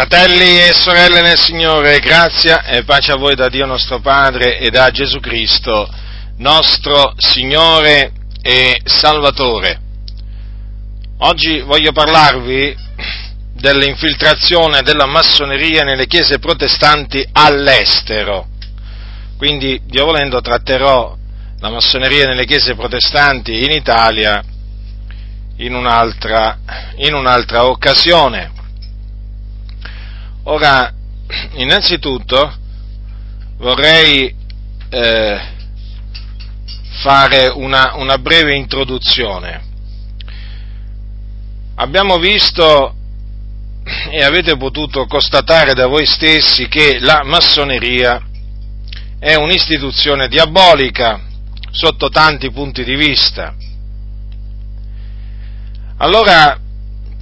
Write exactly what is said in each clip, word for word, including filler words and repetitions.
Fratelli e sorelle nel Signore, grazia e pace a voi da Dio nostro Padre e da Gesù Cristo, nostro Signore e Salvatore. Oggi voglio parlarvi dell'infiltrazione della massoneria nelle chiese protestanti all'estero. Quindi, Dio volendo, tratterò la massoneria nelle chiese protestanti in Italia in un'altra, in un'altra occasione. Ora, innanzitutto vorrei eh, fare una, una breve introduzione. Abbiamo visto e avete potuto constatare da voi stessi che la massoneria è un'istituzione diabolica sotto tanti punti di vista. Allora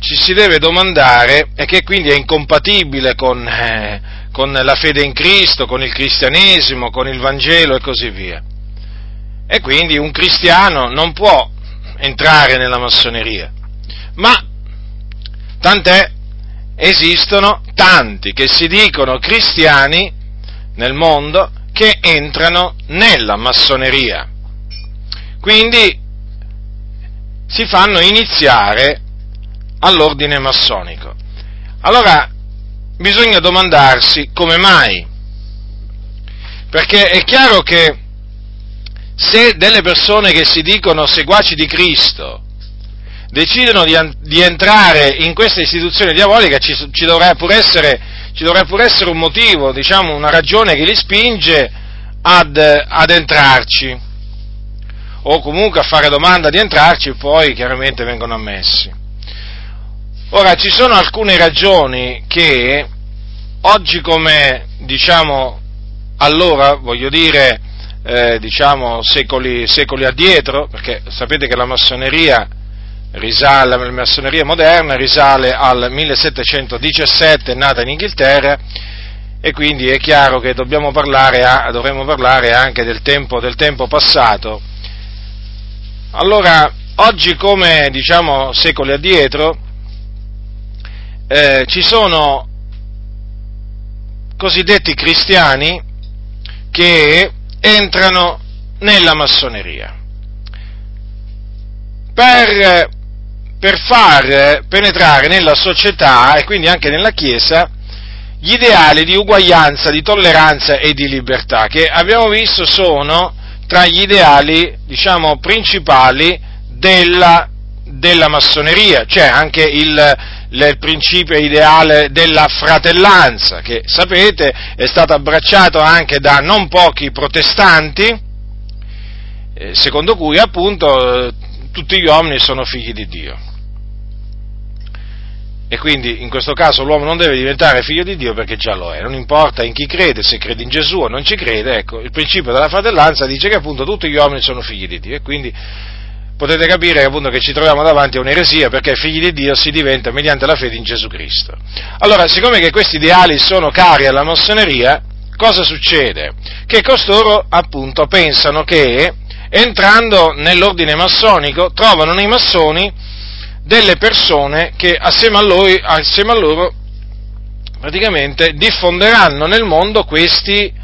ci si deve domandare, e che quindi è incompatibile con, eh, con la fede in Cristo, con il cristianesimo, con il Vangelo e così via. E quindi un cristiano non può entrare nella massoneria. Ma tant'è, esistono tanti che si dicono cristiani nel mondo che entrano nella massoneria. Quindi si fanno iniziare all'ordine massonico. Allora bisogna domandarsi come mai, perché è chiaro che se delle persone che si dicono seguaci di Cristo decidono di, di entrare in questa istituzione diabolica, ci, ci, dovrà pur essere, ci dovrà pur essere un motivo, diciamo una ragione che li spinge ad, ad entrarci, o comunque a fare domanda di entrarci, poi chiaramente vengono ammessi. Ora, ci sono alcune ragioni che oggi, come diciamo allora, voglio dire, eh, diciamo secoli, secoli addietro, perché sapete che la massoneria risale, la massoneria moderna risale al millesettecentodiciassette, nata in Inghilterra, e quindi è chiaro che dobbiamo parlare, a, dovremmo parlare anche del tempo, del tempo passato. Allora, oggi come diciamo secoli addietro, Eh, ci sono cosiddetti cristiani che entrano nella massoneria per, per far penetrare nella società e quindi anche nella Chiesa gli ideali di uguaglianza, di tolleranza e di libertà, che abbiamo visto sono tra gli ideali, diciamo, principali della, della massoneria. C'è anche il il principio ideale della fratellanza, che sapete è stato abbracciato anche da non pochi protestanti, secondo cui appunto tutti gli uomini sono figli di Dio. E quindi in questo caso l'uomo non deve diventare figlio di Dio perché già lo è, non importa in chi crede, se crede in Gesù o non ci crede. Ecco, il principio della fratellanza dice che appunto tutti gli uomini sono figli di Dio, e quindi potete capire appunto che ci troviamo davanti a un'eresia, perché figli di Dio si diventa mediante la fede in Gesù Cristo. Allora, siccome che questi ideali sono cari alla massoneria, cosa succede? Che costoro appunto pensano che entrando nell'ordine massonico trovano nei massoni delle persone che assieme a, lui, assieme a loro praticamente diffonderanno nel mondo questi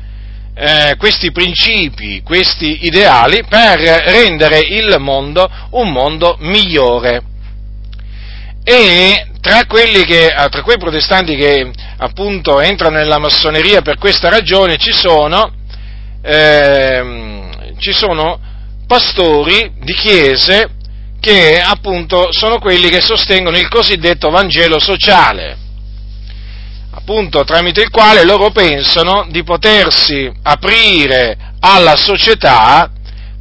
Eh, questi principi, questi ideali, per rendere il mondo un mondo migliore. E tra quelli che, tra quei protestanti che appunto entrano nella massoneria per questa ragione ci sono, eh, ci sono pastori di chiese che appunto sono quelli che sostengono il cosiddetto Vangelo sociale, appunto tramite il quale loro pensano di potersi aprire alla società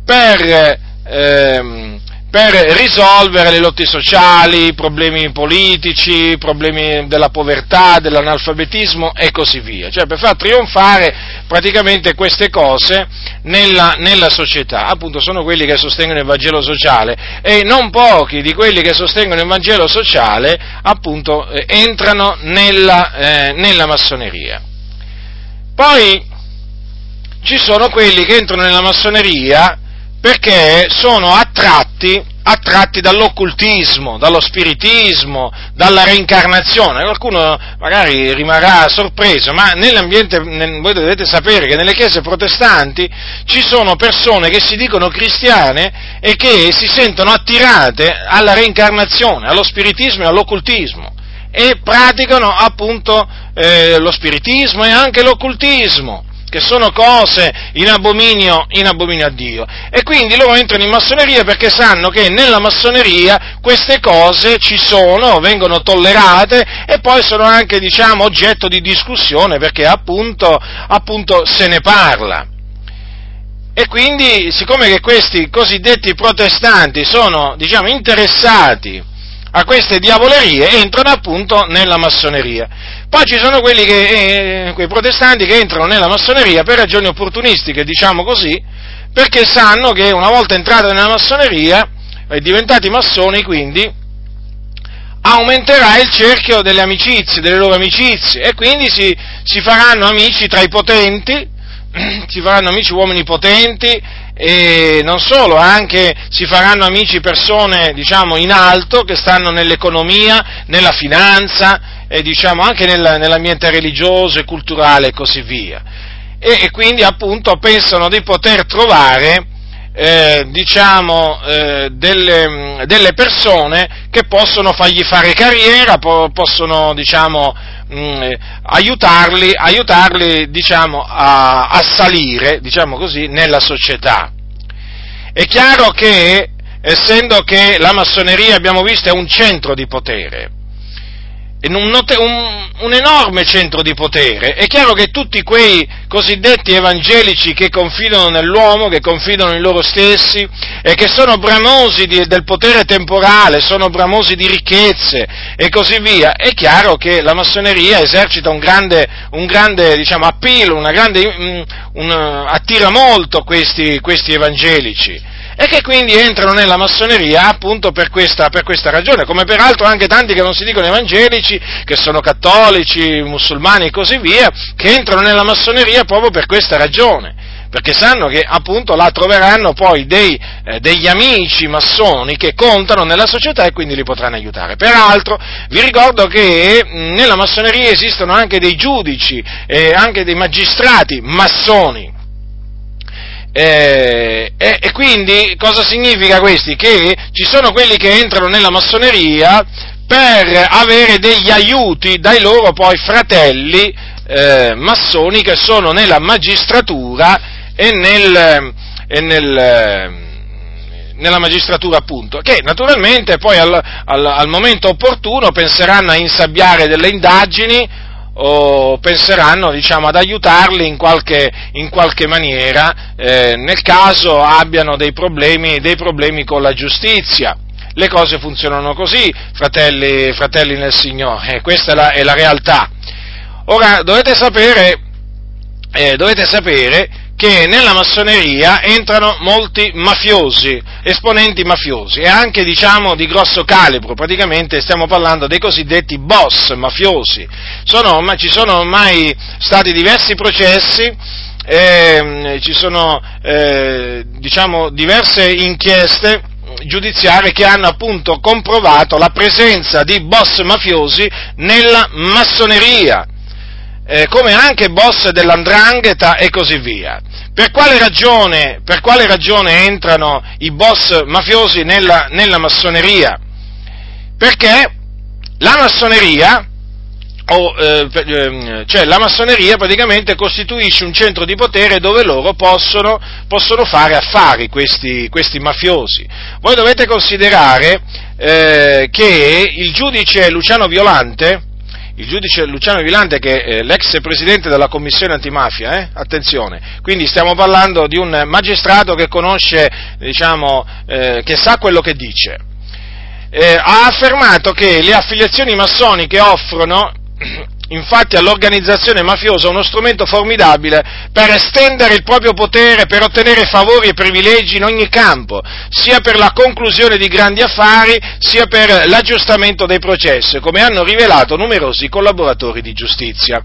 per, ehm, per risolvere le lotte sociali, i problemi politici, i problemi della povertà, dell'analfabetismo e così via, cioè per far trionfare praticamente queste cose nella, nella società. Appunto sono quelli che sostengono il Vangelo sociale, e non pochi di quelli che sostengono il Vangelo sociale appunto eh, entrano nella, eh, nella massoneria. Poi ci sono quelli che entrano nella massoneria perché sono attratti attratti dall'occultismo, dallo spiritismo, dalla reincarnazione. Qualcuno magari rimarrà sorpreso, ma nell'ambiente, nel, voi dovete sapere che nelle chiese protestanti ci sono persone che si dicono cristiane e che si sentono attirate alla reincarnazione, allo spiritismo e all'occultismo, e praticano appunto eh, lo spiritismo e anche l'occultismo, che sono cose in abominio, in abominio a Dio. E quindi loro entrano in massoneria perché sanno che nella massoneria queste cose ci sono, vengono tollerate e poi sono anche, diciamo, oggetto di discussione perché appunto, appunto se ne parla. E quindi, siccome che questi cosiddetti protestanti sono, diciamo, interessati a queste diavolerie, entrano appunto nella massoneria. Poi ci sono quelli che, eh, quei protestanti che entrano nella massoneria per ragioni opportunistiche, diciamo così, perché sanno che una volta entrati nella massoneria e diventati massoni, quindi aumenterà il cerchio delle amicizie, delle loro amicizie, e quindi si, si faranno amici tra i potenti, si faranno amici uomini potenti, e non solo, anche si faranno amici persone, diciamo, in alto, che stanno nell'economia, nella finanza e, diciamo, anche nel, nell'ambiente religioso e culturale e così via. E, e quindi, appunto, pensano di poter trovare, eh, diciamo, eh, delle, delle persone che possono fargli fare carriera, po- possono, diciamo, mh, aiutarli, aiutarli, diciamo, a, a salire, diciamo così, nella società. È chiaro che, essendo che la massoneria, abbiamo visto, è un centro di potere, un, note- un, un enorme centro di potere, è chiaro che tutti quei cosiddetti evangelici che confidano nell'uomo, che confidano in loro stessi e che sono bramosi di, del potere temporale, sono bramosi di ricchezze e così via, è chiaro che la massoneria esercita un grande, un grande, diciamo, appeal, una grande, un, attira molto questi, questi evangelici, e che quindi entrano nella massoneria appunto per questa, per questa ragione, come peraltro anche tanti che non si dicono evangelici, che sono cattolici, musulmani e così via, che entrano nella massoneria proprio per questa ragione, perché sanno che appunto là troveranno poi dei, eh, degli amici massoni che contano nella società e quindi li potranno aiutare. Peraltro vi ricordo che mh, nella massoneria esistono anche dei giudici e eh, anche dei magistrati massoni. E, e, e quindi cosa significa questi? Che ci sono quelli che entrano nella massoneria per avere degli aiuti dai loro poi fratelli eh, massoni che sono nella magistratura e nel, e nel nella magistratura appunto, che naturalmente poi al, al, al momento opportuno penseranno a insabbiare delle indagini o penseranno, diciamo, ad aiutarli in qualche, in qualche maniera eh, nel caso abbiano dei problemi, dei problemi con la giustizia. Le cose funzionano così, fratelli, fratelli nel Signore, questa è la, è la realtà. Ora dovete sapere, eh, dovete sapere che nella massoneria entrano molti mafiosi, esponenti mafiosi e anche, diciamo, di grosso calibro, praticamente stiamo parlando dei cosiddetti boss mafiosi. Sono, ma ci sono ormai stati diversi processi, eh, ci sono eh, diciamo diverse inchieste giudiziarie che hanno appunto comprovato la presenza di boss mafiosi nella massoneria. Eh, come anche boss dell'andrangheta e così via. Per quale ragione, per quale ragione entrano i boss mafiosi nella, nella massoneria? Perché la massoneria, o, eh, cioè la massoneria praticamente costituisce un centro di potere dove loro possono, possono fare affari questi, questi mafiosi. Voi dovete considerare eh, che il giudice Luciano Violante, il giudice Luciano Violante, che è l'ex presidente della commissione antimafia, eh? Attenzione, quindi stiamo parlando di un magistrato che conosce, diciamo, eh, che sa quello che dice, eh, ha affermato che le affiliazioni massoniche offrono infatti all'organizzazione mafiosa uno strumento formidabile per estendere il proprio potere, per ottenere favori e privilegi in ogni campo, sia per la conclusione di grandi affari, sia per l'aggiustamento dei processi, come hanno rivelato numerosi collaboratori di giustizia.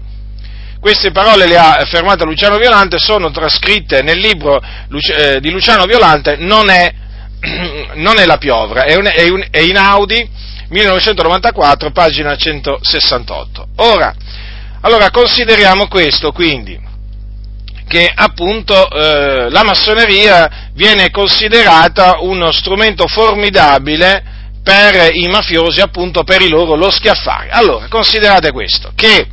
Queste parole le ha affermate Luciano Violante, sono trascritte nel libro di Luciano Violante, non è non è la piovra, è, un, è, un, è Einaudi, millenovecentonovantaquattro, pagina centosessantotto. Ora, allora consideriamo questo, quindi, che appunto eh, la massoneria viene considerata uno strumento formidabile per i mafiosi, appunto per i loro lo schiaffare. Allora, considerate questo, che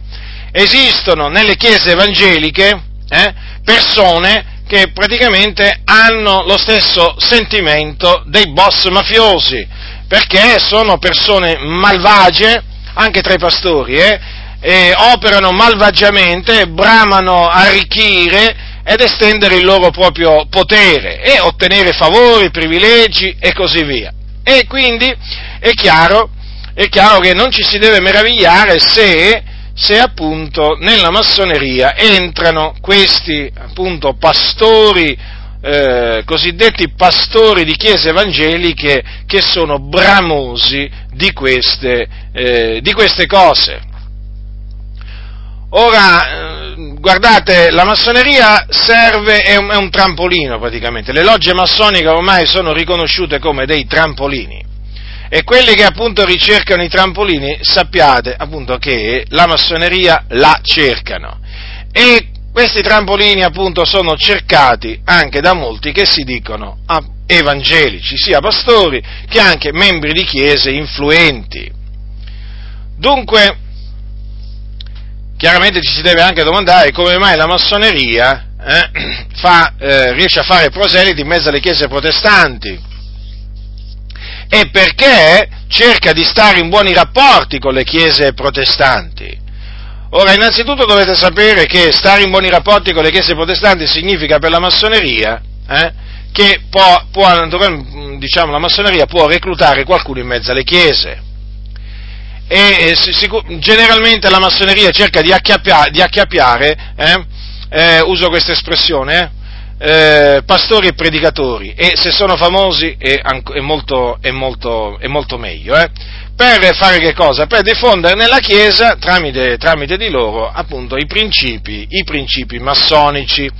esistono nelle chiese evangeliche eh, persone che praticamente hanno lo stesso sentimento dei boss mafiosi, perché sono persone malvagie, anche tra i pastori, eh, e operano malvagiamente, bramano arricchire ed estendere il loro proprio potere e ottenere favori, privilegi e così via. E quindi è chiaro, è chiaro che non ci si deve meravigliare se, se appunto nella massoneria entrano questi appunto pastori, eh, cosiddetti pastori di chiese evangeliche, che sono bramosi di queste, eh, di queste cose. Ora, guardate, la massoneria serve, è un, è un trampolino praticamente, le logge massoniche ormai sono riconosciute come dei trampolini, e quelli che appunto ricercano i trampolini, sappiate appunto che la massoneria la cercano, e questi trampolini appunto sono cercati anche da molti che si dicono evangelici, sia pastori che anche membri di chiese influenti. Dunque, chiaramente ci si deve anche domandare come mai la massoneria eh, fa, eh, riesce a fare proseliti in mezzo alle chiese protestanti, e perché cerca di stare in buoni rapporti con le chiese protestanti. Ora, innanzitutto dovete sapere che stare in buoni rapporti con le chiese protestanti significa per la massoneria eh, che può, può, diciamo, la massoneria può reclutare qualcuno in mezzo alle chiese. E generalmente la massoneria cerca di acchiappia, di acchiappare, eh, eh, uso questa espressione, eh, pastori e predicatori, e se sono famosi è, è, molto, è, molto, è molto meglio, eh, per fare che cosa? Per diffondere nella Chiesa, tramite, tramite di loro, appunto i principi, i principi massonici.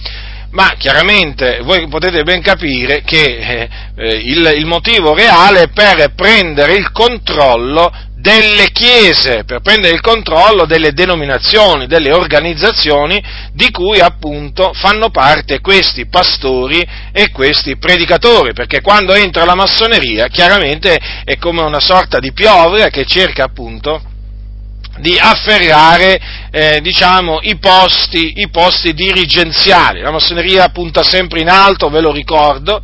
Ma chiaramente voi potete ben capire che eh, il, il motivo reale è per prendere il controllo delle chiese, per prendere il controllo delle denominazioni, delle organizzazioni di cui appunto fanno parte questi pastori e questi predicatori, perché quando entra la massoneria chiaramente è come una sorta di piovra che cerca appunto di afferrare eh, diciamo i posti, i posti dirigenziali. La massoneria punta sempre in alto, ve lo ricordo.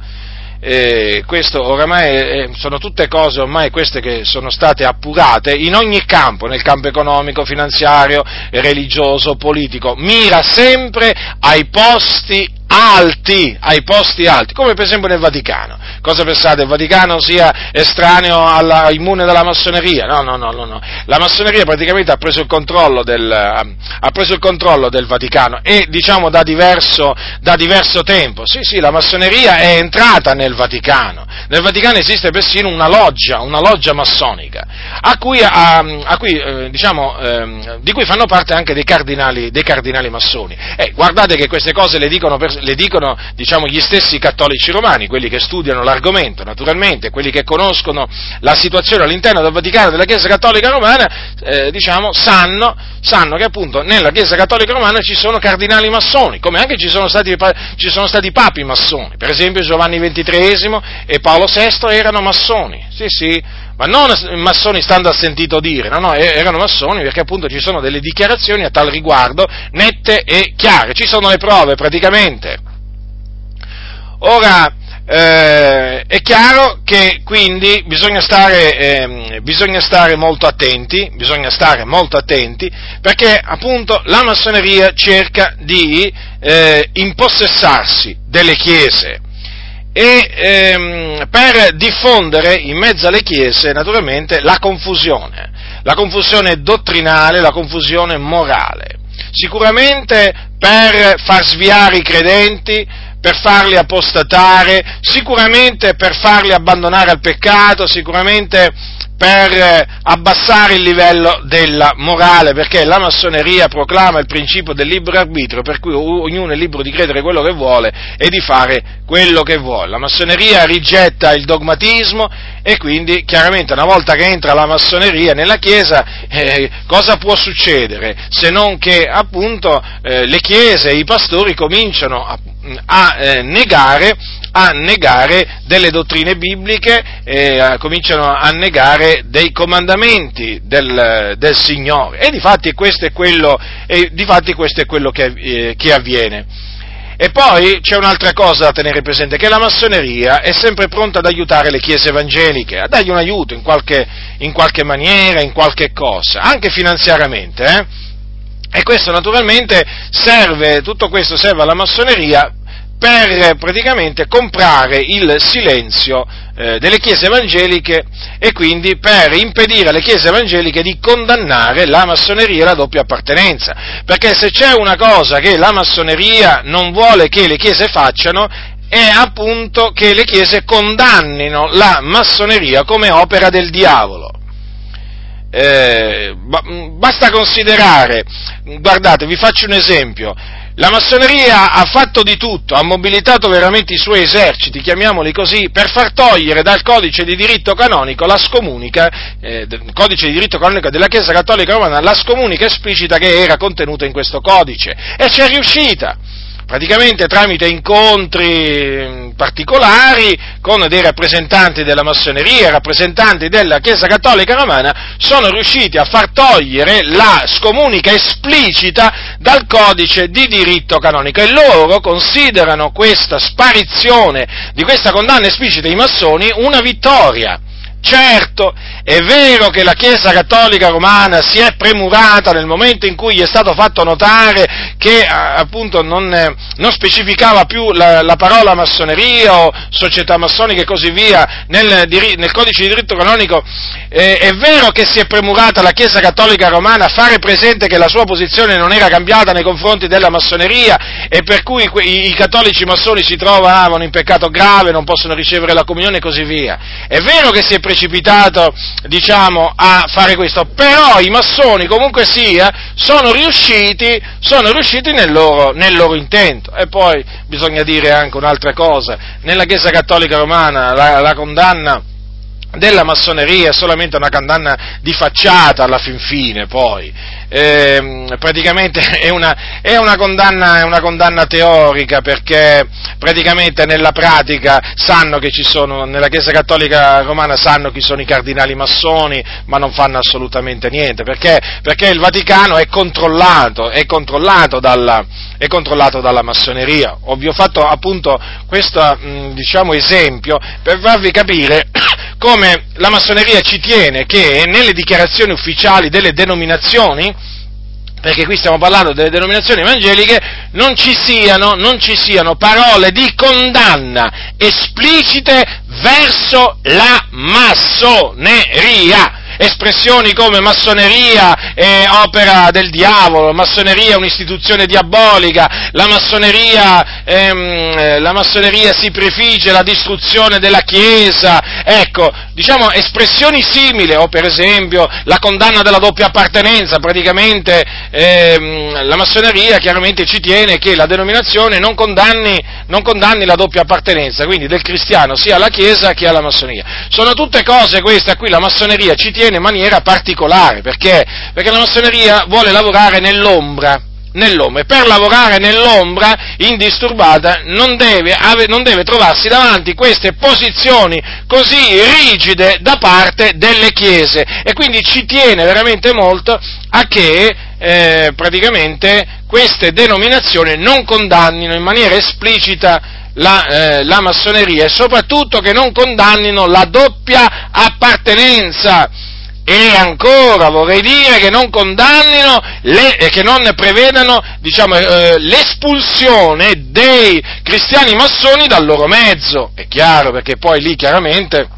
Eh, questo oramai eh, sono tutte cose ormai queste che sono state appurate in ogni campo, nel campo economico, finanziario, religioso, politico, mira sempre ai posti alti, ai posti alti, come per esempio nel Vaticano. Cosa pensate? Il Vaticano sia estraneo alla, immune dalla massoneria? No, no, no, no, no. La massoneria praticamente ha preso il controllo del, ha preso il controllo del Vaticano, e diciamo da diverso, da diverso tempo. Sì, sì, la massoneria è entrata nel Vaticano. Nel Vaticano esiste persino una loggia, una loggia massonica, a cui, a, a cui eh, diciamo, eh, di cui fanno parte anche dei cardinali, dei cardinali massoni. Eh, guardate che queste cose le dicono, per, le dicono, diciamo, gli stessi cattolici romani, quelli che studiano l'argomento, naturalmente, quelli che conoscono la situazione all'interno del Vaticano, della Chiesa Cattolica Romana, eh, diciamo, sanno, sanno che appunto nella Chiesa Cattolica Romana ci sono cardinali massoni, come anche ci sono stati, ci sono stati papi massoni, per esempio Giovanni ventitreesimo e Paolo sesto erano massoni, sì sì, ma non massoni stando a sentito dire, no, no, erano massoni, perché appunto ci sono delle dichiarazioni a tal riguardo nette e chiare, ci sono le prove praticamente. Ora, eh, è chiaro che quindi bisogna stare, eh, bisogna stare molto attenti, bisogna stare molto attenti, perché appunto la massoneria cerca di eh, impossessarsi delle chiese, e ehm, per diffondere in mezzo alle chiese naturalmente la confusione, la confusione dottrinale, la confusione morale, sicuramente per far sviare i credenti, per farli apostatare, sicuramente per farli abbandonare al peccato, sicuramente per abbassare il livello della morale, perché la massoneria proclama il principio del libero arbitrio, per cui ognuno è libero di credere quello che vuole e di fare quello che vuole. La massoneria rigetta il dogmatismo e quindi chiaramente una volta che entra la massoneria nella Chiesa eh, cosa può succedere? Se non che appunto eh, le Chiese e i pastori cominciano a, a eh, negare a negare delle dottrine bibliche, eh, a, cominciano a negare dei comandamenti del, del Signore, e difatti questo è quello, e difatti questo è quello che, eh, che avviene. E poi c'è un'altra cosa da tenere presente, che la massoneria è sempre pronta ad aiutare le chiese evangeliche, a dargli un aiuto in qualche, in qualche maniera, in qualche cosa, anche finanziariamente, eh? E questo naturalmente serve, tutto questo serve alla massoneria per praticamente comprare il silenzio eh, delle chiese evangeliche e quindi per impedire alle chiese evangeliche di condannare la massoneria e la doppia appartenenza, perché se c'è una cosa che la massoneria non vuole che le chiese facciano è appunto che le chiese condannino la massoneria come opera del diavolo. Eh, basta considerare, guardate, vi faccio un esempio. La massoneria ha fatto di tutto, ha mobilitato veramente i suoi eserciti, chiamiamoli così, per far togliere dal codice di diritto canonico la scomunica, eh, codice di diritto canonico della Chiesa Cattolica Romana, la scomunica esplicita che era contenuta in questo codice, e c'è riuscita. Praticamente tramite incontri particolari con dei rappresentanti della massoneria, rappresentanti della Chiesa Cattolica Romana, sono riusciti a far togliere la scomunica esplicita dal codice di diritto canonico, e loro considerano questa sparizione di questa condanna esplicita ai massoni una vittoria. Certo, è vero che la Chiesa Cattolica Romana si è premurata nel momento in cui gli è stato fatto notare che appunto non, non specificava più la, la parola massoneria o società massonica e così via nel, nel codice di diritto canonico, eh, è vero che si è premurata la Chiesa Cattolica Romana a fare presente che la sua posizione non era cambiata nei confronti della massoneria e per cui i, i cattolici massoni si trovavano in peccato grave, non possono ricevere la comunione e così via. È vero che si è precipitato, diciamo, a fare questo, però i massoni comunque sia sono riusciti, sono riusciti nel loro, nel loro intento. E poi bisogna dire anche un'altra cosa: nella Chiesa Cattolica Romana la, la condanna della massoneria è solamente una condanna di facciata alla fin fine, poi eh, praticamente è una, è una condanna è una condanna teorica, perché praticamente nella pratica sanno che ci sono, nella Chiesa Cattolica Romana sanno chi sono i cardinali massoni, ma non fanno assolutamente niente, perché perché il Vaticano è controllato è controllato dalla è controllato dalla massoneria. Vi ho fatto appunto questo diciamo esempio per farvi capire come la massoneria ci tiene che nelle dichiarazioni ufficiali delle denominazioni, perché qui stiamo parlando delle denominazioni evangeliche, non ci siano, non ci siano parole di condanna esplicite verso la massoneria. Espressioni come massoneria è opera del diavolo, massoneria è un'istituzione diabolica, la massoneria, ehm, la massoneria si prefigge la distruzione della Chiesa, ecco, diciamo espressioni simili, o per esempio la condanna della doppia appartenenza, praticamente ehm, la massoneria chiaramente ci tiene che la denominazione non condanni, non condanni la doppia appartenenza, quindi del cristiano sia alla Chiesa che alla massoneria. Sono tutte cose queste a cui la massoneria ci tiene in maniera particolare, perché? Perché la massoneria vuole lavorare nell'ombra, nell'ombra, e per lavorare nell'ombra indisturbata non deve, ave, non deve trovarsi davanti queste posizioni così rigide da parte delle chiese, e quindi ci tiene veramente molto a che eh, praticamente queste denominazioni non condannino in maniera esplicita La, eh, la massoneria, e soprattutto che non condannino la doppia appartenenza, e ancora vorrei dire che non condannino le, eh, che non prevedano diciamo, eh, l'espulsione dei cristiani massoni dal loro mezzo. È chiaro, perché poi lì chiaramente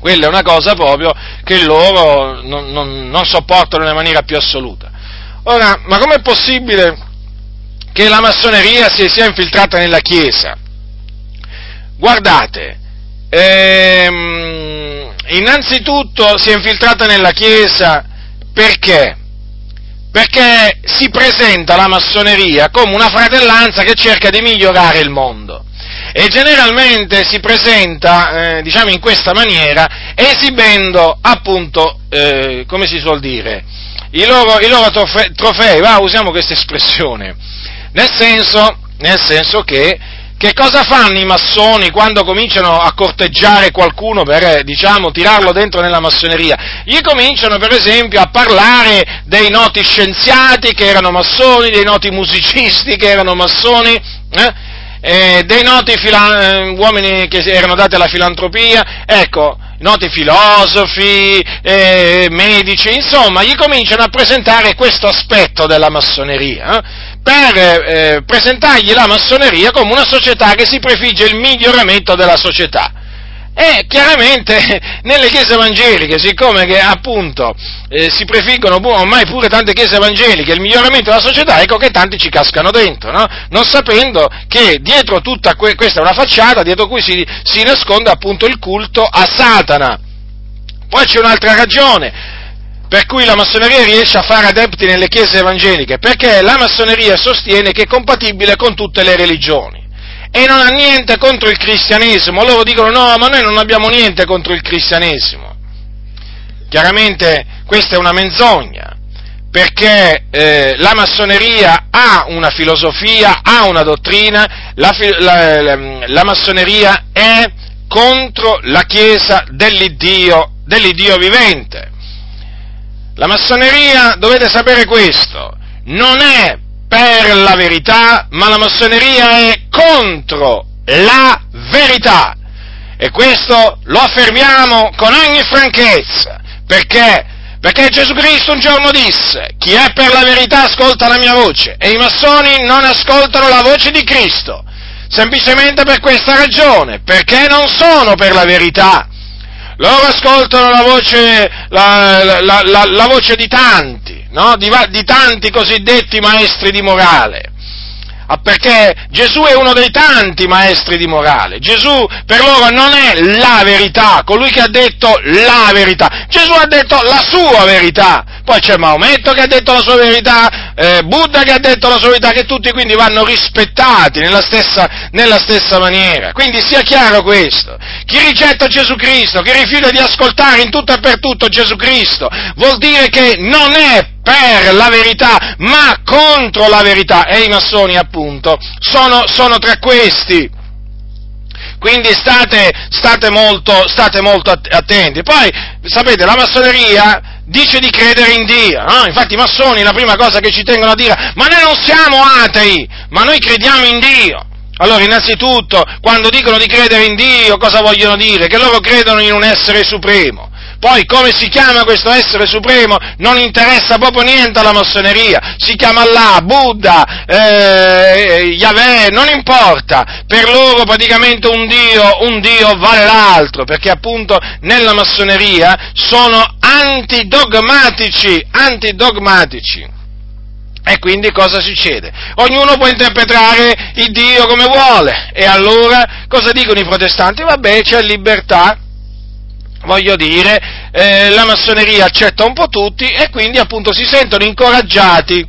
quella è una cosa proprio che loro non, non, non sopportano in maniera più assoluta. Ora, ma com'è possibile che la massoneria si sia infiltrata nella Chiesa? Guardate, ehm, innanzitutto si è infiltrata nella Chiesa perché? Perché si presenta la massoneria come una fratellanza che cerca di migliorare il mondo. E generalmente si presenta, eh, diciamo, in questa maniera, esibendo appunto, eh, come si suol dire, i loro, i loro trofe- trofei, va, usiamo questa espressione, nel senso, nel senso che, che cosa fanno i massoni quando cominciano a corteggiare qualcuno per, diciamo, tirarlo dentro nella massoneria? Gli cominciano, per esempio, a parlare dei noti scienziati che erano massoni, dei noti musicisti che erano massoni, eh? Eh, dei noti fila- uomini che erano dati alla filantropia, ecco, noti filosofi, eh, medici, insomma, gli cominciano a presentare questo aspetto della massoneria, eh, per eh, presentargli la massoneria come una società che si prefigge il miglioramento della società. E chiaramente nelle chiese evangeliche, siccome che appunto eh, si prefiggono ormai pure tante chiese evangeliche il miglioramento della società, ecco che tanti ci cascano dentro, no? Non sapendo che dietro tutta que- questa è una facciata dietro cui si, si nasconde appunto il culto a Satana. Poi c'è un'altra ragione per cui la massoneria riesce a fare adepti nelle chiese evangeliche, perché la massoneria sostiene che è compatibile con tutte le religioni. E non ha niente contro il cristianesimo, loro dicono no, ma noi non abbiamo niente contro il cristianesimo. Chiaramente questa è una menzogna, perché eh, la massoneria ha una filosofia, ha una dottrina, la, la, la, la massoneria è contro la Chiesa dell'Iddio, dell'Iddio vivente. La massoneria, dovete sapere questo, non è per la verità, ma la massoneria è contro la verità, e questo lo affermiamo con ogni franchezza, perché? Perché Gesù Cristo un giorno disse: chi è per la verità ascolta la mia voce, e i massoni non ascoltano la voce di Cristo, semplicemente per questa ragione, perché non sono per la verità, loro ascoltano la voce, la, la, la, la, la voce di tanti, no? Di, di tanti cosiddetti maestri di morale. Ah, perché Gesù è uno dei tanti maestri di morale. Gesù per loro non è la verità, colui che ha detto la verità. Gesù ha detto la sua verità. Poi c'è Maometto che ha detto la sua verità, eh, Buddha che ha detto la sua verità, che tutti quindi vanno rispettati nella stessa, nella stessa maniera. Quindi sia chiaro questo. Chi rigetta Gesù Cristo, chi rifiuta di ascoltare in tutto e per tutto Gesù Cristo, vuol dire che non è per la verità, ma contro la verità, e i massoni appunto sono, sono tra questi, quindi state, state molto, state molto attenti. Poi, sapete, la massoneria dice di credere in Dio, no? Infatti i massoni la prima cosa che ci tengono a dire: ma noi non siamo atei, ma noi crediamo in Dio. Allora, innanzitutto, quando dicono di credere in Dio, cosa vogliono dire? Che loro credono in un essere supremo. Poi come si chiama questo essere supremo non interessa proprio niente alla massoneria, si chiama Allah, Buddha, eh, Yahweh, non importa, per loro praticamente un Dio, un Dio vale l'altro, perché appunto nella massoneria sono antidogmatici, antidogmatici. E quindi cosa succede? Ognuno può interpretare il Dio come vuole, e allora cosa dicono i protestanti? Vabbè, c'è libertà. Voglio dire, eh, la massoneria accetta un po' tutti, e quindi appunto si sentono incoraggiati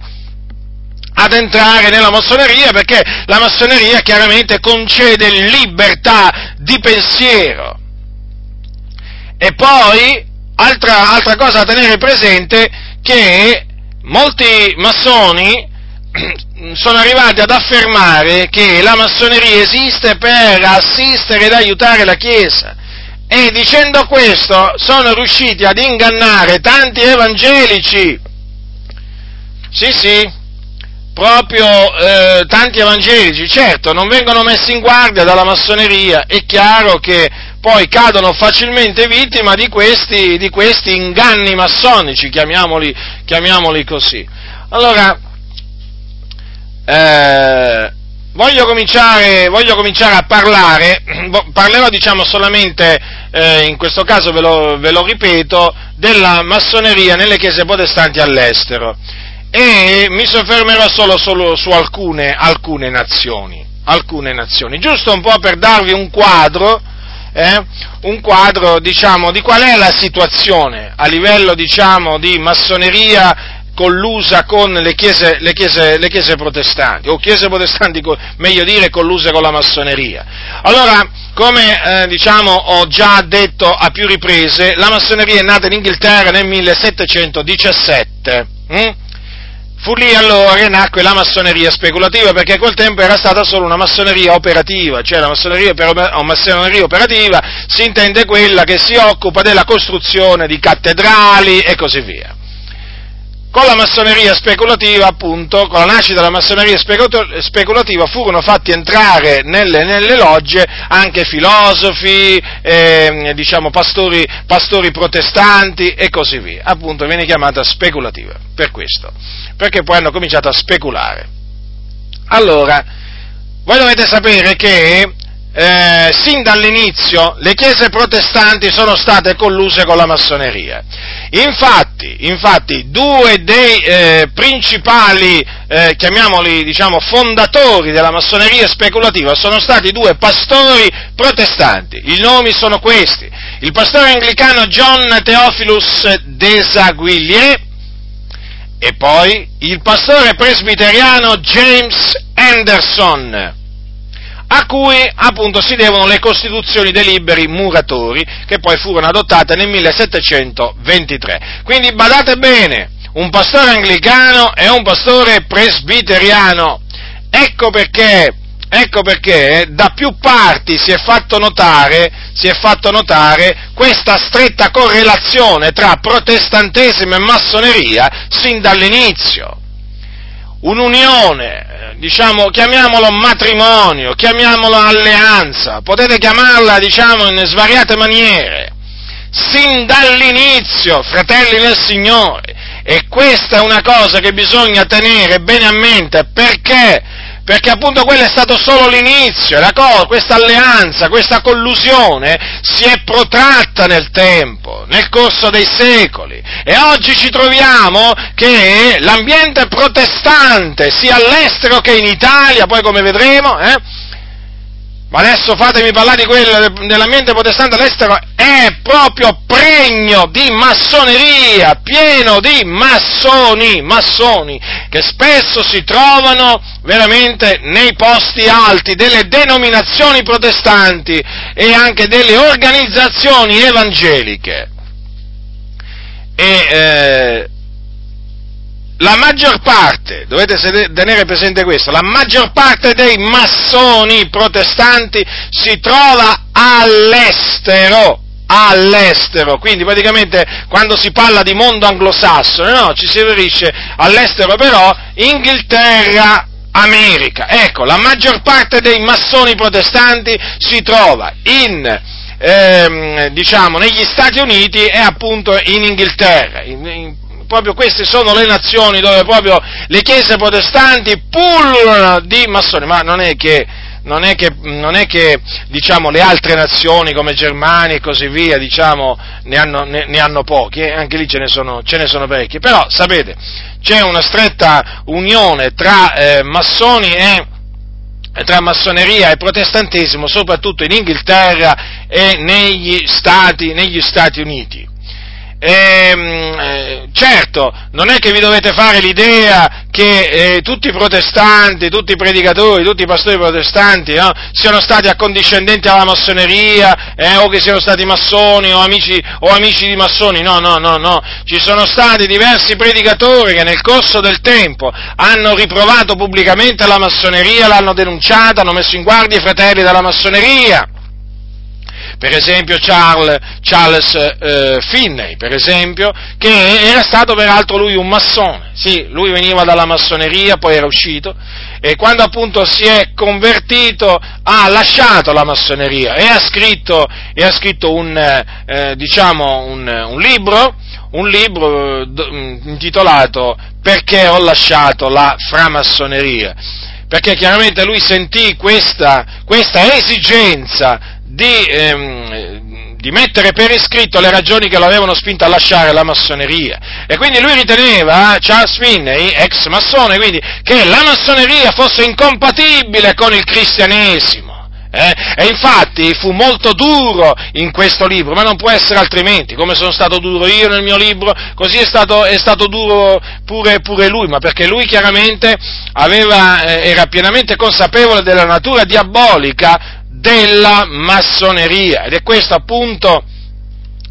ad entrare nella massoneria, perché la massoneria chiaramente concede libertà di pensiero. E poi, altra, altra cosa da tenere presente, che molti massoni sono arrivati ad affermare che la massoneria esiste per assistere ed aiutare la Chiesa. E dicendo questo sono riusciti ad ingannare tanti evangelici, sì sì, proprio eh, tanti evangelici, certo, non vengono messi in guardia dalla massoneria, è chiaro che poi cadono facilmente vittima di questi, di questi inganni massonici, chiamiamoli, chiamiamoli così. Allora, eh, Voglio cominciare, voglio cominciare a parlare, parlerò diciamo solamente, eh, in questo caso ve lo, ve lo ripeto, della massoneria nelle chiese protestanti all'estero, e mi soffermerò solo, solo su alcune, alcune nazioni, alcune nazioni, giusto un po' per darvi un quadro, eh, un quadro, diciamo, di qual è la situazione a livello, diciamo, di massoneria collusa con le chiese, le chiese, le chiese protestanti, o chiese protestanti, meglio dire, colluse con la massoneria. Allora, come eh, diciamo ho già detto a più riprese, la massoneria è nata in Inghilterra nel millesettecentodiciassette, hm? Fu lì allora che nacque la massoneria speculativa, perché a quel tempo era stata solo una massoneria operativa, cioè la massoneria, o massoneria operativa si intende quella che si occupa della costruzione di cattedrali e così via. Con la massoneria speculativa, appunto, con la nascita della massoneria speculativa furono fatti entrare nelle, nelle logge anche filosofi, eh, diciamo pastori, pastori protestanti e così via. Appunto viene chiamata speculativa per questo, perché poi hanno cominciato a speculare. Allora, voi dovete sapere che Eh, sin dall'inizio le chiese protestanti sono state colluse con la massoneria. Infatti, infatti due dei eh, principali, eh, chiamiamoli, diciamo, fondatori della massoneria speculativa sono stati due pastori protestanti. I nomi sono questi: il pastore anglicano John Theophilus Desaguilliers e poi il pastore presbiteriano James Anderson, a cui appunto si devono le costituzioni dei liberi muratori, che poi furono adottate nel millesettecentoventitré. Quindi badate bene, un pastore anglicano e un pastore presbiteriano. Ecco perché, ecco perché da più parti si è fatto notare, si è fatto notare questa stretta correlazione tra protestantesimo e massoneria sin dall'inizio. Un'unione, diciamo, chiamiamolo matrimonio, chiamiamolo alleanza, potete chiamarla, diciamo, in svariate maniere, sin dall'inizio, fratelli del Signore, e questa è una cosa che bisogna tenere bene a mente, perché? Perché appunto quello è stato solo l'inizio, la cosa, questa alleanza, questa collusione si è protratta nel tempo, nel corso dei secoli, e oggi ci troviamo che l'ambiente protestante, sia all'estero che in Italia, poi come vedremo, eh, ma adesso fatemi parlare di quello dell'ambiente protestante all'estero, è proprio pregno di massoneria, pieno di massoni, massoni, che spesso si trovano veramente nei posti alti delle denominazioni protestanti e anche delle organizzazioni evangeliche. E eh, la maggior parte, dovete tenere presente questo, la maggior parte dei massoni protestanti si trova all'estero, all'estero, quindi praticamente quando si parla di mondo anglosassone, no, ci si riferisce all'estero, però Inghilterra, America. Ecco, la maggior parte dei massoni protestanti si trova in ehm, diciamo negli Stati Uniti e appunto in Inghilterra. In, in, proprio queste sono le nazioni dove proprio le chiese protestanti pullulano di massoni, ma non è che, non è che, non è che diciamo, le altre nazioni come Germania e così via, diciamo, ne hanno, ne, ne hanno pochi, eh? Anche lì ce ne sono, ce ne sono parecchi, però sapete, c'è una stretta unione tra eh, massoni e tra massoneria e protestantesimo, soprattutto in Inghilterra e negli Stati, negli Stati Uniti. E, certo, non è che vi dovete fare l'idea che eh, tutti i protestanti, tutti i predicatori, tutti i pastori protestanti, no, siano stati accondiscendenti alla massoneria, eh, o che siano stati massoni o amici, o amici di massoni, no, no, no, no, ci sono stati diversi predicatori che nel corso del tempo hanno riprovato pubblicamente la massoneria, l'hanno denunciata, hanno messo in guardia i fratelli dalla massoneria. Per esempio Charles, Charles eh, Finney, per esempio, che era stato peraltro lui un massone, sì, lui veniva dalla massoneria, poi era uscito, e quando appunto si è convertito ha lasciato la massoneria e ha scritto, e ha scritto un, eh, diciamo un, un libro, un libro eh, intitolato Perché ho lasciato la framassoneria, perché chiaramente lui sentì questa, questa esigenza Di, ehm, di mettere per iscritto le ragioni che lo avevano spinto a lasciare la massoneria, e quindi lui riteneva, Charles Finney, ex massone, quindi, che la massoneria fosse incompatibile con il cristianesimo. eh? E infatti fu molto duro in questo libro, ma non può essere altrimenti. Come sono stato duro io nel mio libro, così è stato, è stato duro pure, pure lui, ma perché lui chiaramente aveva, era pienamente consapevole della natura diabolica della massoneria, ed è questo appunto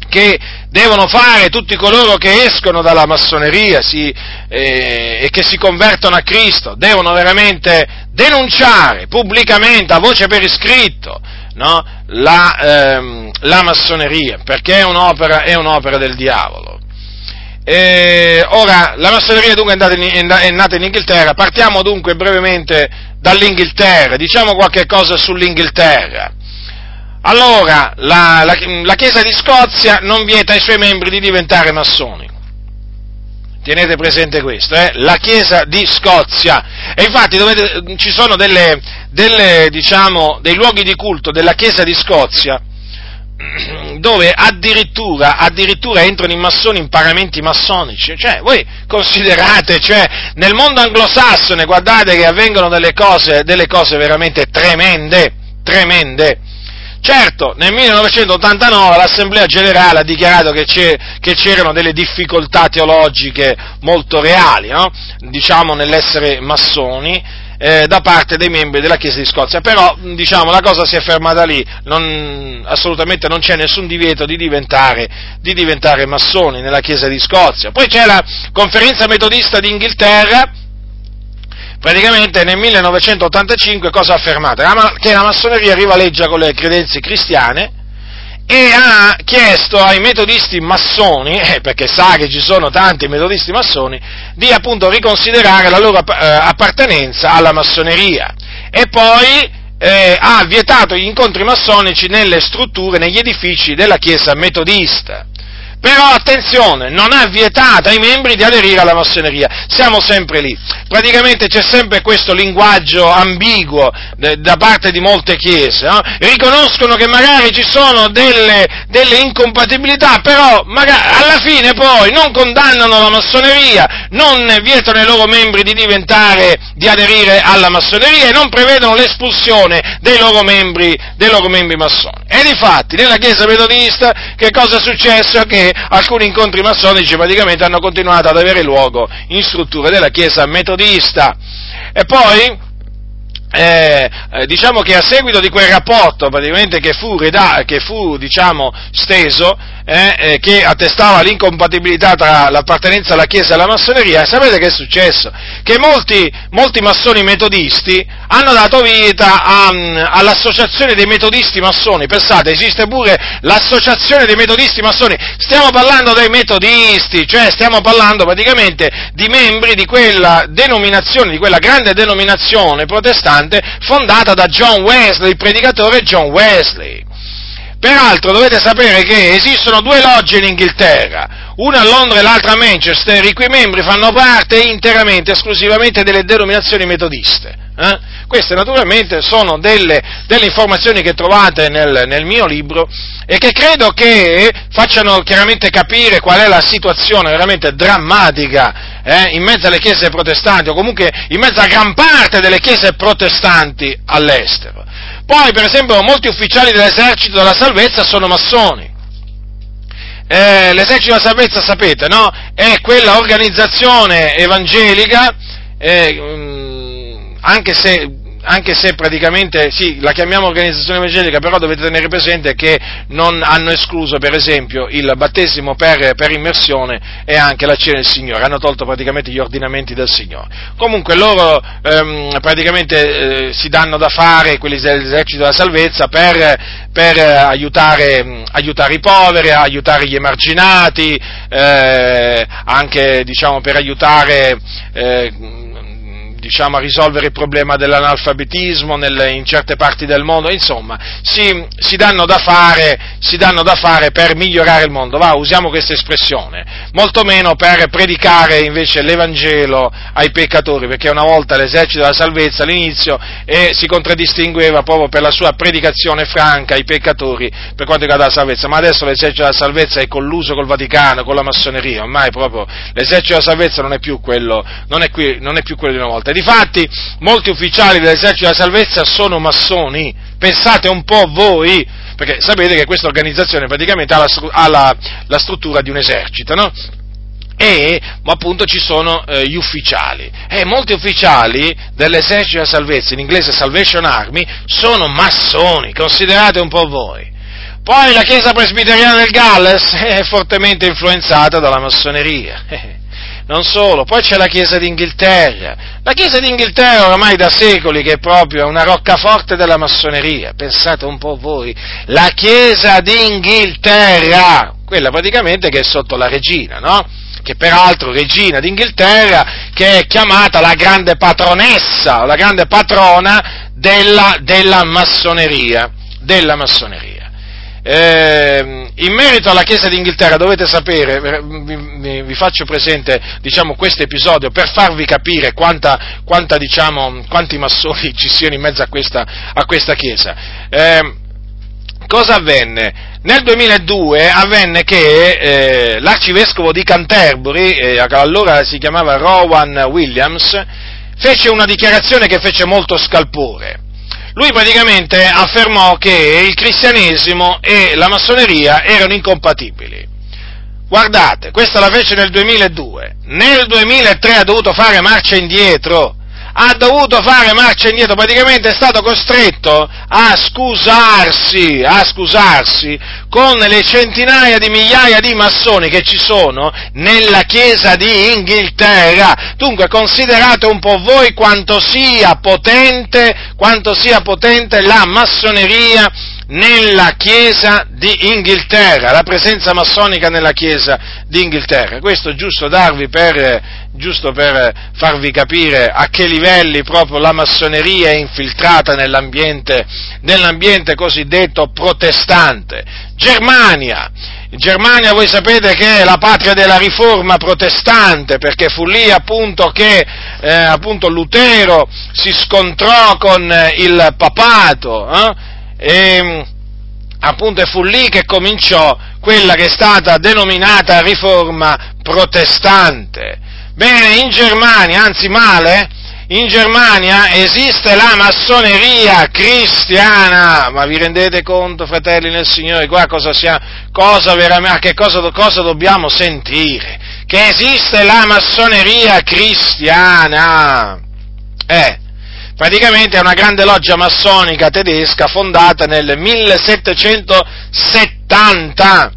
che devono fare tutti coloro che escono dalla massoneria si, eh, e che si convertono a Cristo. Devono veramente denunciare pubblicamente, a voce per iscritto, no, la, ehm, la massoneria, perché è un'opera, è un'opera del diavolo. E, ora, la massoneria dunque è, andata in, è nata in Inghilterra. Partiamo dunque brevemente dall'Inghilterra, diciamo qualche cosa sull'Inghilterra. Allora, la, la, la Chiesa di Scozia non vieta ai suoi membri di diventare massoni. Tenete presente questo, eh? La Chiesa di Scozia. E infatti dovete, ci sono delle, delle, diciamo, dei luoghi di culto della Chiesa di Scozia dove addirittura, addirittura entrano i massoni in paramenti massonici. Cioè, voi considerate, cioè, nel mondo anglosassone, guardate che avvengono delle cose, delle cose veramente tremende, tremende. Certo, nel millenovecentottantanove l'Assemblea Generale ha dichiarato che, c'è, che c'erano delle difficoltà teologiche molto reali, no? Diciamo, nell'essere massoni, eh, da parte dei membri della Chiesa di Scozia, però, diciamo, la cosa si è fermata lì, non, assolutamente non c'è nessun divieto di diventare, di diventare massoni nella Chiesa di Scozia. Poi c'è la Conferenza Metodista d'Inghilterra. Praticamente nel millenovecentottantacinque cosa ha affermato? Che la massoneria rivaleggia con le credenze cristiane, e ha chiesto ai metodisti massoni, eh, perché sa che ci sono tanti metodisti massoni, di appunto riconsiderare la loro appartenenza alla massoneria. E poi eh, ha vietato gli incontri massonici nelle strutture, negli edifici della Chiesa metodista. Però attenzione, non ha vietato ai membri di aderire alla massoneria, siamo sempre lì. Praticamente c'è sempre questo linguaggio ambiguo de, da parte di molte chiese, no? Riconoscono che magari ci sono delle, delle incompatibilità, però magari, alla fine poi non condannano la massoneria, non vietano ai loro membri di diventare, di aderire alla massoneria, e non prevedono l'espulsione dei loro membri, dei loro membri massoni. E difatti nella Chiesa metodista che cosa è successo? Che alcuni incontri massonici praticamente hanno continuato ad avere luogo in strutture della Chiesa metodista. E poi eh, diciamo che a seguito di quel rapporto praticamente che fu, reda- che fu diciamo steso, eh, eh, che attestava l'incompatibilità tra l'appartenenza alla Chiesa e la massoneria, sapete che è successo? Che molti, molti massoni metodisti hanno dato vita a, all'associazione dei metodisti massoni. Pensate, esiste pure l'associazione dei metodisti massoni. Stiamo parlando dei metodisti, cioè stiamo parlando praticamente di membri di quella denominazione, di quella grande denominazione protestante fondata da John Wesley, il predicatore John Wesley. Peraltro dovete sapere che esistono due logge in Inghilterra, una a Londra e l'altra a Manchester, i cui membri fanno parte interamente, esclusivamente delle denominazioni metodiste. Eh? Queste naturalmente sono delle, delle informazioni che trovate nel, nel mio libro e che credo che facciano chiaramente capire qual è la situazione veramente drammatica eh, in mezzo alle chiese protestanti, o comunque in mezzo a gran parte delle chiese protestanti all'estero. Poi, per esempio, molti ufficiali dell'esercito della salvezza sono massoni. Eh, l'esercito della salvezza, sapete, no? È quella organizzazione evangelica, eh, anche se, anche se praticamente, sì, la chiamiamo organizzazione evangelica, però dovete tenere presente che non hanno escluso, per esempio, il battesimo per, per immersione e anche la cena del Signore, hanno tolto praticamente gli ordinamenti del Signore. Comunque loro ehm, praticamente eh, si danno da fare, quelli dell'esercito della salvezza, per, per eh, aiutare, mh, aiutare i poveri, aiutare gli emarginati, eh, anche, diciamo, per aiutare... Eh, diciamo a risolvere il problema dell'analfabetismo nel, in certe parti del mondo, insomma, si, si danno da fare, si danno da fare per migliorare il mondo, va, usiamo questa espressione, molto meno per predicare invece l'Evangelo ai peccatori, perché una volta l'esercito della salvezza all'inizio eh, si contraddistingueva proprio per la sua predicazione franca ai peccatori per quanto riguarda la salvezza, ma adesso l'esercito della salvezza è colluso col Vaticano, con la massoneria, ormai proprio l'esercito della salvezza non è più quello, non è, qui, non è più quello di una volta. difatti molti ufficiali dell'esercito della salvezza sono massoni, pensate un po' voi, perché sapete che questa organizzazione praticamente ha la, ha la, la struttura di un esercito, no? E appunto ci sono eh, gli ufficiali, e molti ufficiali dell'esercito della salvezza, in inglese Salvation Army, sono massoni, considerate un po' voi. Poi la Chiesa presbiteriana del Galles è fortemente influenzata dalla massoneria, non solo, poi c'è la Chiesa d'Inghilterra, la Chiesa d'Inghilterra ormai da secoli che è proprio una roccaforte della massoneria, pensate un po' voi, la Chiesa d'Inghilterra, quella praticamente che è sotto la regina, no? Che peraltro regina d'Inghilterra, che è chiamata la grande patronessa, la grande patrona della, della massoneria, della massoneria. Eh, in merito alla Chiesa d'Inghilterra dovete sapere, vi, vi faccio presente, diciamo, questo episodio per farvi capire quanta, quanta, diciamo, quanti massoni ci siano in mezzo a questa, a questa Chiesa. Eh, cosa avvenne? Nel duemiladue avvenne che eh, l'arcivescovo di Canterbury, eh, allora si chiamava Rowan Williams, fece una dichiarazione che fece molto scalpore. Lui praticamente affermò che il cristianesimo e la massoneria erano incompatibili. Guardate, questa la fece nel duemiladue, nel duemilatré ha dovuto fare marcia indietro, ha dovuto fare marcia indietro, praticamente è stato costretto a scusarsi, a scusarsi con le centinaia di migliaia di massoni che ci sono nella Chiesa di Inghilterra. Dunque considerate un po' voi quanto sia potente, quanto sia potente la massoneria nella Chiesa di Inghilterra, la presenza massonica nella Chiesa di Inghilterra. Questo giusto darvi per, giusto per farvi capire a che livelli proprio la massoneria è infiltrata nell'ambiente, nell'ambiente cosiddetto protestante. Germania, Germania voi sapete che è la patria della riforma protestante, perché fu lì appunto che eh, appunto Lutero si scontrò con il papato, eh? E appunto fu lì che cominciò quella che è stata denominata riforma protestante. Bene, in Germania, anzi male, in Germania esiste la massoneria cristiana, ma vi rendete conto, fratelli nel Signore, qua cosa siamo, cosa veramente, che cosa, cosa dobbiamo sentire? Che esiste la massoneria cristiana, eh, praticamente è una grande loggia massonica tedesca fondata nel millesettecentosettanta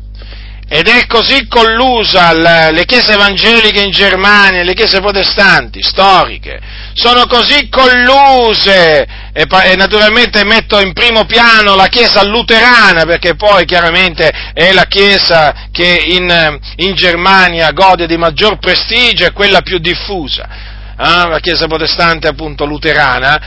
ed è così collusa le chiese evangeliche in Germania, le chiese protestanti storiche, sono così colluse e, e naturalmente metto in primo piano la chiesa luterana, perché poi chiaramente è la chiesa che in, in Germania gode di maggior prestigio e quella più diffusa. Ah, la Chiesa protestante appunto luterana.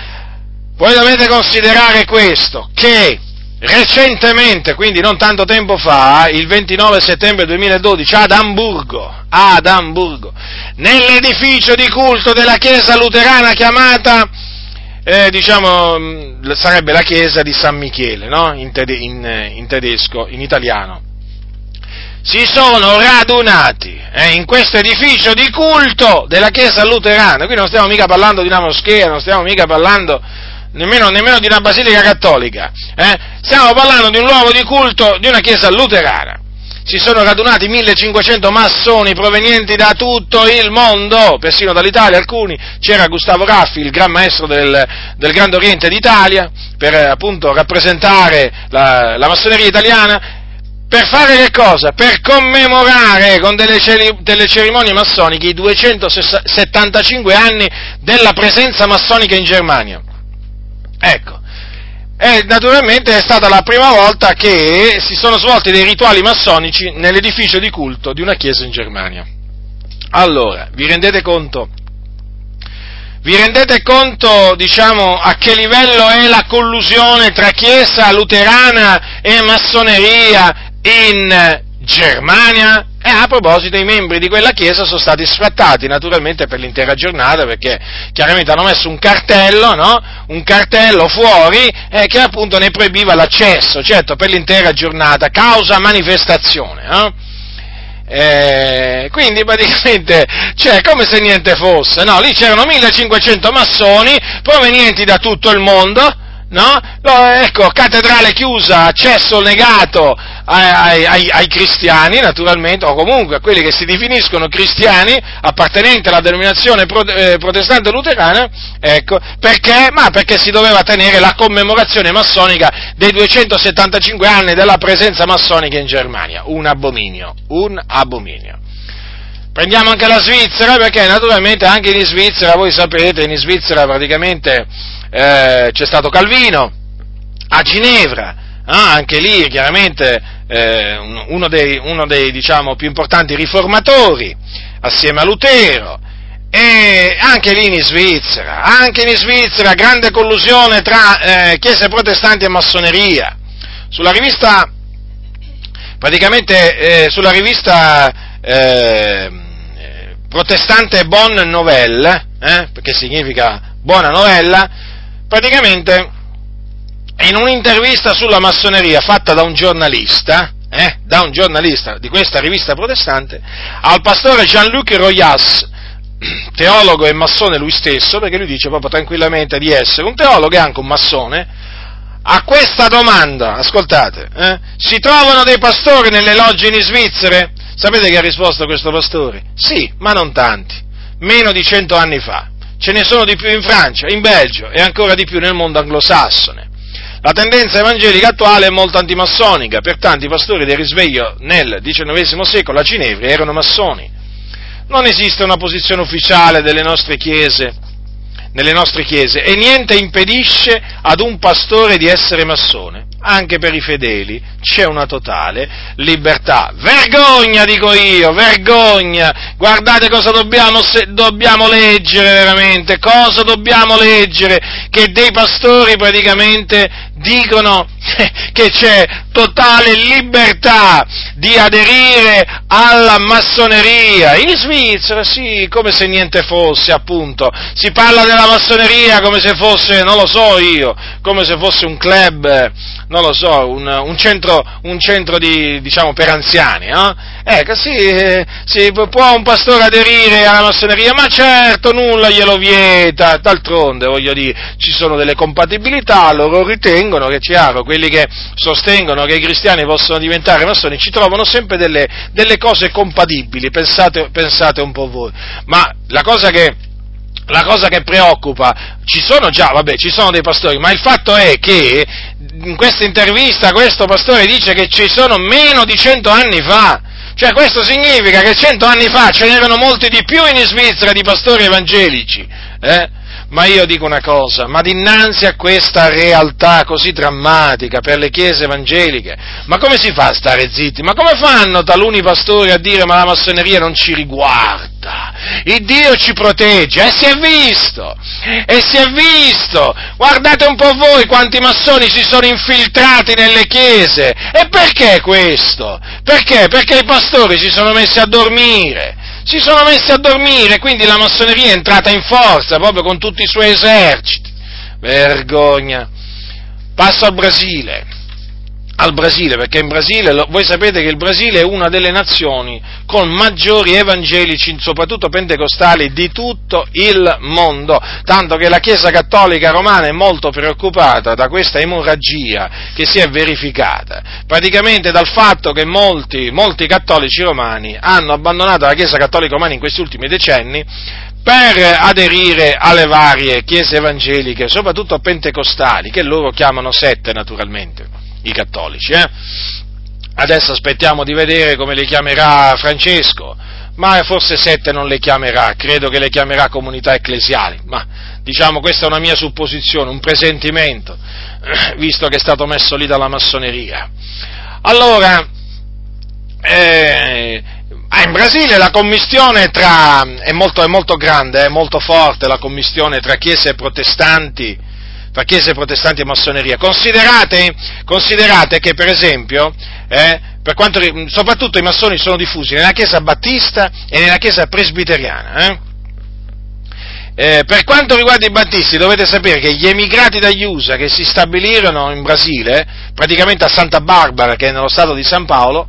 Voi dovete considerare questo, che recentemente, quindi non tanto tempo fa, il ventinove settembre duemiladodici ad Amburgo, ad Amburgo, nell'edificio di culto della Chiesa luterana chiamata, eh, diciamo, sarebbe la Chiesa di San Michele, no? In, tede- in, in tedesco, in italiano, si sono radunati eh, in questo edificio di culto della Chiesa luterana. Qui non stiamo mica parlando di una moschea, non stiamo mica parlando nemmeno, nemmeno di una basilica cattolica, eh? Stiamo parlando di un luogo di culto di una Chiesa luterana. Si sono radunati millecinquecento massoni provenienti da tutto il mondo, persino dall'Italia alcuni, c'era Gustavo Raffi, il gran maestro del, del Grande Oriente d'Italia, per appunto rappresentare la, la massoneria italiana. Per fare che cosa? Per commemorare con delle, ceri- delle cerimonie massoniche i duecentosettantacinque anni della presenza massonica in Germania. Ecco, e naturalmente è stata la prima volta che si sono svolti dei rituali massonici nell'edificio di culto di una chiesa in Germania. Allora, vi rendete conto? Vi rendete conto, diciamo, a che livello è la collusione tra chiesa luterana e massoneria in Germania? E a proposito, i membri di quella chiesa sono stati sfrattati naturalmente per l'intera giornata, perché chiaramente hanno messo un cartello, no? Un cartello fuori eh, che appunto ne proibiva l'accesso, certo, per l'intera giornata, causa manifestazione, no? Eh, quindi praticamente, cioè, come se niente fosse, no? Lì c'erano millecinquecento massoni provenienti da tutto il mondo, no? Ecco, cattedrale chiusa, accesso negato ai, ai, ai cristiani, naturalmente, o comunque a quelli che si definiscono cristiani appartenenti alla denominazione pro, eh, protestante luterana, ecco, perché? Ma perché si doveva tenere la commemorazione massonica dei duecentosettantacinque anni della presenza massonica in Germania. Un abominio, un abominio. Prendiamo anche la Svizzera, perché naturalmente anche in Svizzera, voi sapete, in Svizzera praticamente eh, c'è stato Calvino, a Ginevra, ah, anche lì chiaramente eh, uno dei, uno dei diciamo, più importanti riformatori, assieme a Lutero, e anche lì in Svizzera, anche in Svizzera grande collusione tra eh, chiese protestanti e massoneria. Sulla rivista, praticamente eh, sulla rivista... Eh, protestante Bonne Nouvelle, eh, perché significa buona novella, praticamente in un'intervista sulla massoneria fatta da un giornalista, eh, da un giornalista di questa rivista protestante, al pastore Jean-Luc Royas, teologo e massone lui stesso, perché lui dice proprio tranquillamente di essere un teologo e anche un massone, a questa domanda, ascoltate, eh, si trovano dei pastori nelle logge in Svizzere? Sapete che ha risposto questo pastore? Sì, ma non tanti, meno di cento anni fa. Ce ne sono di più in Francia, in Belgio e ancora di più nel mondo anglosassone. La tendenza evangelica attuale è molto antimassonica, pertanto i pastori del risveglio nel diciannovesimo secolo a Ginevra erano massoni. Non esiste una posizione ufficiale delle nostre chiese, nelle nostre chiese, e niente impedisce ad un pastore di essere massone. Anche per i fedeli c'è una totale libertà. Vergogna, dico io, vergogna! Guardate cosa dobbiamo, se, dobbiamo leggere veramente, cosa dobbiamo leggere, che dei pastori praticamente dicono che c'è totale libertà di aderire alla massoneria. In Svizzera, sì, come se niente fosse, appunto. Si parla della massoneria come se fosse, non lo so io, come se fosse un club, non lo so, un, un centro, un centro di, diciamo, per anziani, no? Ecco, sì, eh, sì, può un pastore aderire alla massoneria, ma certo, nulla glielo vieta. D'altronde, voglio dire, ci sono delle compatibilità, loro ritengono, che è chiaro, quelli che sostengono che i cristiani possono diventare massoni ci trovano sempre delle, delle cose compatibili, pensate, pensate un po' voi. Ma la cosa che La cosa che preoccupa, ci sono già, vabbè, ci sono dei pastori, ma il fatto è che in questa intervista questo pastore dice che ci sono meno di cento anni fa, cioè questo significa che cento anni fa ce n'erano molti di più in Svizzera di pastori evangelici, eh? Ma io dico una cosa, ma dinanzi a questa realtà così drammatica per le chiese evangeliche, ma come si fa a stare zitti? Ma come fanno taluni pastori a dire ma la massoneria non ci riguarda? Il Dio ci protegge, e si è visto, e si è visto, guardate un po' voi quanti massoni si sono infiltrati nelle chiese, e perché questo? Perché? Perché i pastori si sono messi a dormire, si sono messi a dormire, quindi la massoneria è entrata in forza proprio con tutti i suoi eserciti. Vergogna. Passo al Brasile. Al Brasile, perché in Brasile, voi sapete che il Brasile è una delle nazioni con maggiori evangelici, soprattutto pentecostali, di tutto il mondo, tanto che la Chiesa Cattolica Romana è molto preoccupata da questa emorragia che si è verificata, praticamente dal fatto che molti, molti cattolici romani hanno abbandonato la Chiesa Cattolica Romana in questi ultimi decenni per aderire alle varie chiese evangeliche, soprattutto pentecostali, che loro chiamano sette naturalmente. I cattolici, eh? Adesso aspettiamo di vedere come le chiamerà Francesco, ma forse sette non le chiamerà, credo che le chiamerà comunità ecclesiali, ma diciamo questa è una mia supposizione, un presentimento, visto che è stato messo lì dalla massoneria. Allora, eh, in Brasile la commistione tra, è molto, è molto grande, è molto forte la commistione tra chiese protestanti, tra chiese protestanti e massoneria. Considerate, considerate che per esempio, eh, per quanto, soprattutto i massoni sono diffusi nella chiesa battista e nella chiesa presbiteriana, eh? Eh, per quanto riguarda i battisti, dovete sapere che gli emigrati dagli U S A che si stabilirono in Brasile, praticamente a Santa Barbara, che è nello stato di San Paolo,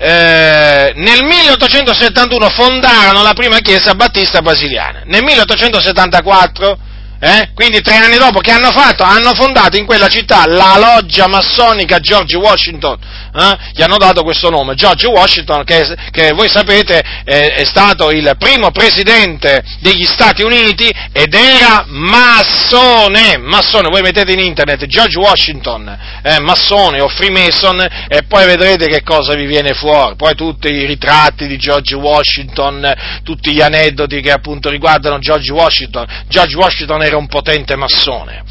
Eh, nel milleottocentosettantuno fondarono la prima chiesa battista brasiliana, nel milleottocentosettantaquattro, eh, quindi tre anni dopo, che hanno fatto? Hanno fondato in quella città la loggia massonica George Washington, eh, gli hanno dato questo nome, George Washington, che, che voi sapete eh, è stato il primo presidente degli Stati Uniti ed era massone, massone, voi mettete in internet George Washington, eh, massone o freemason e poi vedrete che cosa vi viene fuori, poi tutti i ritratti di George Washington, tutti gli aneddoti che appunto riguardano George Washington, George Washington è era un potente massone.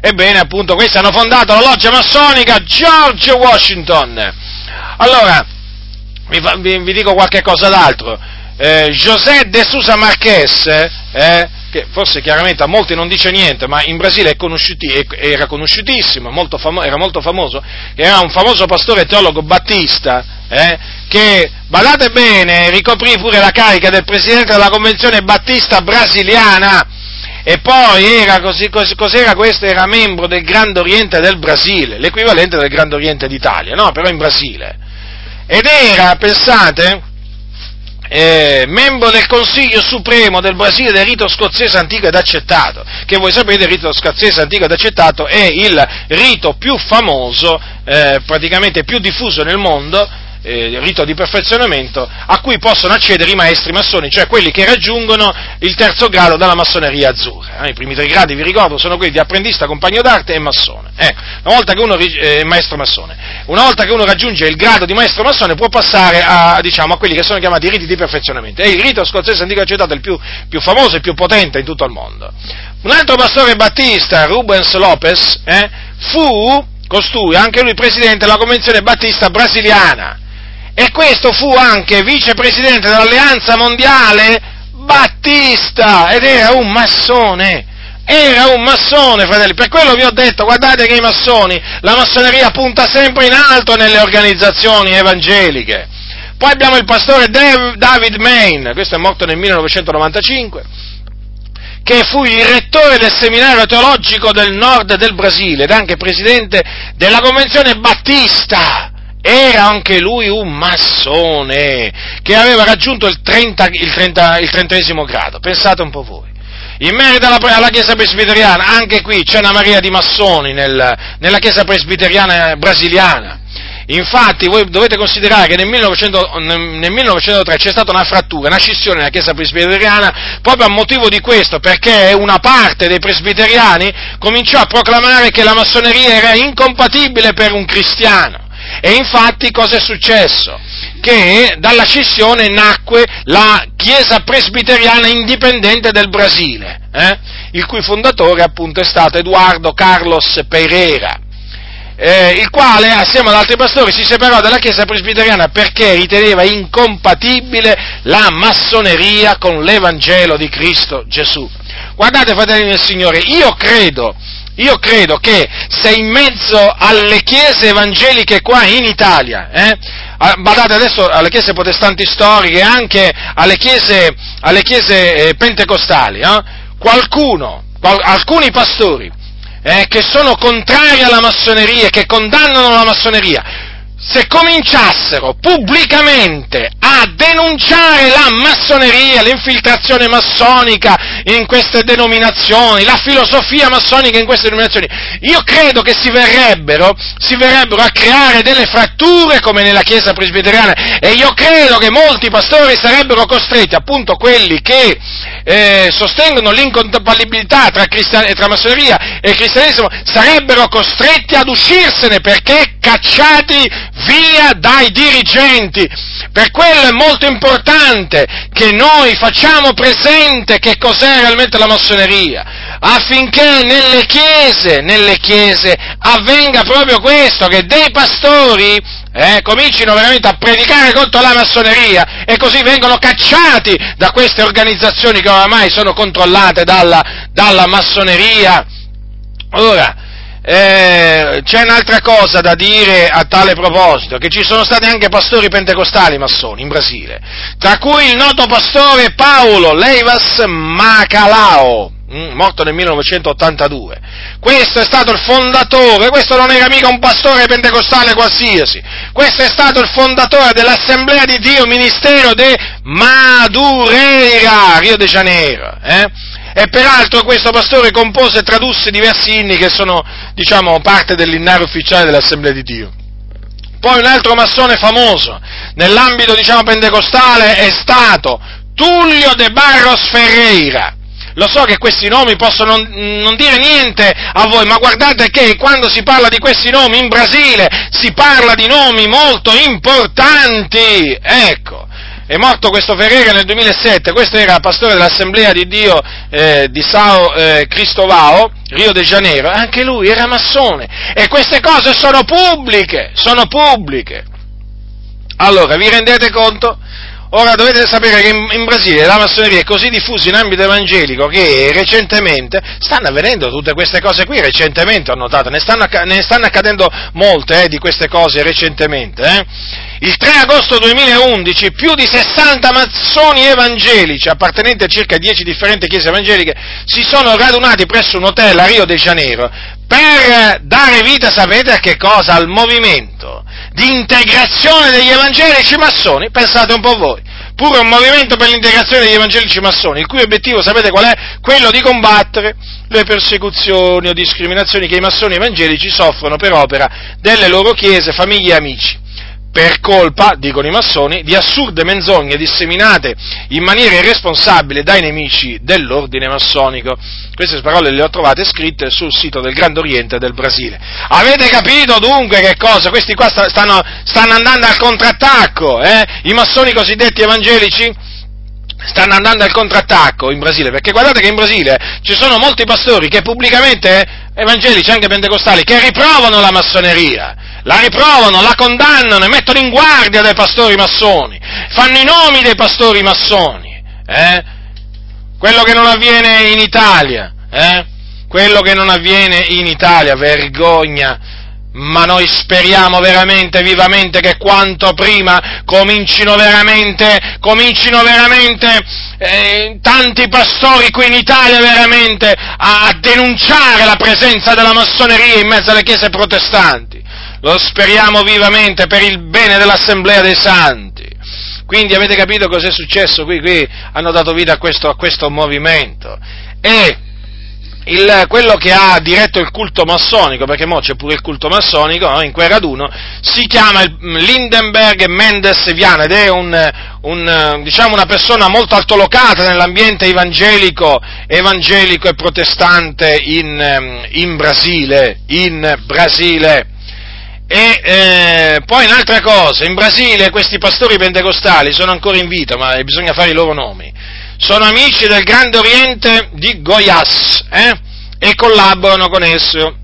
Ebbene, appunto, questi hanno fondato la loggia massonica George Washington. Allora, vi, vi, vi dico qualche cosa d'altro. Eh, José de Sousa Marques, eh, che forse chiaramente a molti non dice niente, ma in Brasile è conosciuti, era conosciutissimo, molto famo, era molto famoso, era un famoso pastore teologo battista, eh, che, badate bene, ricoprì pure la carica del presidente della Convenzione Battista Brasiliana. E poi era, così, così, cos'era questo? Era membro del Grande Oriente del Brasile, l'equivalente del Grande Oriente d'Italia, no? Però in Brasile. Ed era, pensate, eh, membro del Consiglio Supremo del Brasile del rito scozzese antico ed accettato, che voi sapete il rito scozzese antico ed accettato è il rito più famoso, eh, praticamente più diffuso nel mondo, il rito di perfezionamento a cui possono accedere i maestri massoni, cioè quelli che raggiungono il terzo grado dalla massoneria azzurra. Eh, i primi tre gradi, vi ricordo, sono quelli di apprendista, compagno d'arte e massone. Eh, una volta che uno eh, maestro massone, una volta che uno raggiunge il grado di maestro massone, può passare a, diciamo, a quelli che sono chiamati riti di perfezionamento. È il rito scozzese antico accettato, il più, più famoso e più potente in tutto il mondo. Un altro pastore battista, Rubens Lopes, eh, fu costui anche lui presidente della Convenzione Battista Brasiliana. E questo fu anche vicepresidente dell'Alleanza Mondiale Battista, ed era un massone, era un massone, fratelli, per quello vi ho detto, guardate che i massoni, la massoneria punta sempre in alto nelle organizzazioni evangeliche. Poi abbiamo il pastore David Main, questo è morto nel millenovecentonovantacinque, che fu il rettore del seminario teologico del nord del Brasile, ed anche presidente della Convenzione Battista. Era anche lui un massone che aveva raggiunto il trentesimo grado, pensate un po' voi. In merito alla, alla chiesa presbiteriana, anche qui c'è una marea di massoni nel, nella chiesa presbiteriana brasiliana. Infatti voi dovete considerare che nel, millenovecentotre c'è stata una frattura, una scissione nella chiesa presbiteriana proprio a motivo di questo, perché una parte dei presbiteriani cominciò a proclamare che la massoneria era incompatibile per un cristiano. E infatti cosa è successo? Che dalla scissione nacque la Chiesa Presbiteriana Indipendente del Brasile, eh? Il cui fondatore appunto è stato Eduardo Carlos Pereira, eh, il quale assieme ad altri pastori si separò dalla Chiesa Presbiteriana perché riteneva incompatibile la massoneria con l'Evangelo di Cristo Gesù. Guardate, fratelli del Signore, io credo Io credo che se in mezzo alle chiese evangeliche qua in Italia, eh, badate adesso alle chiese protestanti storiche, anche alle chiese, alle chiese eh, pentecostali, eh, qualcuno, qual- alcuni pastori eh, che sono contrari alla massoneria, che condannano la massoneria, se cominciassero pubblicamente a denunciare la massoneria, l'infiltrazione massonica in queste denominazioni, la filosofia massonica in queste denominazioni, io credo che si verrebbero, si verrebbero a creare delle fratture come nella Chiesa presbiteriana, e io credo che molti pastori sarebbero costretti, appunto quelli che eh, sostengono l'incompatibilità tra, cristian- tra massoneria e cristianesimo, sarebbero costretti ad uscirsene perché cacciati via dai dirigenti. Per quello è molto importante che noi facciamo presente che cos'è realmente la massoneria, affinché nelle chiese, nelle chiese avvenga proprio questo, che dei pastori eh, comincino veramente a predicare contro la massoneria e così vengono cacciati da queste organizzazioni che oramai sono controllate dalla, dalla massoneria. Ora, Eh, c'è un'altra cosa da dire a tale proposito, che ci sono stati anche pastori pentecostali massoni in Brasile, tra cui il noto pastore Paolo Leivas Macalao, morto nel millenovecentottantadue. Questo è stato il fondatore, questo non era mica un pastore pentecostale qualsiasi, questo è stato il fondatore dell'Assemblea di Dio Ministero de Madureira, Rio de Janeiro, eh? E peraltro questo pastore compose e tradusse diversi inni che sono, diciamo, parte dell'innario ufficiale dell'Assemblea di Dio. Poi un altro massone famoso nell'ambito, diciamo, pentecostale è stato Tullio de Barros Ferreira. Lo so che questi nomi possono non dire niente a voi, ma guardate che quando si parla di questi nomi in Brasile si parla di nomi molto importanti. Ecco, è morto questo Ferreira nel duemilasette, questo era pastore dell'Assemblea di Dio eh, di São eh, Cristóvão, Rio de Janeiro, anche lui era massone, e queste cose sono pubbliche, sono pubbliche. Allora, vi rendete conto? Ora dovete sapere che in, in Brasile la massoneria è così diffusa in ambito evangelico che recentemente stanno avvenendo tutte queste cose qui, recentemente ho notato, ne stanno, ne stanno accadendo molte eh, di queste cose recentemente. Eh. Il tre agosto duemilaundici più di sessanta massoni evangelici appartenenti a circa dieci differenti chiese evangeliche si sono radunati presso un hotel a Rio de Janeiro per dare vita, sapete a che cosa? Al movimento di integrazione degli evangelici massoni, pensate un po' voi, pure un movimento per l'integrazione degli evangelici massoni, il cui obiettivo, sapete qual è? Quello di combattere le persecuzioni o discriminazioni che i massoni evangelici soffrono per opera delle loro chiese, famiglie e amici, per colpa, dicono i massoni, di assurde menzogne disseminate in maniera irresponsabile dai nemici dell'ordine massonico. Queste parole le ho trovate scritte sul sito del Grande Oriente del Brasile. Avete capito dunque che cosa? Questi qua stanno, stanno andando al contrattacco, eh? I massoni cosiddetti evangelici stanno andando al contrattacco in Brasile, perché guardate che in Brasile ci sono molti pastori che pubblicamente, evangelici anche pentecostali, che riprovano la massoneria, la riprovano, la condannano e mettono in guardia dai pastori massoni, fanno i nomi dei pastori massoni, eh? Quello che non avviene in Italia, eh? Quello che non avviene in Italia, vergogna. Ma noi speriamo veramente, vivamente, che quanto prima comincino veramente, comincino veramente eh, tanti pastori qui in Italia veramente a, a denunciare la presenza della massoneria in mezzo alle chiese protestanti. Lo speriamo vivamente per il bene dell'Assemblea dei Santi. Quindi avete capito cos'è successo qui? Qui hanno dato vita a questo, a questo movimento. E Il, quello che ha diretto il culto massonico, perché mo c'è pure il culto massonico, no? In quel raduno, si chiama il Lindenberg Mendes Viana, ed è un, un, diciamo, una persona molto altolocata nell'ambiente evangelico, evangelico e protestante in, in Brasile, in Brasile. E eh, poi un'altra cosa, in Brasile questi pastori pentecostali sono ancora in vita, ma bisogna fare i loro nomi, sono amici del Grande Oriente di Goiás, eh, e collaborano con esso.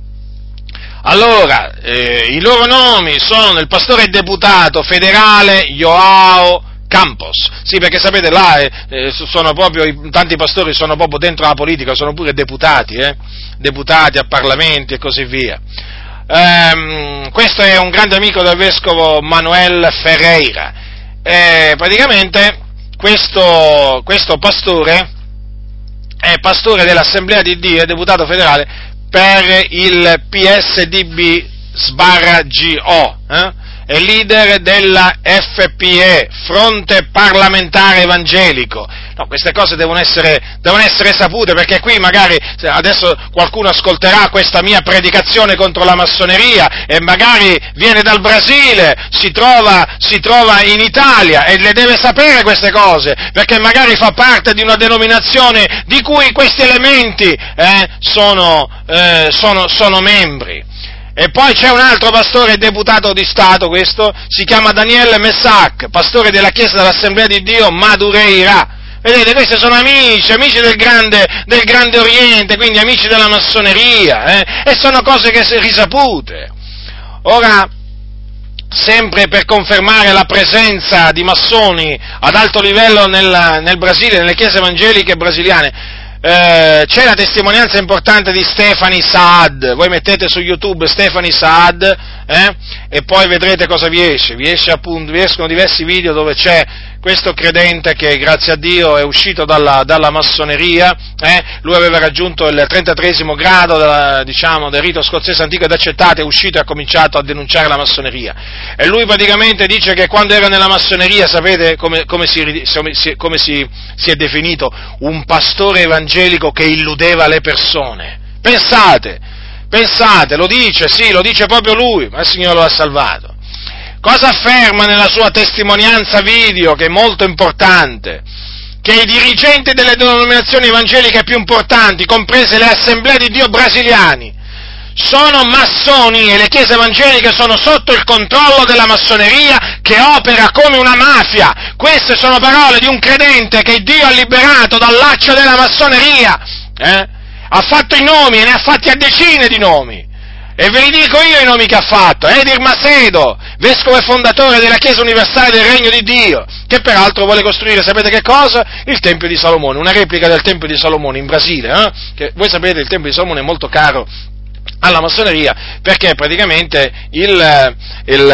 Allora, eh, i loro nomi sono il pastore e deputato federale João Campos, sì, perché sapete là eh, sono proprio, i, tanti pastori sono proprio dentro la politica, sono pure deputati, eh, deputati a parlamenti e così via. Um, questo è un grande amico del vescovo Manuel Ferreira, eh, praticamente questo, questo pastore è pastore dell'Assemblea di Dio e deputato federale per il P S D B sbarra G O, eh? È leader della F P E, Fronte Parlamentare Evangelico. No, queste cose devono essere, devono essere sapute, perché qui magari adesso qualcuno ascolterà questa mia predicazione contro la massoneria e magari viene dal Brasile, si trova, si trova in Italia e le deve sapere queste cose, perché magari fa parte di una denominazione di cui questi elementi eh, sono, eh, sono, sono membri. E poi c'è un altro pastore deputato di Stato, questo, si chiama Daniel Messac, pastore della Chiesa dell'Assemblea di Dio Madureira. Vedete, questi sono amici, amici del grande, del Grande Oriente, quindi amici della massoneria, eh? E sono cose che si risapute. Ora, sempre per confermare la presenza di massoni ad alto livello nel, nel Brasile, nelle chiese evangeliche brasiliane, Eh, c'è la testimonianza importante di Stefani Saad. Voi mettete su YouTube Stefani Saad, eh, e poi vedrete cosa vi esce. Vi esce appunto, vi escono diversi video dove c'è questo credente che, grazie a Dio, è uscito dalla, dalla massoneria, eh, lui aveva raggiunto il trentatreesimo grado della, diciamo, del rito scozzese antico ed accettato, è uscito e ha cominciato a denunciare la massoneria. E lui praticamente dice che quando era nella massoneria, sapete come, come, si, come si, si è definito? Un pastore evangelico che illudeva le persone. Pensate, pensate, lo dice, sì, lo dice proprio lui, ma il Signore lo ha salvato. Cosa afferma nella sua testimonianza video, che è molto importante? Che i dirigenti delle denominazioni evangeliche più importanti, comprese le Assemblee di Dio brasiliani, sono massoni e le chiese evangeliche sono sotto il controllo della massoneria che opera come una mafia. Queste sono parole di un credente che Dio ha liberato dal laccio della massoneria. Eh? Ha fatto i nomi e ne ha fatti a decine di nomi. E ve li dico io i nomi che ha fatto: Edir Macedo, vescovo e fondatore della Chiesa Universale del Regno di Dio, che peraltro vuole costruire, sapete che cosa? Il Tempio di Salomone, una replica del Tempio di Salomone in Brasile, eh? Che voi sapete il Tempio di Salomone è molto caro alla massoneria, perché praticamente il, il,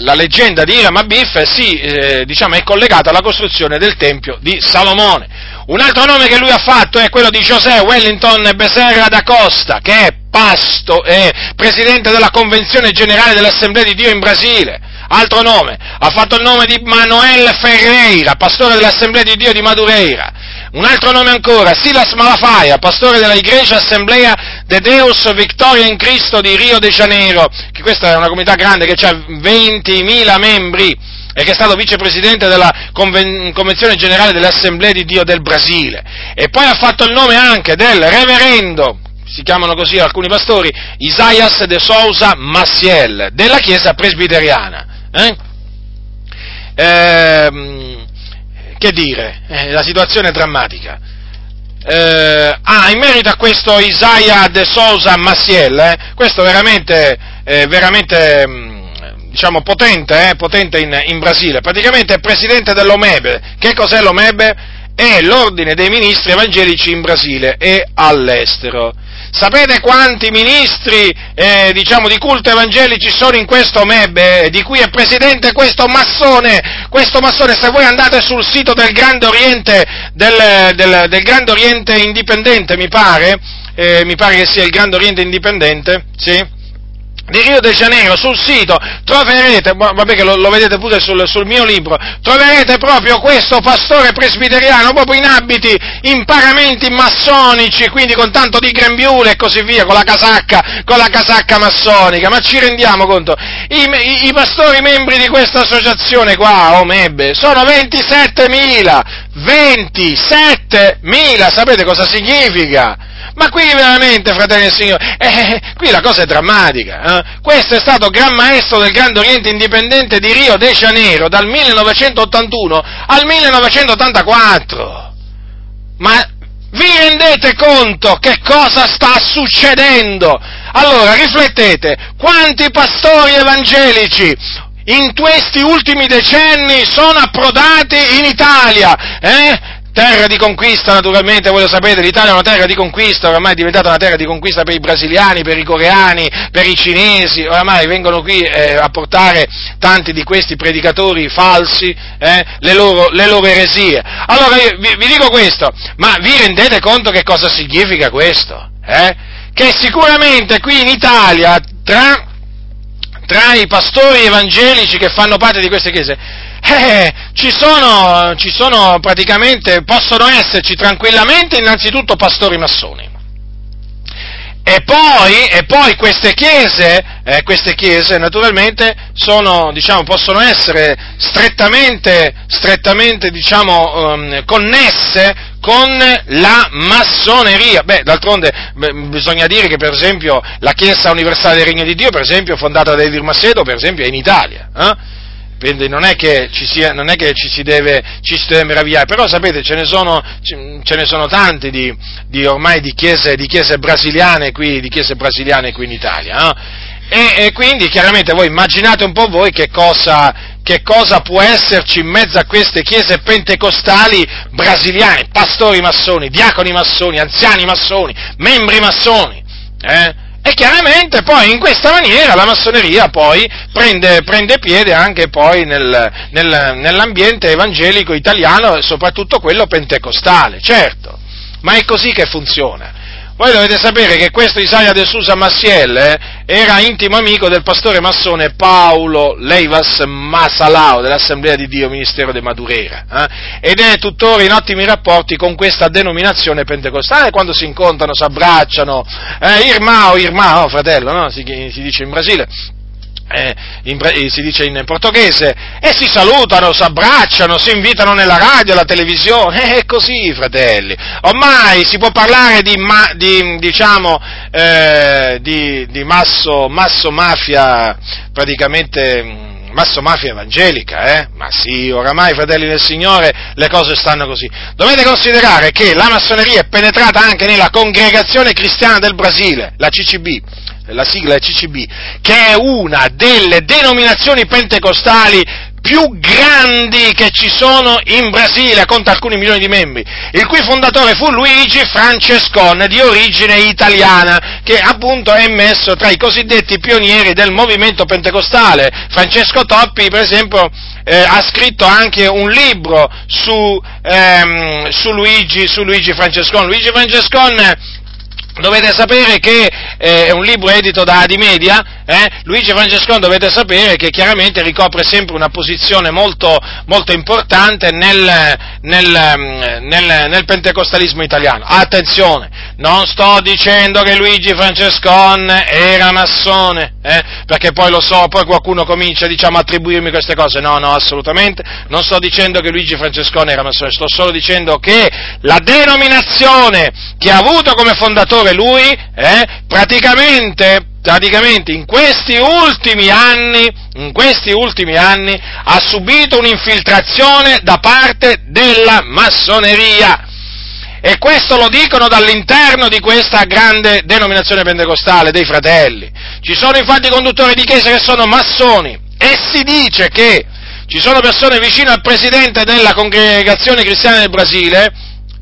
la leggenda di Hiram Abiff si, eh, diciamo, è collegata alla costruzione del Tempio di Salomone. Un altro nome che lui ha fatto è quello di José Wellington Bezerra da Costa, che è pasto e eh, presidente della Convenzione Generale dell'Assemblea di Dio in Brasile. Altro nome, ha fatto il nome di Manuel Ferreira, pastore dell'Assemblea di Dio di Madureira. Un altro nome ancora, Silas Malafaia, pastore della Igreja Assemblea de Deus Victoria in Cristo di Rio de Janeiro, che questa è una comunità grande che ha ventimila membri, e che è stato vicepresidente della Conven- Convenzione Generale dell'Assemblea di Dio del Brasile. E poi ha fatto il nome anche del reverendo, si chiamano così alcuni pastori, Isaías de Sousa Maciel, della Chiesa Presbiteriana. Eh? Ehm, che dire, eh, la situazione è drammatica. Eh, ah, in merito a questo Isaías de Sousa Maciel, eh, questo veramente, eh, veramente... diciamo potente, eh, potente in, in Brasile, praticamente è presidente dell'Omebe. Che cos'è l'Omebe? È l'ordine dei ministri evangelici in Brasile e all'estero. Sapete quanti ministri, eh, diciamo, di culto evangelici sono in questo Omebe, di cui è presidente questo massone, questo massone? Se voi andate sul sito del Grande Oriente, del, del, del Grande Oriente Indipendente, mi pare, eh, mi pare che sia il Grande Oriente Indipendente, sì? Di Rio de Janeiro, sul sito troverete, vabbè che lo, lo vedete pure sul, sul mio libro, troverete proprio questo pastore presbiteriano, proprio in abiti, in paramenti massonici, quindi con tanto di grembiule e così via, con la casacca, con la casacca massonica. Ma ci rendiamo conto? I, i, i pastori membri di questa associazione qua, Omebe, sono ventisettemila, ventisettemila, sapete cosa significa? Ma qui veramente, fratelli del Signore, eh, qui la cosa è drammatica. Eh? Questo è stato Gran Maestro del Grande Oriente Indipendente di Rio de Janeiro dal millenovecentottantuno al millenovecentottantaquattro. Ma vi rendete conto che cosa sta succedendo? Allora, riflettete, quanti pastori evangelici in questi ultimi decenni sono approdati in Italia, eh? Terra di conquista, naturalmente, voi lo sapete, l'Italia è una terra di conquista, oramai è diventata una terra di conquista per i brasiliani, per i coreani, per i cinesi, oramai vengono qui eh, a portare tanti di questi predicatori falsi, eh, le, loro, le loro eresie. Allora, io vi, vi dico questo, ma vi rendete conto che cosa significa questo? Eh? Che sicuramente qui in Italia, tra, tra i pastori evangelici che fanno parte di queste chiese, Eh, ci sono, ci sono praticamente, possono esserci tranquillamente innanzitutto pastori massoni. E poi, e poi queste chiese, eh, queste chiese naturalmente sono, diciamo, possono essere strettamente, strettamente, diciamo, um, connesse con la massoneria. Beh, d'altronde beh, bisogna dire che, per esempio, la Chiesa Universale del Regno di Dio, per esempio, fondata da Edir Macedo, per esempio, è in Italia, eh? Quindi non è che ci sia, non è che ci si deve, ci si deve meravigliare, però sapete, ce ne sono, ce ne sono tanti di, di ormai di chiese, di chiese brasiliane qui, di chiese brasiliane qui in Italia, eh? E, e quindi chiaramente voi immaginate un po' voi che cosa, che cosa può esserci in mezzo a queste chiese pentecostali brasiliane, pastori massoni, diaconi massoni, anziani massoni, membri massoni, eh? E chiaramente poi in questa maniera la massoneria poi prende, prende piede anche poi nel, nel, nell'ambiente evangelico italiano, soprattutto quello pentecostale, certo, ma è così che funziona. Voi dovete sapere che questo Isaías de Sousa Maciel eh, era intimo amico del pastore massone Paolo Leivas Masalao dell'Assemblea di Dio Ministero de Madureira eh, ed è tuttora in ottimi rapporti con questa denominazione pentecostale. Quando si incontrano, si abbracciano, eh, irmão, irmão, fratello, no? si, si dice in Brasile. Eh, in, eh, si dice in portoghese, e si salutano, si abbracciano, si invitano nella radio, alla televisione, è eh, così, fratelli. Ormai si può parlare di, ma, di diciamo, eh, di, di masso, masso mafia, praticamente masso mafia evangelica, eh? Ma sì, oramai, fratelli del Signore, le cose stanno così. Dovete considerare che la massoneria è penetrata anche nella Congregazione Cristiana del Brasile, la C C B, la sigla è C C B, che è una delle denominazioni pentecostali più grandi che ci sono in Brasile, conta alcuni milioni di membri, il cui fondatore fu Luigi Francescon, di origine italiana, che appunto è messo tra i cosiddetti pionieri del movimento pentecostale. Francesco Toppi, per esempio, eh, ha scritto anche un libro su, ehm, su, Luigi, su Luigi Francescon. Luigi Francescon... Dovete sapere che eh, è un libro edito da Adimedia, eh? Luigi Francescon, dovete sapere che chiaramente ricopre sempre una posizione molto, molto importante nel, nel, nel, nel pentecostalismo italiano. Attenzione, non sto dicendo che Luigi Francescon era massone, eh? Perché poi lo so, poi qualcuno comincia, diciamo, a attribuirmi queste cose, no, no, assolutamente, non sto dicendo che Luigi Francescon era massone, sto solo dicendo che la denominazione che ha avuto come fondatore lui, eh, praticamente, praticamente in questi ultimi anni, in questi ultimi anni ha subito un'infiltrazione da parte della massoneria. E questo lo dicono dall'interno di questa grande denominazione pentecostale dei fratelli. Ci sono infatti conduttori di chiese che sono massoni e si dice che ci sono persone vicine al presidente della Congregazione Cristiana del Brasile,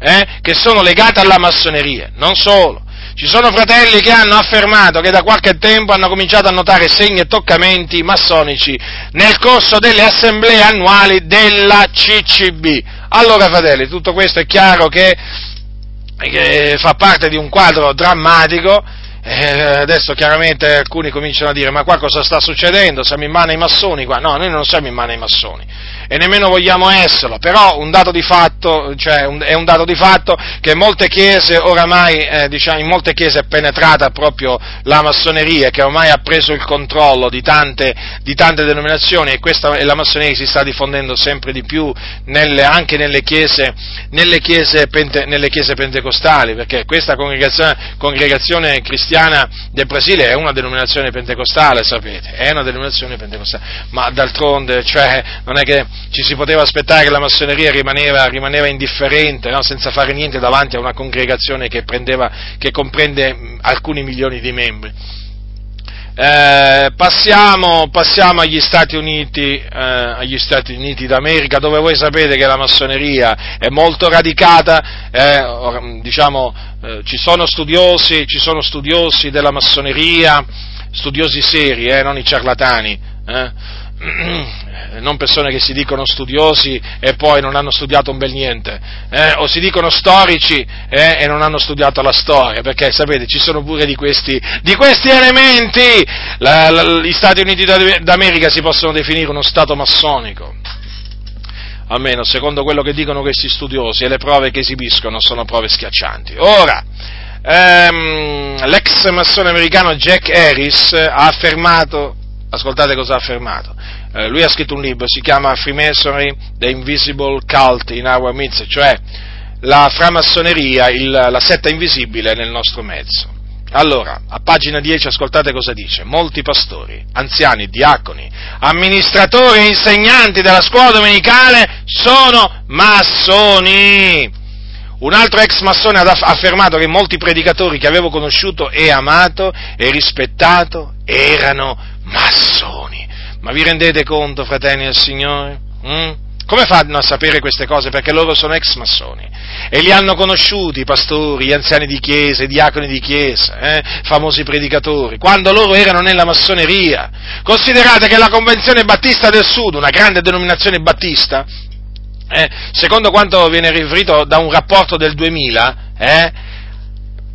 eh, che sono legate alla massoneria. Non solo. Ci sono fratelli che hanno affermato che da qualche tempo hanno cominciato a notare segni e toccamenti massonici nel corso delle assemblee annuali della C C B. Allora, fratelli, tutto questo è chiaro che, che fa parte di un quadro drammatico. Eh, adesso chiaramente alcuni cominciano a dire: ma qua cosa sta succedendo? Siamo in mano ai massoni qua? No, noi non siamo in mano ai massoni e nemmeno vogliamo esserlo, però un dato di fatto, cioè un, è un dato di fatto che molte chiese oramai, eh, diciamo, in molte chiese è penetrata proprio la massoneria, che ormai ha preso il controllo di tante, di tante denominazioni, e questa, e la massoneria si sta diffondendo sempre di più nelle, anche nelle chiese, nelle chiese, pente, nelle chiese pentecostali, perché questa congregazione, congregazione cristiana del Brasile è una denominazione pentecostale, sapete, è una denominazione pentecostale, ma d'altronde, cioè, non è che ci si poteva aspettare che la massoneria rimaneva, rimaneva indifferente, no? Senza fare niente davanti a una congregazione che, prendeva, che comprende alcuni milioni di membri. Eh, passiamo, passiamo agli Stati Uniti, eh, agli Stati Uniti d'America, dove voi sapete che la massoneria è molto radicata, eh, or, diciamo, eh, ci sono studiosi, ci sono studiosi della massoneria, studiosi seri, eh, non i ciarlatani, eh, non persone che si dicono studiosi e poi non hanno studiato un bel niente, eh, o si dicono storici, eh, e non hanno studiato la storia, perché sapete ci sono pure di questi, di questi elementi. La, la, gli Stati Uniti d'America si possono definire uno stato massonico, almeno secondo quello che dicono questi studiosi, e le prove che esibiscono sono prove schiaccianti. Ora, ehm, l'ex massone americano Jack Harris ha affermato, ascoltate cosa ha affermato. Eh, lui ha scritto un libro, si chiama Freemasonry, The Invisible Cult in Our Midst, cioè la framassoneria, il, la setta invisibile nel nostro mezzo. Allora, a pagina dieci ascoltate cosa dice. Molti pastori, anziani, diaconi, amministratori e insegnanti della scuola domenicale sono massoni. Un altro ex massone ha affermato che molti predicatori che avevo conosciuto e amato e rispettato erano massoni. Ma vi rendete conto, fratelli del Signore? Mm? Come fanno a sapere queste cose? Perché loro sono ex massoni e li hanno conosciuti i pastori, gli anziani di chiesa, i diaconi di chiesa, eh, famosi predicatori, quando loro erano nella massoneria. Considerate che la Convenzione Battista del Sud, una grande denominazione battista, eh, secondo quanto viene riferito da un rapporto del duemila, eh,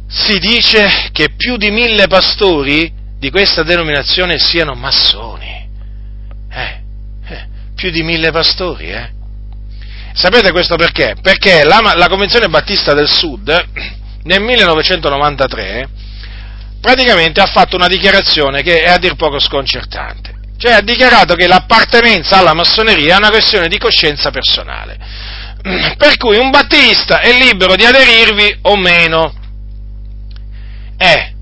si dice che più di mille pastori di questa denominazione siano massoni. Eh. Più di mille pastori, eh? Sapete questo perché? Perché la, la Convenzione Battista del Sud nel millenovecentonovantatré praticamente ha fatto una dichiarazione che è a dir poco sconcertante, cioè ha dichiarato che l'appartenenza alla massoneria è una questione di coscienza personale, per cui un battista è libero di aderirvi o meno. Eh,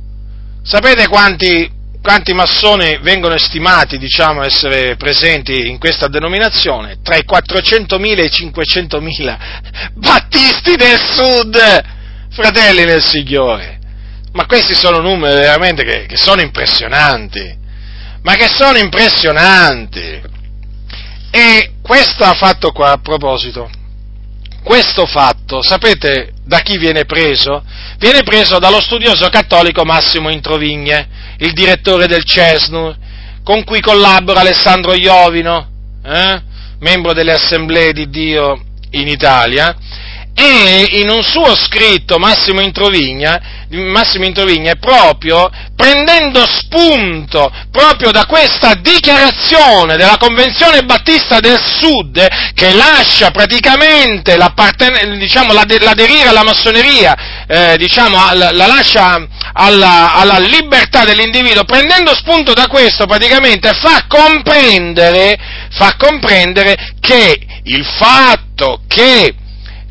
sapete quanti... Quanti massoni vengono stimati, diciamo, essere presenti in questa denominazione? Tra i quattrocentomila e i cinquecentomila battisti del Sud, fratelli del Signore. Ma questi sono numeri veramente che, che sono impressionanti, ma che sono impressionanti. E questo fatto qua, a proposito, questo fatto, sapete da chi viene preso? Viene preso dallo studioso cattolico Massimo Introvigne, il direttore del CESNUR, con cui collabora Alessandro Iovino, eh, membro delle Assemblee di Dio in Italia, e in un suo scritto Massimo Introvigne, Massimo Introvigne proprio prendendo spunto proprio da questa dichiarazione della Convenzione Battista del Sud, che lascia praticamente diciamo, l'aderire alla massoneria, eh, diciamo, la, la lascia alla, alla libertà dell'individuo, prendendo spunto da questo praticamente fa comprendere, fa comprendere che il fatto che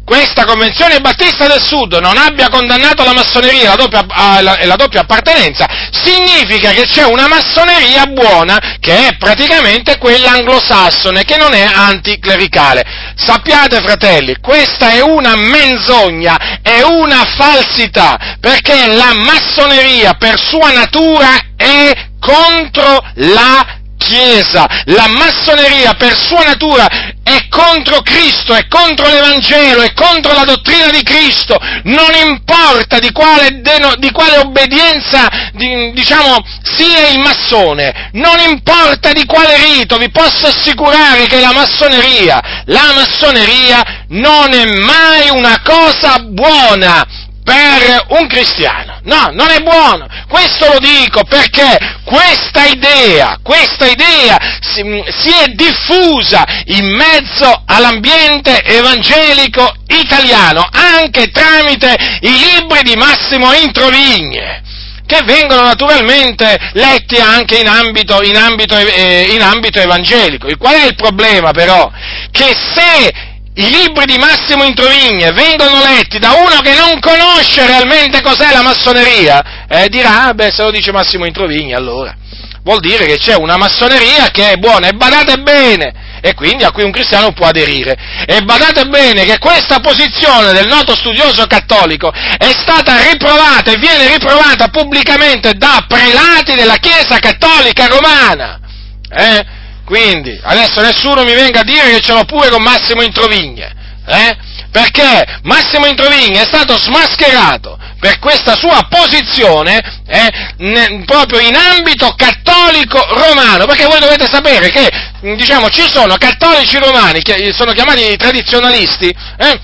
questa Convenzione Battista del Sud non abbia condannato la massoneria e la doppia, la, la doppia appartenenza, significa che c'è una massoneria buona, che è praticamente quella anglosassone, che non è anticlericale. Sappiate, fratelli, questa è una menzogna, è una falsità, perché la massoneria per sua natura è contro la Chiesa, la massoneria per sua natura è contro Cristo, è contro l'Evangelo, è contro la dottrina di Cristo, non importa di quale, deno, di quale obbedienza di, diciamo, sia il massone, non importa di quale rito, vi posso assicurare che la massoneria, la massoneria non è mai una cosa buona per un cristiano, no, non è buono, questo lo dico perché questa idea, questa idea si, si è diffusa in mezzo all'ambiente evangelico italiano, anche tramite i libri di Massimo Introvigne, che vengono naturalmente letti anche in ambito, in ambito, eh, in ambito evangelico. Qual è il problema però? Che se i libri di Massimo Introvigne vengono letti da uno che non conosce realmente cos'è la massoneria, eh, dirà, ah, beh, se lo dice Massimo Introvigne, allora vuol dire che c'è una massoneria che è buona, e badate bene, e quindi a cui un cristiano può aderire. E badate bene che questa posizione del noto studioso cattolico è stata riprovata e viene riprovata pubblicamente da prelati della Chiesa Cattolica Romana, eh? Quindi, adesso nessuno mi venga a dire che ce l'ho pure con Massimo Introvigne, eh? Perché Massimo Introvigne è stato smascherato per questa sua posizione, eh, ne, proprio in ambito cattolico romano, perché voi dovete sapere che, diciamo, ci sono cattolici romani, che sono chiamati tradizionalisti, eh,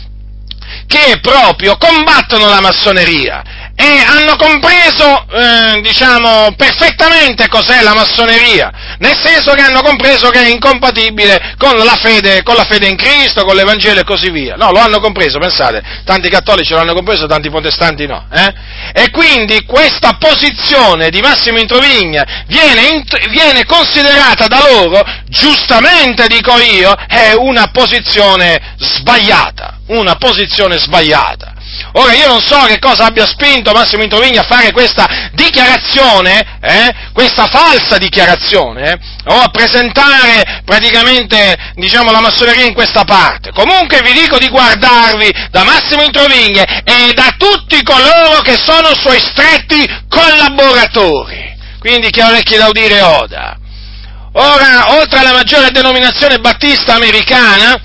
che proprio combattono la massoneria, e hanno compreso, eh, diciamo, perfettamente cos'è la massoneria, nel senso che hanno compreso che è incompatibile con la fede, con la fede in Cristo, con l'Evangelo e così via. No, lo hanno compreso, pensate, tanti cattolici lo hanno compreso, tanti protestanti no, eh? E quindi questa posizione di Massimo Introvigne viene, int- viene considerata da loro, giustamente dico io, è una posizione sbagliata, una posizione sbagliata. Ora, io non so che cosa abbia spinto Massimo Introvigne a fare questa dichiarazione, eh, questa falsa dichiarazione, eh, o a presentare praticamente, diciamo, la massoneria in questa parte. Comunque vi dico di guardarvi da Massimo Introvigne e da tutti coloro che sono suoi stretti collaboratori. Quindi chi ha orecchi da udire oda. Ora, oltre alla maggiore denominazione battista americana,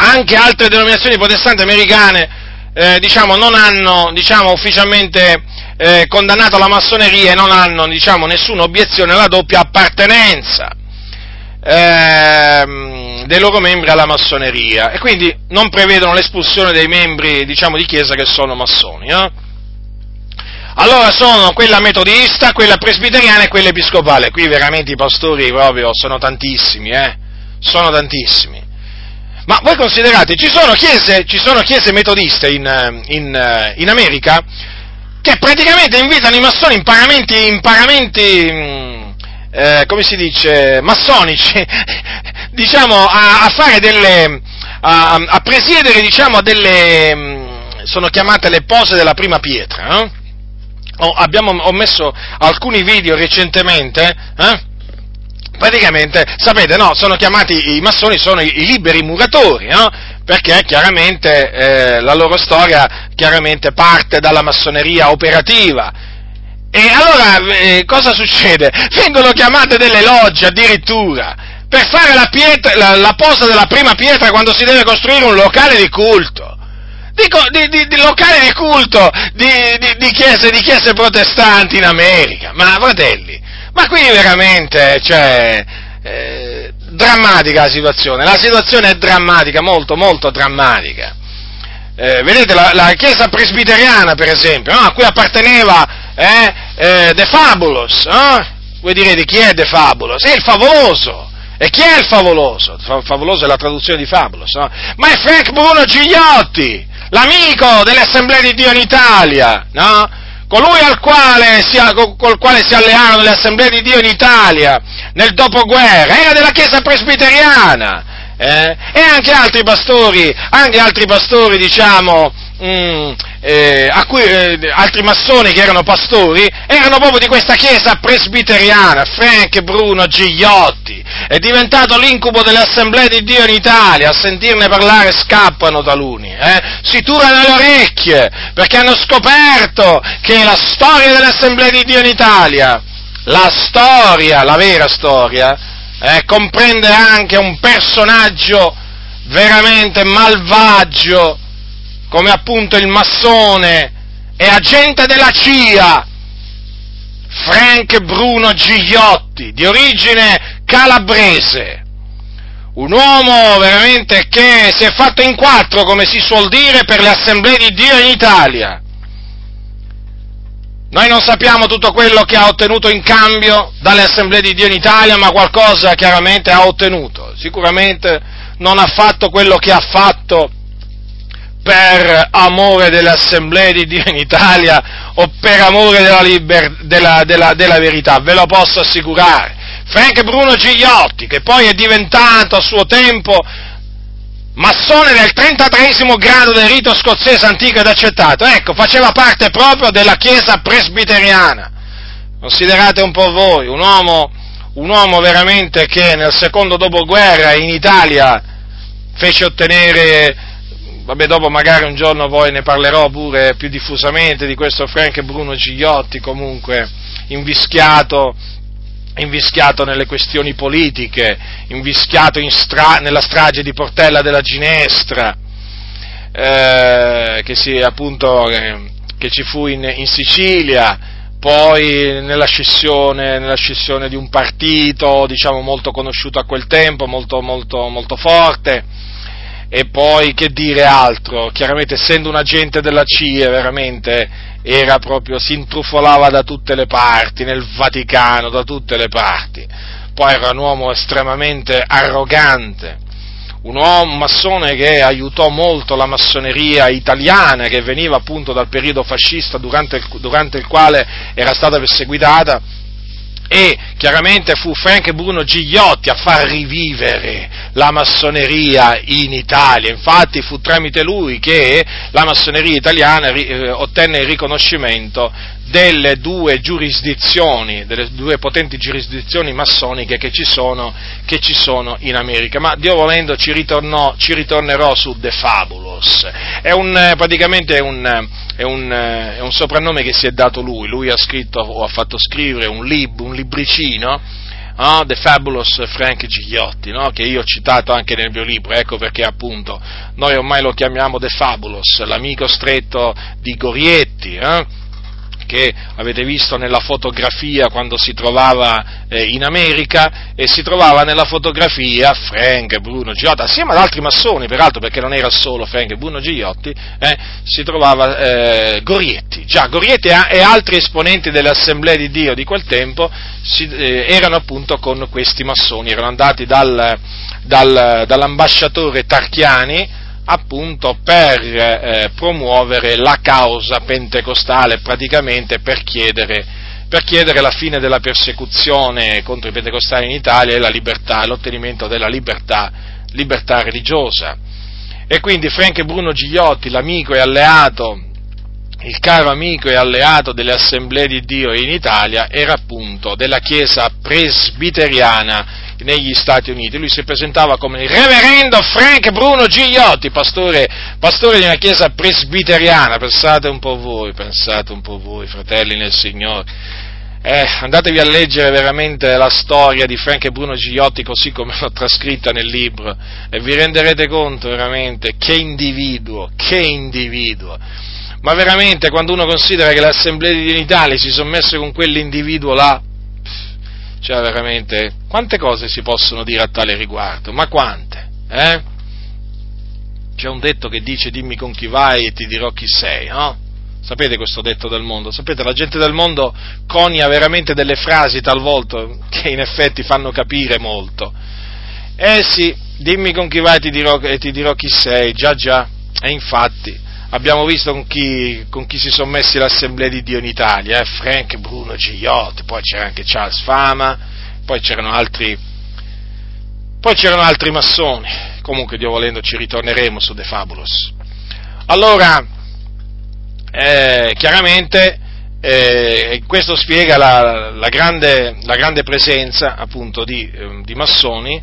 anche altre denominazioni protestanti americane eh, diciamo, non hanno diciamo, ufficialmente eh, condannato la massoneria e non hanno diciamo, nessuna obiezione alla doppia appartenenza eh, dei loro membri alla massoneria, e quindi non prevedono l'espulsione dei membri diciamo, di chiesa che sono massoni. Eh? Allora sono quella metodista, quella presbiteriana e quella episcopale. Qui veramente i pastori proprio sono tantissimi, eh? Sono tantissimi. Ma voi considerate, ci sono chiese, ci sono chiese metodiste in, in, in America che praticamente invitano i massoni in paramenti, in paramenti eh, come si dice, massonici, diciamo, a, a fare delle, a, a presiedere, diciamo, delle, sono chiamate le pose della prima pietra, eh? Ho, abbiamo, ho messo alcuni video recentemente, eh? Praticamente, sapete, no, sono chiamati, i massoni sono i, i liberi muratori, no? Perché chiaramente eh, la loro storia chiaramente parte dalla massoneria operativa. E allora eh, cosa succede? Vengono chiamate delle logge addirittura per fare la, pietra, la, la posa della prima pietra quando si deve costruire un locale di culto. Di, di, di locali di culto, di, di, di, chiese, di chiese protestanti in America, ma fratelli, ma qui veramente, cioè, eh, drammatica la situazione, la situazione è drammatica, molto, molto drammatica, eh, vedete la, la chiesa presbiteriana per esempio, no? A cui apparteneva eh, eh, De Fabulos, eh? Voi direte chi è De Fabulos? È il favoloso. E chi è il favoloso? Favoloso è la traduzione di Fabulos, no? Ma è Frank Bruno Gigliotti, l'amico dell'Assemblea di Dio in Italia, no? Colui al quale si, col quale si allearono le Assemblee di Dio in Italia nel dopoguerra, era della Chiesa presbiteriana, eh? E anche altri pastori, anche altri pastori, diciamo, mh, eh, a cui, eh, altri massoni che erano pastori, erano proprio di questa Chiesa presbiteriana. Frank Bruno Gigliotti è diventato l'incubo delle Assemblee di Dio in Italia, a sentirne parlare scappano taluni, eh? Si turano le orecchie, perché hanno scoperto che la storia delle Assemblee di Dio in Italia, la storia, la vera storia, eh, comprende anche un personaggio veramente malvagio, come appunto il massone e agente della C I A, Frank Bruno Gigliotti, di origine calabrese, un uomo veramente che si è fatto in quattro, come si suol dire, per le Assemblee di Dio in Italia. Noi non sappiamo tutto quello che ha ottenuto in cambio dalle Assemblee di Dio in Italia, ma qualcosa chiaramente ha ottenuto. Sicuramente non ha fatto quello che ha fatto per amore delle Assemblee di Dio in Italia o per amore della, liber- della, della, della verità, ve lo posso assicurare. Frank Bruno Gigliotti, che poi è diventato a suo tempo massone del trentatreesimo grado del rito scozzese antico ed accettato, ecco, faceva parte proprio della Chiesa presbiteriana. Considerate un po' voi, un uomo, un uomo veramente che nel secondo dopoguerra in Italia fece ottenere... Vabbè, dopo magari un giorno poi ne parlerò pure più diffusamente di questo Frank Bruno Gigliotti, comunque invischiato, invischiato nelle questioni politiche, invischiato in stra- nella strage di Portella della Ginestra, eh, che, si, appunto, eh, che ci fu in, in Sicilia, poi nella scissione, nella scissione di un partito, diciamo, molto conosciuto a quel tempo, molto, molto, molto forte. E poi che dire altro? Chiaramente, essendo un agente della C I A, veramente era proprio, si intrufolava da tutte le parti, nel Vaticano, da tutte le parti. Poi era un uomo estremamente arrogante, un uomo massone che aiutò molto la massoneria italiana, che veniva appunto dal periodo fascista durante il, durante il quale era stata perseguitata. E chiaramente fu Frank Bruno Gigliotti a far rivivere la massoneria in Italia, infatti fu tramite lui che la massoneria italiana eh, ottenne il riconoscimento delle due giurisdizioni, delle due potenti giurisdizioni massoniche che ci sono, che ci sono in America. Ma Dio volendo ci, ritornò, ci ritornerò su De Fabulos, è un, eh, praticamente è un... È un, è un soprannome che si è dato lui, lui ha scritto o ha fatto scrivere un, lib, un libricino, oh, The Fabulous Frank Gigliotti, no? Che io ho citato anche nel mio libro, ecco perché appunto noi ormai lo chiamiamo The Fabulous, l'amico stretto di Gorietti, eh? Che avete visto nella fotografia quando si trovava eh, in America, e si trovava nella fotografia Frank Bruno Gigliotti, assieme ad altri massoni, peraltro, perché non era solo Frank Bruno Gigliotti, eh, si trovava eh, Gorietti, già Gorietti e, e altri esponenti delle Assemblee di Dio di quel tempo si, eh, erano appunto con questi massoni, erano andati dal, dal, dall'ambasciatore Tarchiani, appunto per eh, promuovere la causa pentecostale, praticamente per chiedere, per chiedere la fine della persecuzione contro i pentecostali in Italia e la libertà, l'ottenimento della libertà, libertà religiosa. E quindi Frank Bruno Gigliotti, l'amico e alleato, il caro amico e alleato delle Assemblee di Dio in Italia, era appunto della Chiesa presbiteriana negli Stati Uniti. Lui si presentava come il reverendo Frank Bruno Gigliotti, pastore, pastore di una chiesa presbiteriana. Pensate un po' voi, pensate un po' voi, fratelli nel Signore. Eh, andatevi a leggere veramente la storia di Frank Bruno Gigliotti così come l'ho trascritta nel libro e vi renderete conto veramente che individuo, che individuo. Ma veramente quando uno considera che le Assemblee di Dio in Italia si sono messe con quell'individuo là, cioè veramente, quante cose si possono dire a tale riguardo, ma quante, eh? C'è un detto che dice: dimmi con chi vai e ti dirò chi sei, no? Sapete questo detto del mondo? Sapete, la gente del mondo conia veramente delle frasi talvolta che in effetti fanno capire molto. Eh sì, dimmi con chi vai e ti dirò, e ti dirò chi sei, già già, e infatti abbiamo visto con chi, con chi si sono messi l'Assemblea di Dio in Italia, eh? Frank Bruno Gigliotti, poi c'era anche Charles Fama, poi c'erano altri, poi c'erano altri massoni. Comunque, Dio volendo, ci ritorneremo su The Fabulous. Allora, eh, chiaramente eh, questo spiega la, la, grande, la grande presenza appunto di, eh, di massoni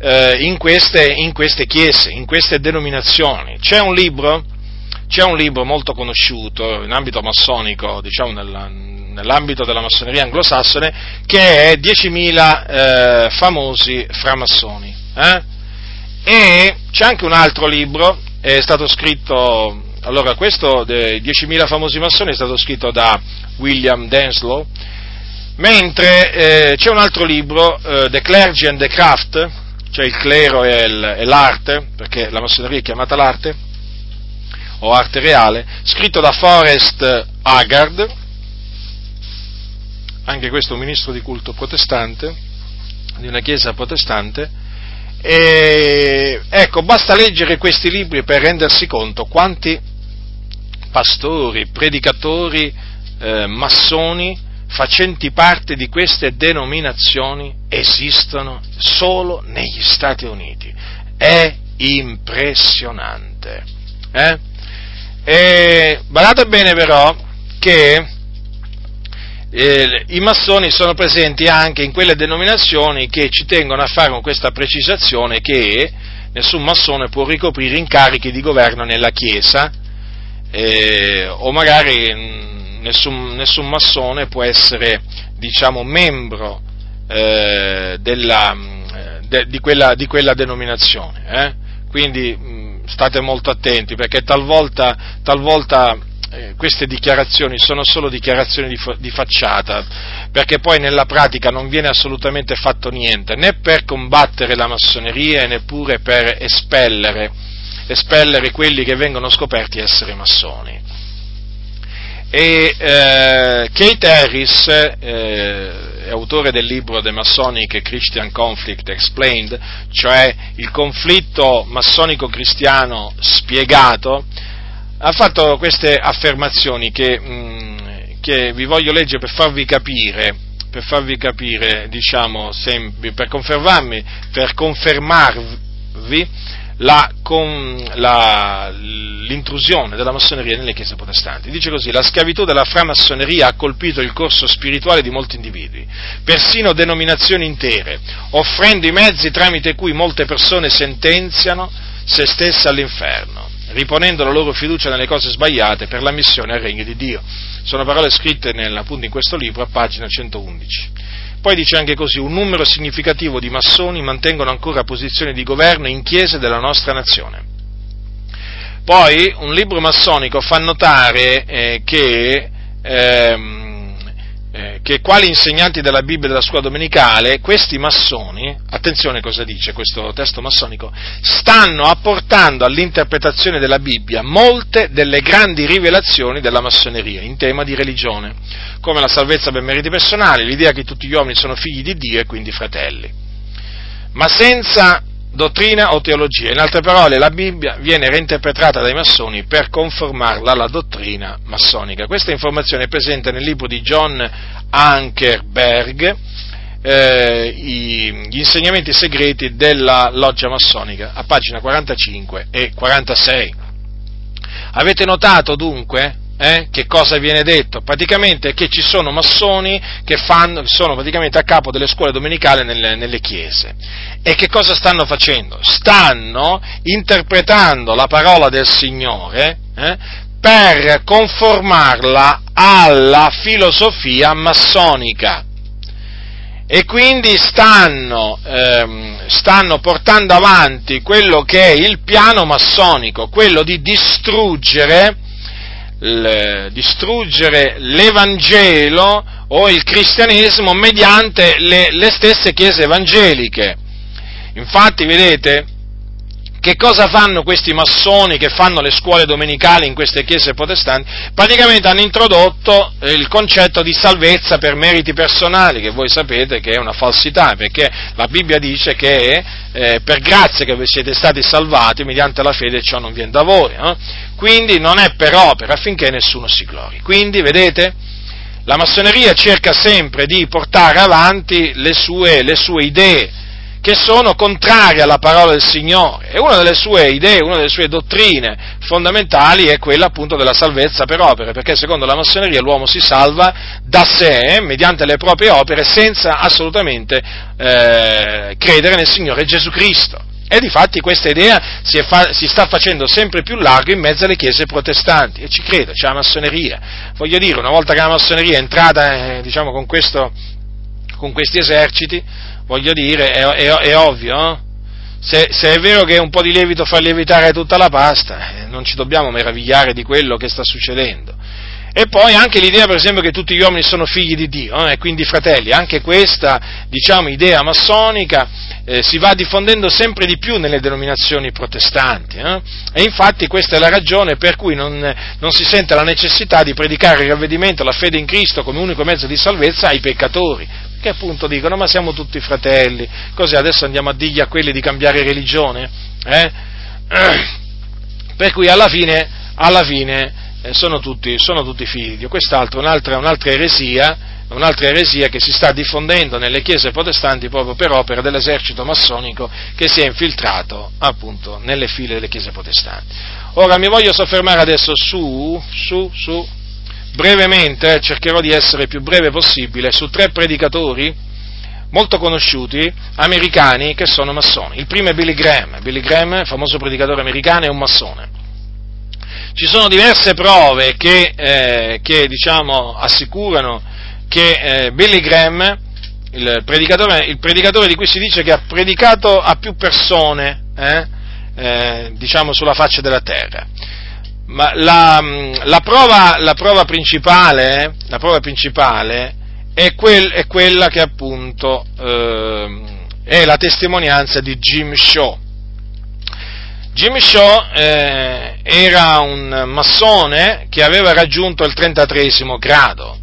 eh, in, queste, in queste chiese, in queste denominazioni. C'è un libro C'è un libro molto conosciuto in ambito massonico, diciamo nell'ambito della massoneria anglosassone, che è diecimila eh, famosi framassoni. Eh? E c'è anche un altro libro, è stato scritto, allora questo dei diecimila famosi massoni è stato scritto da William Denslow, mentre eh, c'è un altro libro, eh, The Clergy and the Craft, cioè il clero e, il, e l'arte, perché la massoneria è chiamata l'arte, o arte reale, scritto da Forrest Haggard, anche questo un ministro di culto protestante, di una chiesa protestante, e ecco, basta leggere questi libri per rendersi conto quanti pastori, predicatori, eh, massoni, facenti parte di queste denominazioni esistono solo negli Stati Uniti. È impressionante. Eh? E badate bene però che eh, i massoni sono presenti anche in quelle denominazioni che ci tengono a fare con questa precisazione che nessun massone può ricoprire incarichi di governo nella Chiesa, eh, o magari nessun, nessun massone può essere, diciamo, membro eh, della, de, di, quella, di quella denominazione. Eh? Quindi state molto attenti, perché talvolta, talvolta eh, queste dichiarazioni sono solo dichiarazioni di, di facciata, perché poi nella pratica non viene assolutamente fatto niente, né per combattere la massoneria, neppure per espellere, espellere quelli che vengono scoperti essere massoni. E eh, Keith Harris, eh, autore del libro The Masonic Christian Conflict Explained, cioè il conflitto massonico-cristiano spiegato, ha fatto queste affermazioni che, mh, che vi voglio leggere per farvi capire, per farvi capire, diciamo, sempre, per confermarmi, per confermarvi la, con, la, l'intrusione della massoneria nelle chiese protestanti. Dice così: la schiavitù della framassoneria ha colpito il corso spirituale di molti individui, persino denominazioni intere, offrendo i mezzi tramite cui molte persone sentenziano se stesse all'inferno, riponendo la loro fiducia nelle cose sbagliate per l'ammissione al regno di Dio. Sono parole scritte nel, appunto in questo libro a pagina centoundici. Poi dice anche così: un numero significativo di massoni mantengono ancora posizioni di governo in chiese della nostra nazione. Poi un libro massonico fa notare eh, che, ehm, eh, che quali insegnanti della Bibbia e della scuola domenicale, questi massoni, attenzione cosa dice questo testo massonico, stanno apportando all'interpretazione della Bibbia molte delle grandi rivelazioni della massoneria in tema di religione, come la salvezza per meriti personali, l'idea che tutti gli uomini sono figli di Dio e quindi fratelli, ma senza dottrina o teologia. In altre parole, la Bibbia viene reinterpretata dai massoni per conformarla alla dottrina massonica. Questa informazione è presente nel libro di John Ankerberg, eh, i, Gli insegnamenti segreti della loggia massonica, a pagina quarantacinque e quarantasei. Avete notato dunque? Eh, che cosa viene detto? Praticamente che ci sono massoni che fanno, sono praticamente a capo delle scuole domenicali nelle, nelle chiese. E che cosa stanno facendo? Stanno interpretando la parola del Signore eh, per conformarla alla filosofia massonica. E quindi stanno, ehm, stanno portando avanti quello che è il piano massonico, quello di distruggere distruggere l'Evangelo o il cristianesimo mediante le, le stesse chiese evangeliche. Infatti, vedete, che cosa fanno questi massoni che fanno le scuole domenicali in queste chiese protestanti? Praticamente hanno introdotto il concetto di salvezza per meriti personali, che voi sapete che è una falsità, perché la Bibbia dice che eh, per grazia che siete stati salvati mediante la fede, ciò non viene da voi, eh? Quindi non è per opera affinché nessuno si glori. Quindi, vedete, la massoneria cerca sempre di portare avanti le sue, le sue idee, che sono contrarie alla parola del Signore, e una delle sue idee, una delle sue dottrine fondamentali è quella appunto della salvezza per opere, perché secondo la massoneria l'uomo si salva da sé, mediante le proprie opere, senza assolutamente eh, credere nel Signore Gesù Cristo. E difatti questa idea si, è fa- si sta facendo sempre più larga in mezzo alle chiese protestanti, e ci credo, c'è la massoneria. Voglio dire, una volta che la massoneria è entrata, eh, diciamo, con, questo, con questi eserciti, voglio dire, è, è, è ovvio, no? se, se è vero che un po' di lievito fa lievitare tutta la pasta, eh, non ci dobbiamo meravigliare di quello che sta succedendo. E poi anche l'idea, per esempio, che tutti gli uomini sono figli di Dio, eh, e quindi fratelli, anche questa, diciamo, idea massonica eh, si va diffondendo sempre di più nelle denominazioni protestanti, eh? E infatti questa è la ragione per cui non, non si sente la necessità di predicare il ravvedimento, la fede in Cristo come unico mezzo di salvezza ai peccatori, che appunto dicono: ma siamo tutti fratelli, così adesso andiamo a dirgli a quelli di cambiare religione? Eh? Per cui alla fine, alla fine sono tutti, sono tutti figli di Dio. Quest'altro, un'altra, un'altra eresia, un'altra eresia che si sta diffondendo nelle chiese protestanti proprio per opera dell'esercito massonico che si è infiltrato appunto nelle file delle chiese protestanti. Ora mi voglio soffermare adesso su, su, su, brevemente, cercherò di essere il più breve possibile, su tre predicatori molto conosciuti, americani, che sono massoni. Il primo è Billy Graham. Billy Graham, famoso predicatore americano, è un massone. Ci sono diverse prove che, eh, che diciamo, assicurano che eh, Billy Graham, il predicatore, il predicatore di cui si dice che ha predicato a più persone eh, eh, diciamo sulla faccia della terra, ma la, la, prova, la prova principale, la prova principale è, quel, è quella che appunto eh, è la testimonianza di Jim Shaw. Jim Shaw eh, era un massone che aveva raggiunto il trentatreesimo grado,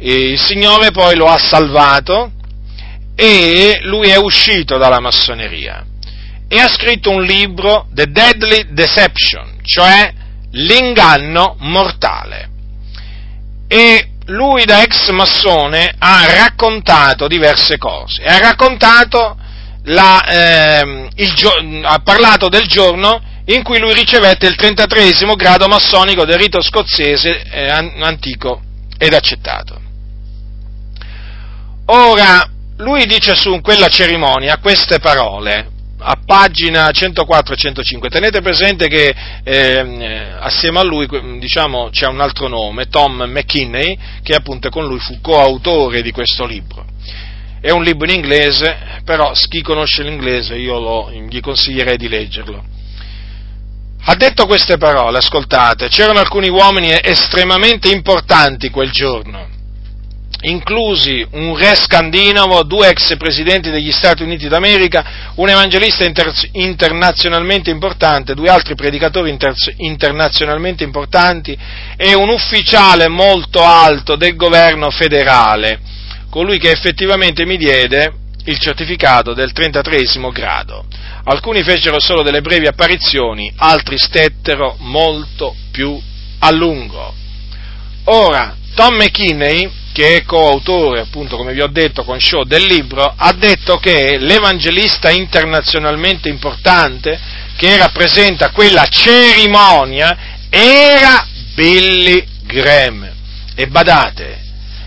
e il Signore poi lo ha salvato e lui è uscito dalla massoneria e ha scritto un libro, The Deadly Deception, cioè l'inganno mortale, e lui da ex massone ha raccontato diverse cose, ha raccontato La, ehm, il gio- ha parlato del giorno in cui lui ricevette il trentatreesimo grado massonico del rito scozzese eh, an- antico ed accettato. Ora, lui dice su quella cerimonia queste parole, a pagina centoquattro e centocinque. Tenete presente che ehm, assieme a lui, diciamo, c'è un altro nome, Tom McKinney, che appunto con lui fu coautore di questo libro. È un libro in inglese, però chi conosce l'inglese io lo, gli consiglierei di leggerlo. Ha detto queste parole, ascoltate: c'erano alcuni uomini estremamente importanti quel giorno, inclusi un re scandinavo, due ex presidenti degli Stati Uniti d'America, un evangelista inter- internazionalmente importante, due altri predicatori inter- internazionalmente importanti e un ufficiale molto alto del governo federale, colui che effettivamente mi diede il certificato del trentatreesimo grado. Alcuni fecero solo delle brevi apparizioni, altri stettero molto più a lungo. Ora, Tom McKinney, che è coautore, appunto, come vi ho detto, con Shaw del libro, ha detto che l'evangelista internazionalmente importante che rappresenta quella cerimonia era Billy Graham. E badate,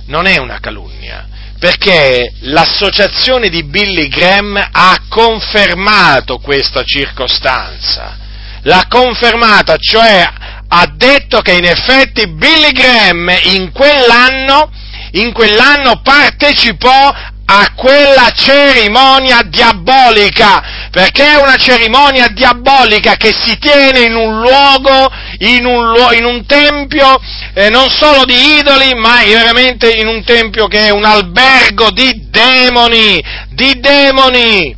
non è una calunnia, perché l'associazione di Billy Graham ha confermato questa circostanza, l'ha confermata, cioè ha detto che in effetti Billy Graham in quell'anno, in quell'anno partecipò a quella cerimonia diabolica, perché è una cerimonia diabolica che si tiene in un luogo, in un, luo, in un tempio, eh, non solo di idoli, ma veramente in un tempio che è un albergo di demoni, di demoni.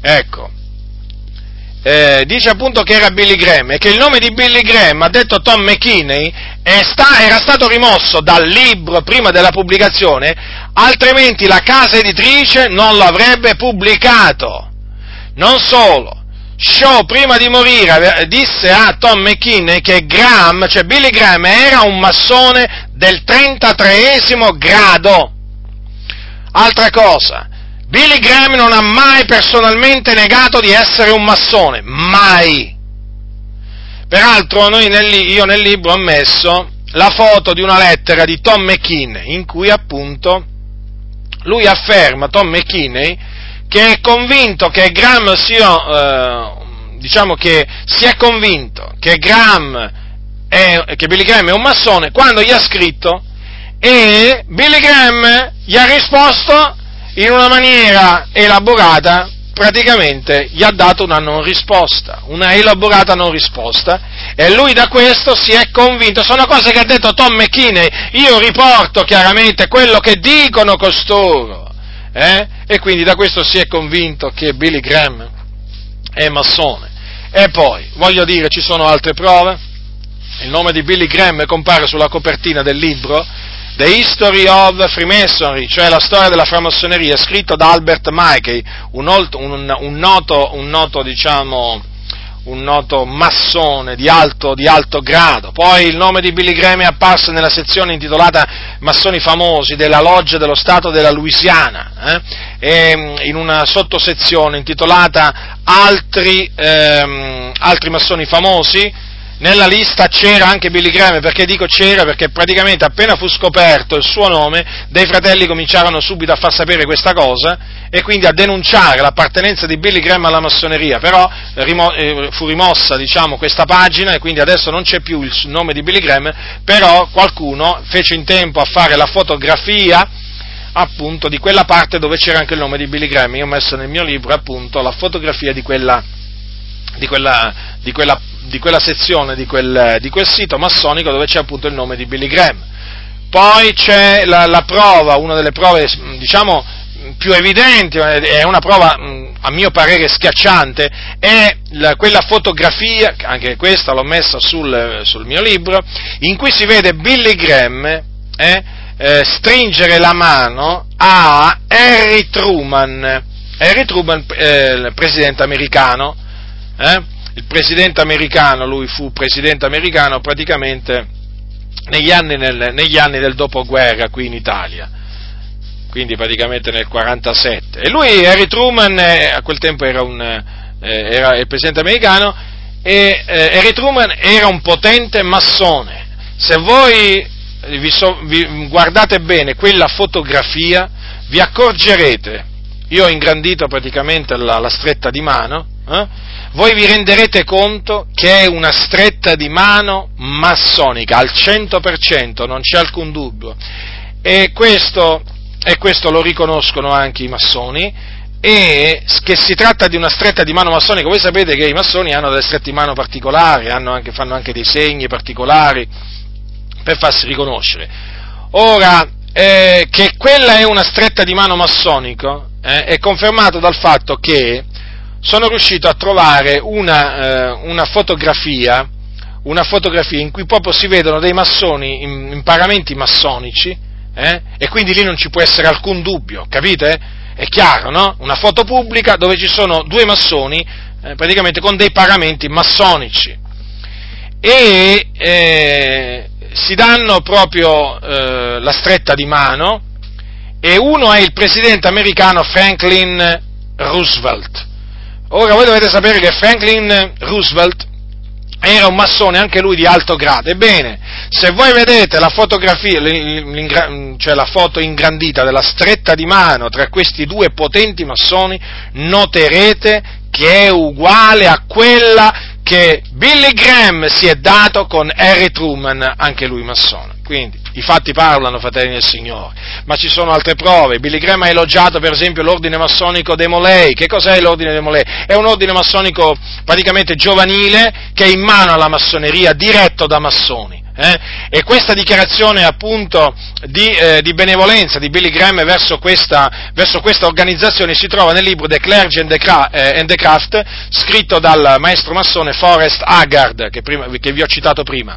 Ecco, eh, dice appunto che era Billy Graham e che il nome di Billy Graham, ha detto Tom McKinney, È sta, era stato rimosso dal libro prima della pubblicazione, altrimenti la casa editrice non lo avrebbe pubblicato. Non solo, Shaw prima di morire disse a Tom McKinney che Graham, cioè Billy Graham, era un massone del trentatreesimo grado. Altra cosa, Billy Graham non ha mai personalmente negato di essere un massone, mai. Peraltro noi nel, io nel libro ho messo la foto di una lettera di Tom McKinney, in cui appunto lui afferma, Tom McKinney, che è convinto che Graham sia, eh, diciamo che si è convinto che Graham è, che Billy Graham è un massone, quando gli ha scritto e Billy Graham gli ha risposto in una maniera elaborata. Praticamente gli ha dato una non risposta, una elaborata non risposta, e lui da questo si è convinto. Sono cose che ha detto Tom McKinney, io riporto chiaramente quello che dicono costoro, eh? E quindi da questo si è convinto che Billy Graham è massone. E poi, voglio dire, ci sono altre prove, il nome di Billy Graham compare sulla copertina del libro The History of Freemasonry, cioè la storia della framassoneria, scritto da Albert Mackey, un, un, un noto, un noto, diciamo, un noto massone di alto, di alto grado. Poi il nome di Billy Graham è apparso nella sezione intitolata Massoni famosi della Loggia dello Stato della Louisiana, eh? E in una sottosezione intitolata Altri, ehm, altri massoni famosi. Nella lista c'era anche Billy Graham, perché dico c'era? Perché praticamente appena fu scoperto il suo nome, dei fratelli cominciarono subito a far sapere questa cosa e quindi a denunciare l'appartenenza di Billy Graham alla massoneria, però rimo- eh, fu rimossa, diciamo, questa pagina e quindi adesso non c'è più il nome di Billy Graham, però qualcuno fece in tempo a fare la fotografia appunto di quella parte dove c'era anche il nome di Billy Graham. Io ho messo nel mio libro appunto la fotografia di quella di quella di quella di quella sezione, di quel, di quel sito massonico dove c'è appunto il nome di Billy Graham. Poi c'è la, la prova, una delle prove, diciamo, più evidenti, è una prova a mio parere schiacciante, è la, quella fotografia, anche questa l'ho messa sul, sul mio libro, in cui si vede Billy Graham eh, eh, stringere la mano a Harry Truman, Harry Truman, eh, il presidente americano, eh, il presidente americano, lui fu presidente americano praticamente negli anni, nel, negli anni del dopoguerra qui in Italia, quindi praticamente nel quarantasette, e lui, Harry Truman, eh, a quel tempo era, un, eh, era il presidente americano, e eh, Harry Truman era un potente massone. Se voi vi, so, vi guardate bene quella fotografia vi accorgerete, io ho ingrandito praticamente la, la stretta di mano, eh? Voi vi renderete conto che è una stretta di mano massonica, al cento per cento, non c'è alcun dubbio. E questo e questo lo riconoscono anche i massoni, e che si tratta di una stretta di mano massonica. Voi sapete che i massoni hanno delle strette di mano particolari, hanno anche, fanno anche dei segni particolari per farsi riconoscere. Ora, eh, che quella è una stretta di mano massonico eh, è confermato dal fatto che sono riuscito a trovare una, eh, una fotografia una fotografia in cui proprio si vedono dei massoni in, in paramenti massonici, eh, e quindi lì non ci può essere alcun dubbio, capite? È chiaro, no? Una foto pubblica dove ci sono due massoni, eh, praticamente con dei paramenti massonici, e eh, si danno proprio eh, la stretta di mano, e uno è il presidente americano Franklin Roosevelt. Ora voi dovete sapere che Franklin Roosevelt era un massone anche lui di alto grado. Ebbene, se voi vedete la fotografia, cioè la foto ingrandita della stretta di mano tra questi due potenti massoni, noterete che è uguale a quella che Billy Graham si è dato con Harry Truman, anche lui massone. Quindi i fatti parlano, fratelli del Signore, ma ci sono altre prove. Billy Graham ha elogiato per esempio l'ordine massonico dei Molei. Che cos'è l'ordine dei Molei? È un ordine massonico praticamente giovanile che è in mano alla massoneria, diretto da massoni. Eh? E questa dichiarazione appunto di, eh, di benevolenza di Billy Graham verso questa, verso questa organizzazione si trova nel libro The Clergy and the, Cra- eh, and the Craft, scritto dal maestro massone Forrest Haggard, che, prima, che vi ho citato prima.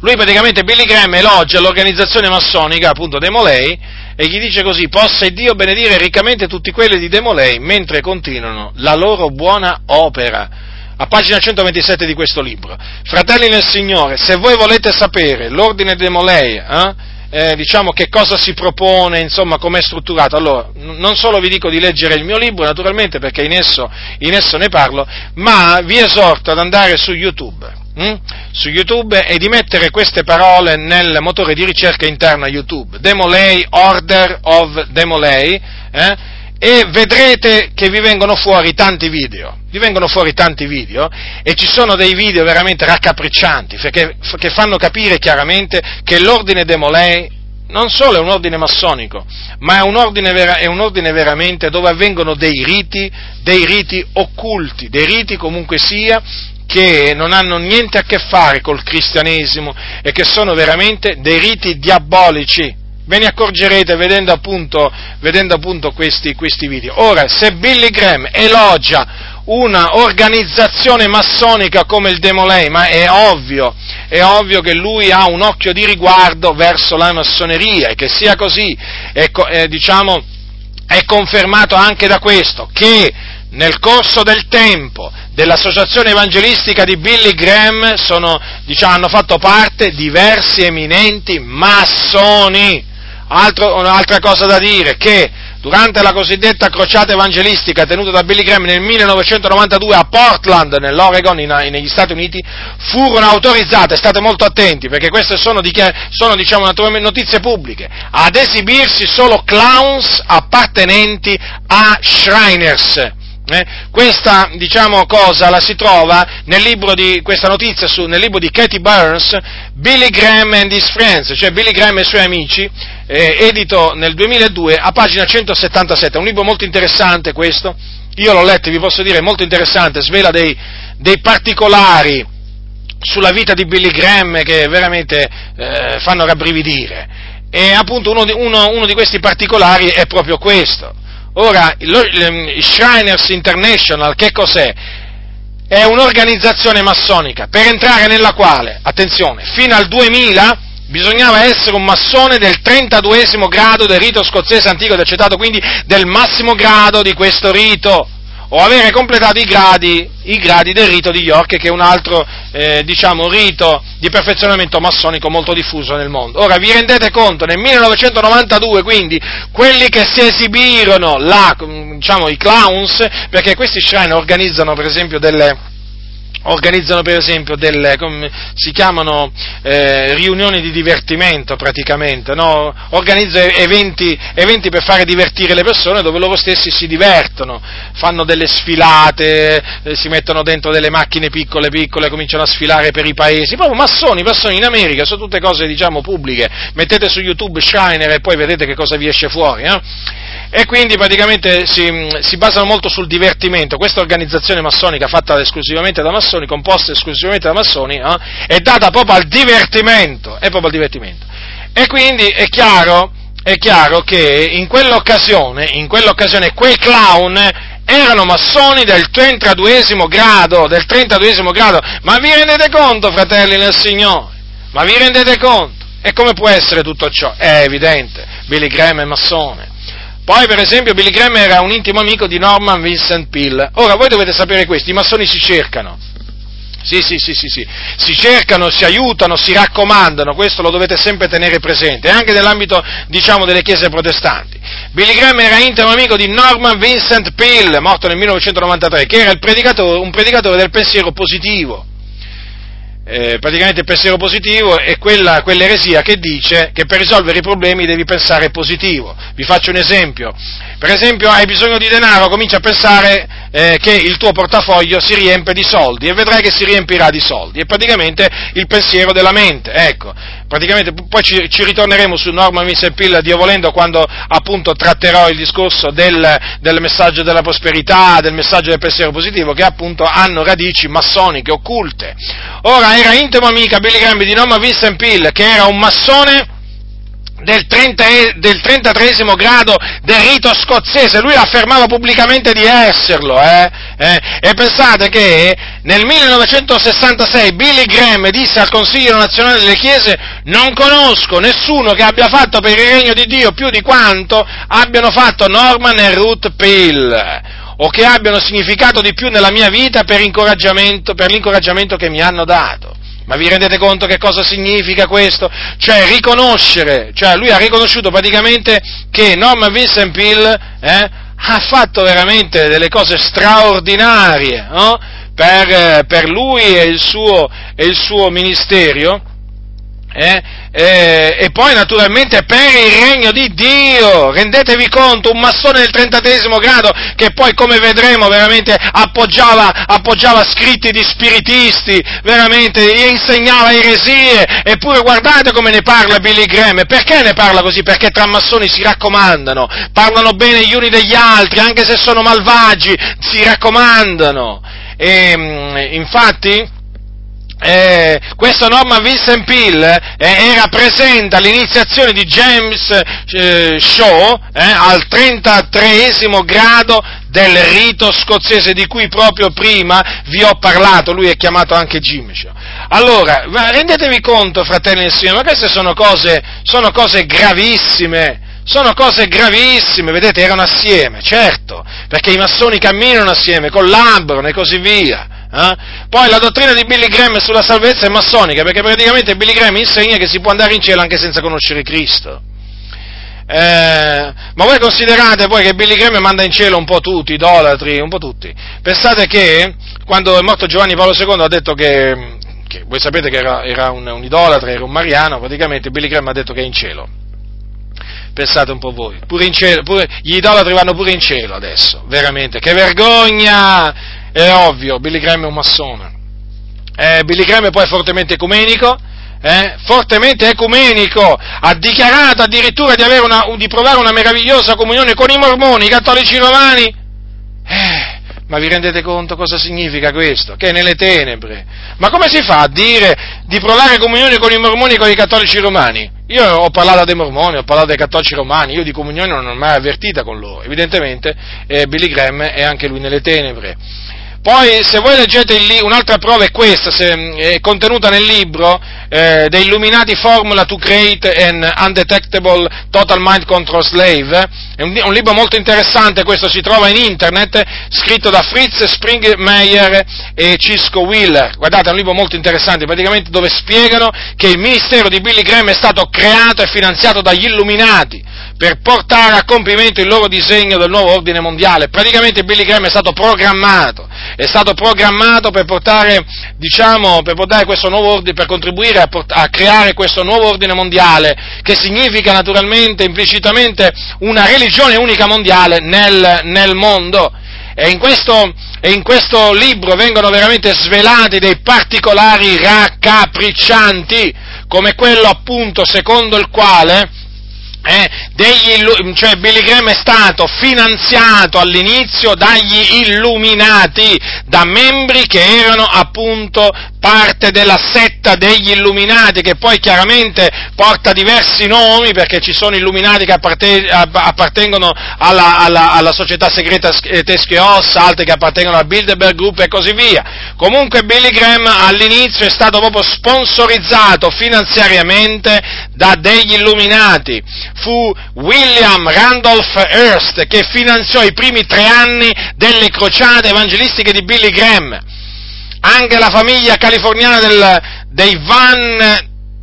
Lui praticamente, Billy Graham, elogia l'organizzazione massonica, appunto, dei Molei, e gli dice così: possa Dio benedire riccamente tutti quelli di dei Molei mentre continuano la loro buona opera. A pagina centoventisette di questo libro. Fratelli nel Signore, se voi volete sapere l'ordine dei Molei, eh, eh, diciamo che cosa si propone, insomma, com'è strutturato, allora, n- non solo vi dico di leggere il mio libro, naturalmente, perché in esso, in esso ne parlo, ma vi esorto ad andare su YouTube. Mm? Su YouTube e di mettere queste parole nel motore di ricerca interno a YouTube, Demolay, Order of Demolay, eh? E vedrete che vi vengono fuori tanti video, vi vengono fuori tanti video, e ci sono dei video veramente raccapriccianti, perché, che fanno capire chiaramente che l'ordine Demolay non solo è un ordine massonico, ma è un ordine, vera, è un ordine veramente dove avvengono dei riti, dei riti occulti, dei riti comunque sia, che non hanno niente a che fare col cristianesimo e che sono veramente dei riti diabolici. Ve ne accorgerete vedendo appunto, vedendo appunto questi, questi video. Ora, se Billy Graham elogia una organizzazione massonica come il Demolay, ma è ovvio, è ovvio che lui ha un occhio di riguardo verso la massoneria, e che sia così, è, è, diciamo, è confermato anche da questo, che nel corso del tempo dell'associazione evangelistica di Billy Graham sono, diciamo, hanno fatto parte diversi eminenti massoni. Altro, un'altra cosa da dire, che durante la cosiddetta crociata evangelistica tenuta da Billy Graham nel millenovecentonovantadue a Portland, nell'Oregon, in, in, negli Stati Uniti, furono autorizzate, state molto attenti, perché queste sono, sono diciamo, notizie pubbliche, ad esibirsi solo clowns appartenenti a Shriners. Eh, questa, diciamo, cosa la si trova nel libro di, questa notizia su, nel libro di Katie Burns, Billy Graham and His Friends, cioè Billy Graham e i suoi amici, eh, edito nel duemiladue, a pagina centosettantasette. È un libro molto interessante questo, io l'ho letto e vi posso dire, è molto interessante, svela dei, dei particolari sulla vita di Billy Graham che veramente eh, fanno rabbrividire, e appunto uno di, uno, uno di questi particolari è proprio questo. Ora, il Shriners International che cos'è? È un'organizzazione massonica per entrare nella quale, attenzione, fino al duemila bisognava essere un massone del trentaduesimo grado del rito scozzese antico del citato, quindi del massimo grado di questo rito, o avere completato i gradi, i gradi del rito di York, che è un altro, eh, diciamo, rito di perfezionamento massonico molto diffuso nel mondo. Ora, vi rendete conto, nel millenovecentonovantadue, quindi, quelli che si esibirono, là, diciamo, i clowns, perché questi shrine organizzano, per esempio, delle... organizzano per esempio delle, come si chiamano, eh, riunioni di divertimento praticamente, no? Organizzano eventi, eventi per fare divertire le persone dove loro stessi si divertono, fanno delle sfilate, eh, si mettono dentro delle macchine piccole piccole, cominciano a sfilare per i paesi, proprio massoni, massoni in America, sono tutte cose diciamo pubbliche, mettete su YouTube Shriner e poi vedete che cosa vi esce fuori, eh? E quindi praticamente si, si basano molto sul divertimento. Questa organizzazione massonica fatta esclusivamente da massoni, composta esclusivamente da massoni, eh, è data proprio al divertimento, è proprio al divertimento. E quindi è chiaro, è chiaro che in quell'occasione, in quell'occasione quei clown erano massoni del trentaduesimo grado, del trentaduesimo grado. Ma vi rendete conto, fratelli nel Signore? Ma vi rendete conto? E come può essere tutto ciò? È evidente, Billy Graham è massone. Poi, per esempio, Billy Graham era un intimo amico di Norman Vincent Peale. Ora, voi dovete sapere questo, i massoni si cercano. Sì, sì, sì, sì, sì, si cercano, si aiutano, si raccomandano, questo lo dovete sempre tenere presente, anche nell'ambito, diciamo, delle chiese protestanti. Billy Graham era intimo amico di Norman Vincent Peale, morto nel millenovecentonovantatré, che era il predicatore, un predicatore del pensiero positivo. Eh, praticamente il pensiero positivo è quella, quell'eresia che dice che per risolvere i problemi devi pensare positivo. Vi faccio un esempio. Per esempio, hai bisogno di denaro, comincia a pensare eh, che il tuo portafoglio si riempie di soldi e vedrai che si riempirà di soldi. È praticamente il pensiero della mente, ecco. Praticamente poi ci, ci ritorneremo su Norman Vincent Peale, Dio volendo, quando appunto tratterò il discorso del, del messaggio della prosperità, del messaggio del pensiero positivo, che appunto hanno radici massoniche, occulte. Ora, era intimo amica Billy Graham di Norman Vincent Peale, che era un massone del, trenta, del trentatreesimo grado del rito scozzese, lui affermava pubblicamente di esserlo, eh? Eh? E pensate che nel millenovecentosessantasei Billy Graham disse al Consiglio Nazionale delle Chiese: non conosco nessuno che abbia fatto per il regno di Dio più di quanto abbiano fatto Norman e Ruth Peale, o che abbiano significato di più nella mia vita per incoraggiamento, per l'incoraggiamento che mi hanno dato. Ma vi rendete conto che cosa significa questo? Cioè riconoscere, cioè lui ha riconosciuto praticamente che Norman Vincent Peale eh, ha fatto veramente delle cose straordinarie, no? per, per lui e il suo, e il suo ministero, eh? Eh, e poi naturalmente per il regno di Dio. Rendetevi conto, un massone del trentatreesimo grado che poi, come vedremo, veramente appoggiava, appoggiava scritti di spiritisti, veramente insegnava eresie, eppure guardate come ne parla Billy Graham. Perché ne parla così? Perché tra massoni si raccomandano, parlano bene gli uni degli altri, anche se sono malvagi, si raccomandano. E infatti... Eh, questo Norman Vincent Peale eh, era presente all'iniziazione di James eh, Shaw eh, al trentatreesimo grado del rito scozzese, di cui proprio prima vi ho parlato. Lui è chiamato anche Jim Shaw. Allora, rendetevi conto, fratelli e signori, ma queste sono cose, sono cose gravissime. Sono cose gravissime, vedete, erano assieme, certo, perché i massoni camminano assieme, collaborano e così via. Eh? Poi la dottrina di Billy Graham sulla salvezza è massonica, perché praticamente Billy Graham insegna che si può andare in cielo anche senza conoscere Cristo. Eh, ma voi considerate poi che Billy Graham manda in cielo un po' tutti, idolatri, un po' tutti. Pensate che quando è morto Giovanni Paolo secondo ha detto che, che voi sapete che era, era un, un idolatra, era un mariano, praticamente Billy Graham ha detto che è in cielo. Pensate un po' voi, pure in cielo, pure, gli idolatri vanno pure in cielo adesso, veramente, che vergogna! È ovvio, Billy Graham è un massone. Eh, Billy Graham è poi fortemente ecumenico, eh, fortemente ecumenico, ha dichiarato addirittura di, avere una, di provare una meravigliosa comunione con i mormoni, i cattolici romani. Eh, ma vi rendete conto cosa significa questo? Che è nelle tenebre. Ma come si fa a dire di provare comunione con i mormoni e con i cattolici romani? Io ho parlato dei mormoni, ho parlato dei cattolici romani, io di comunione non ho mai avvertita con loro. Evidentemente eh, Billy Graham è anche lui nelle tenebre. Poi, se voi leggete il li- un'altra prova è questa, se, è contenuta nel libro eh, The Illuminati Formula to Create an Undetectable Total Mind Control Slave. È un, un libro molto interessante, questo si trova in internet, scritto da Fritz Springmeier e Cisco Wheeler. Guardate, è un libro molto interessante, praticamente, dove spiegano che il ministero di Billy Graham è stato creato e finanziato dagli Illuminati per portare a compimento il loro disegno del nuovo ordine mondiale. Praticamente Billy Graham è stato programmato. è stato programmato per portare, diciamo, per portare questo nuovo ordine, per contribuire a, port- a creare questo nuovo ordine mondiale, che significa naturalmente, implicitamente, una religione unica mondiale nel, nel mondo. E in questo, e in questo libro vengono veramente svelati dei particolari raccapriccianti, come quello appunto secondo il quale eh, degli, cioè Billy Graham è stato finanziato all'inizio dagli Illuminati, da membri che erano appunto parte della setta degli Illuminati, che poi chiaramente porta diversi nomi, perché ci sono Illuminati che appartengono alla, alla, alla società segreta Teschio e Ossa, altri che appartengono al Bilderberg Group e così via. Comunque Billy Graham all'inizio è stato proprio sponsorizzato finanziariamente da degli Illuminati. Fu William Randolph Hearst che finanziò i primi tre anni delle crociate evangelistiche di Billy Graham. Anche la famiglia californiana del, dei Van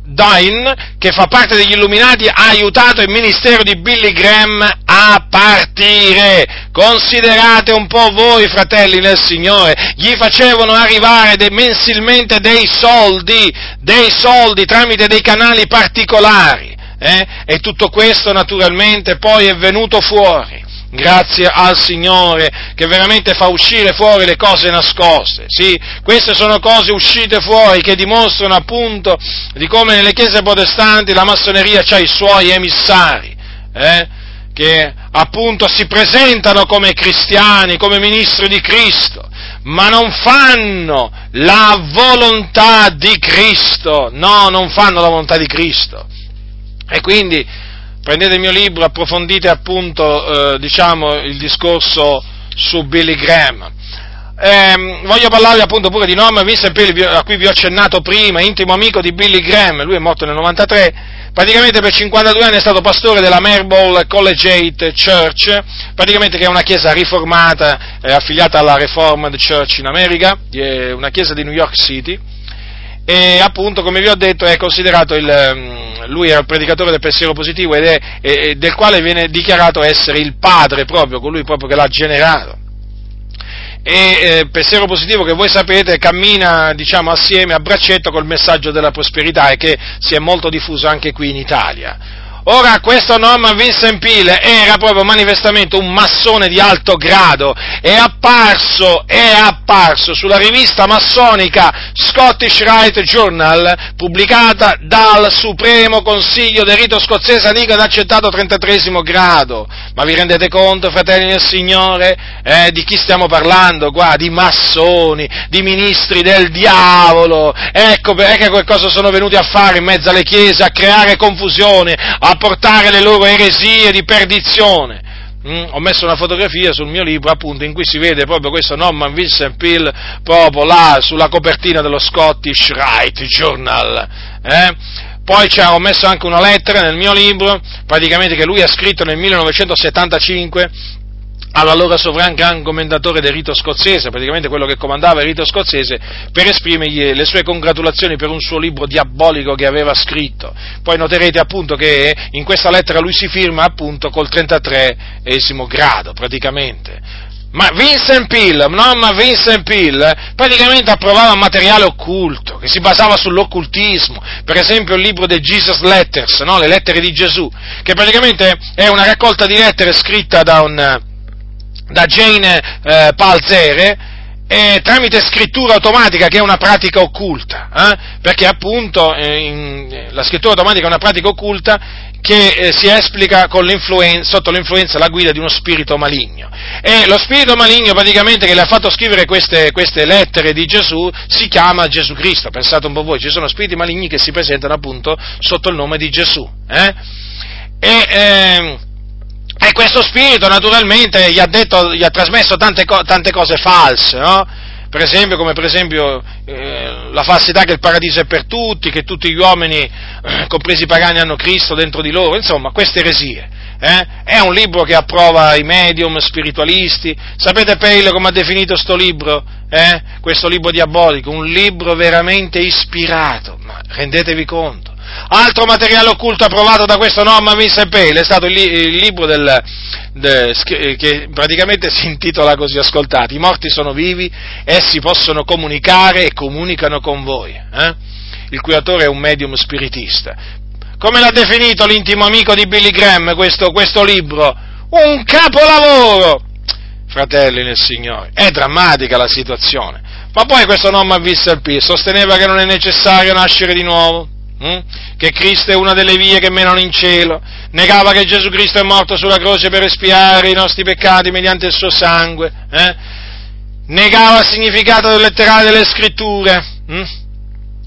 Dyne, che fa parte degli Illuminati, ha aiutato il ministero di Billy Graham a partire. Considerate un po' voi, fratelli nel Signore, gli facevano arrivare de, mensilmente dei soldi, dei soldi tramite dei canali particolari, eh? E tutto questo naturalmente poi è venuto fuori. Grazie al Signore che veramente fa uscire fuori le cose nascoste, sì, queste sono cose uscite fuori che dimostrano appunto di come nelle chiese protestanti la massoneria ha i suoi emissari, eh, che appunto si presentano come cristiani, come ministri di Cristo, ma non fanno la volontà di Cristo, no, non fanno la volontà di Cristo. E quindi prendete il mio libro, approfondite appunto, eh, diciamo, il discorso su Billy Graham. Eh, voglio parlarvi appunto pure di Norman Vincent Peale, a cui vi ho accennato prima, intimo amico di Billy Graham. Lui è morto nel novantatré, praticamente per cinquantadue anni è stato pastore della Marble Collegiate Church, praticamente che è una chiesa riformata, eh, affiliata alla Reformed Church in America, una chiesa di New York City. E appunto, come vi ho detto, è considerato il, lui era il predicatore del pensiero positivo ed è, e, del quale viene dichiarato essere il padre proprio, colui proprio che l'ha generato. E eh, pensiero positivo che voi sapete cammina, diciamo, assieme a braccetto col messaggio della prosperità, e che si è molto diffuso anche qui in Italia. Ora, questo Norman Vincent Peale era proprio manifestamente un massone di alto grado, è apparso, è apparso sulla rivista massonica Scottish Rite Journal, pubblicata dal Supremo Consiglio del Rito Scozzese Anico ed accettato trentatreesimo grado. Ma vi rendete conto, fratelli del Signore, eh, di chi stiamo parlando qua? Di massoni, di ministri del diavolo. Ecco perché che cosa sono venuti a fare in mezzo alle chiese, a creare confusione, a portare le loro eresie di perdizione. Mm, ho messo una fotografia sul mio libro appunto in cui si vede proprio questo Norman Vincent Peale proprio là sulla copertina dello Scottish Rite Journal, eh? Poi c'è, ho messo anche una lettera nel mio libro praticamente che lui ha scritto nel millenovecentosettantacinque all'allora sovran gran commendatore del rito scozzese, praticamente quello che comandava il rito scozzese, per esprimergli le sue congratulazioni per un suo libro diabolico che aveva scritto. Poi noterete appunto che in questa lettera lui si firma appunto col trentatreesimo grado, praticamente. Ma Vincent Peale, no, ma Vincent Peale praticamente approvava materiale occulto, che si basava sull'occultismo, per esempio il libro The Jesus Letters, no, le lettere di Gesù, che praticamente è una raccolta di lettere scritta da un... da Jane eh, Palzere, eh, tramite scrittura automatica, che è una pratica occulta, eh? Perché appunto eh, in, la scrittura automatica è una pratica occulta che eh, si esplica con l'influenza, sotto l'influenza e la guida di uno spirito maligno. E lo spirito maligno praticamente che le ha fatto scrivere queste, queste lettere di Gesù si chiama Gesù Cristo. Pensate un po' voi, ci sono spiriti maligni che si presentano appunto sotto il nome di Gesù. Eh? E... Eh, E questo spirito naturalmente gli ha detto, gli ha trasmesso tante, co- tante cose false, no? Per esempio, come per esempio eh, la falsità che il paradiso è per tutti, che tutti gli uomini, eh, compresi i pagani, hanno Cristo dentro di loro, insomma, queste eresie. eh? È un libro che approva i medium spiritualisti. Sapete Peale come ha definito sto libro? Eh? Questo libro diabolico, un libro veramente ispirato, ma rendetevi conto. Altro materiale occulto approvato da questo Norman Vincent Peale è stato il, li- il libro del, de, che praticamente si intitola così, ascoltate, i morti sono vivi, essi possono comunicare e comunicano con voi, eh? Il cui autore è un medium spiritista. Come l'ha definito l'intimo amico di Billy Graham questo, questo libro? Un capolavoro! Fratelli nel Signore, è drammatica la situazione. Ma poi questo Norman Vincent Peale sosteneva che non è necessario nascere di nuovo, che Cristo è una delle vie che menano in cielo, negava che Gesù Cristo è morto sulla croce per espiare i nostri peccati mediante il suo sangue, eh? Negava il significato letterale delle scritture, hm?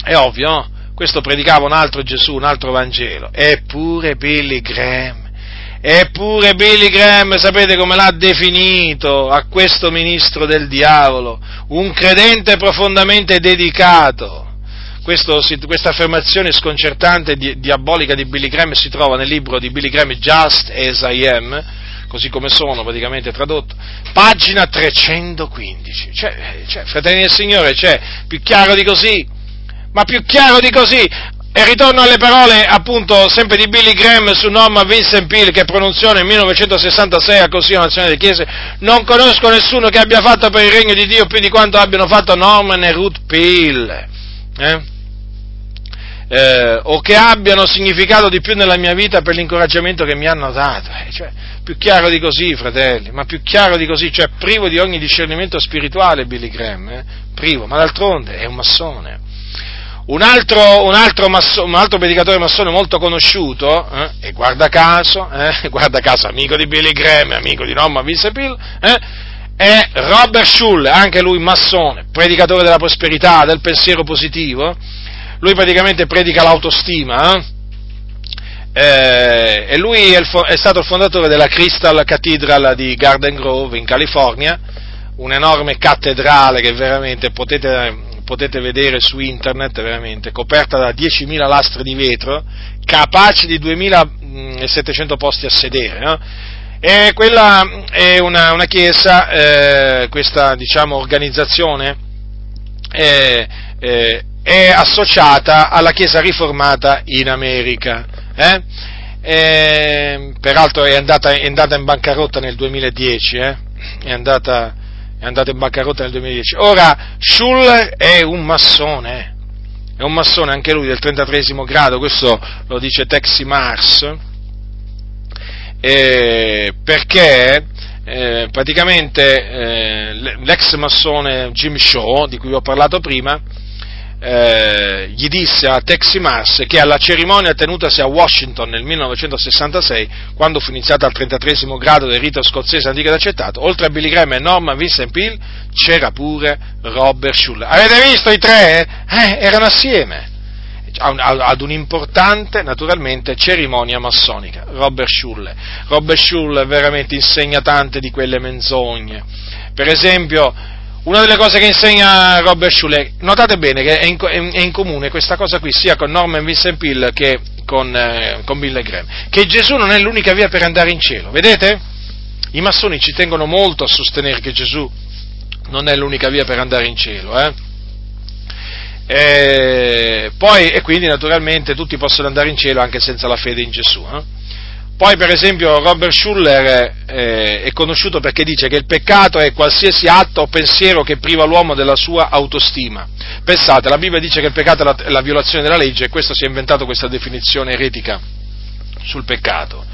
È ovvio, no? Questo predicava un altro Gesù, un altro Vangelo. Eppure Billy Graham, eppure Billy Graham, sapete come l'ha definito a questo ministro del diavolo? Un credente profondamente dedicato. Questo, questa affermazione sconcertante e diabolica di Billy Graham si trova nel libro di Billy Graham Just As I Am, così come sono praticamente tradotto, pagina trecentoquindici. Cioè, cioè fratelli del Signore, cioè, più chiaro di così, ma più chiaro di così. E ritorno alle parole appunto sempre di Billy Graham su Norman Vincent Peale, che pronunziò nel millenovecentosessantasei al Consiglio Nazionale delle Chiese: non conosco nessuno che abbia fatto per il regno di Dio più di quanto abbiano fatto Norman e Ruth Peale, eh? Eh, o che abbiano significato di più nella mia vita per l'incoraggiamento che mi hanno dato, eh, cioè, più chiaro di così, fratelli, ma più chiaro di così, cioè privo di ogni discernimento spirituale Billy Graham, eh, privo, ma d'altronde è un massone. Un altro, un altro, masso, un altro predicatore massone molto conosciuto, eh, e guarda caso, eh, guarda caso, amico di Billy Graham, amico di Norman Vincent Peale, eh, è Robert Schuller, anche lui massone, predicatore della prosperità, del pensiero positivo. Lui praticamente predica l'autostima, eh? Eh, e lui è, il fo- è stato il fondatore della Crystal Cathedral di Garden Grove in California, un'enorme cattedrale che veramente potete, potete vedere su internet, veramente coperta da diecimila lastre di vetro, capaci di duemilasettecento posti a sedere, no? E quella è una, una chiesa, eh, questa diciamo organizzazione, eh, eh, è associata alla Chiesa riformata in America, eh? E, peraltro è andata, è andata in bancarotta nel duemiladieci, eh? è, andata, è andata in bancarotta nel duemiladieci. Ora, Schuller è un massone, è un massone anche lui del trentatreesimo grado, questo lo dice Texi Mars, eh, perché... Eh, praticamente eh, l'ex massone Jim Shaw, di cui ho parlato prima, eh, gli disse a Texi Mars che alla cerimonia tenutasi a Washington nel millenovecentosessantasei, quando fu iniziata al trentatreesimo grado del rito scozzese antico ed accettato, oltre a Billy Graham e Norman Vincent Peale c'era pure Robert Schuller. Avete visto i tre? Eh, erano assieme ad un'importante, naturalmente, cerimonia massonica. Robert Schuller, Robert Schuller è veramente insegnante di quelle menzogne. Per esempio, una delle cose che insegna Robert Schuller, notate bene che è in, è in comune questa cosa qui sia con Norman Vincent Peale che con, eh, con Billy Graham, che Gesù non è l'unica via per andare in cielo. Vedete? I massoni ci tengono molto a sostenere che Gesù non è l'unica via per andare in cielo, eh? E poi, e quindi naturalmente tutti possono andare in cielo anche senza la fede in Gesù, eh? Poi per esempio Robert Schuller eh, è conosciuto perché dice che il peccato è qualsiasi atto o pensiero che priva l'uomo della sua autostima. Pensate, la Bibbia dice che il peccato è la, è la violazione della legge, e questo si è inventato questa definizione eretica sul peccato.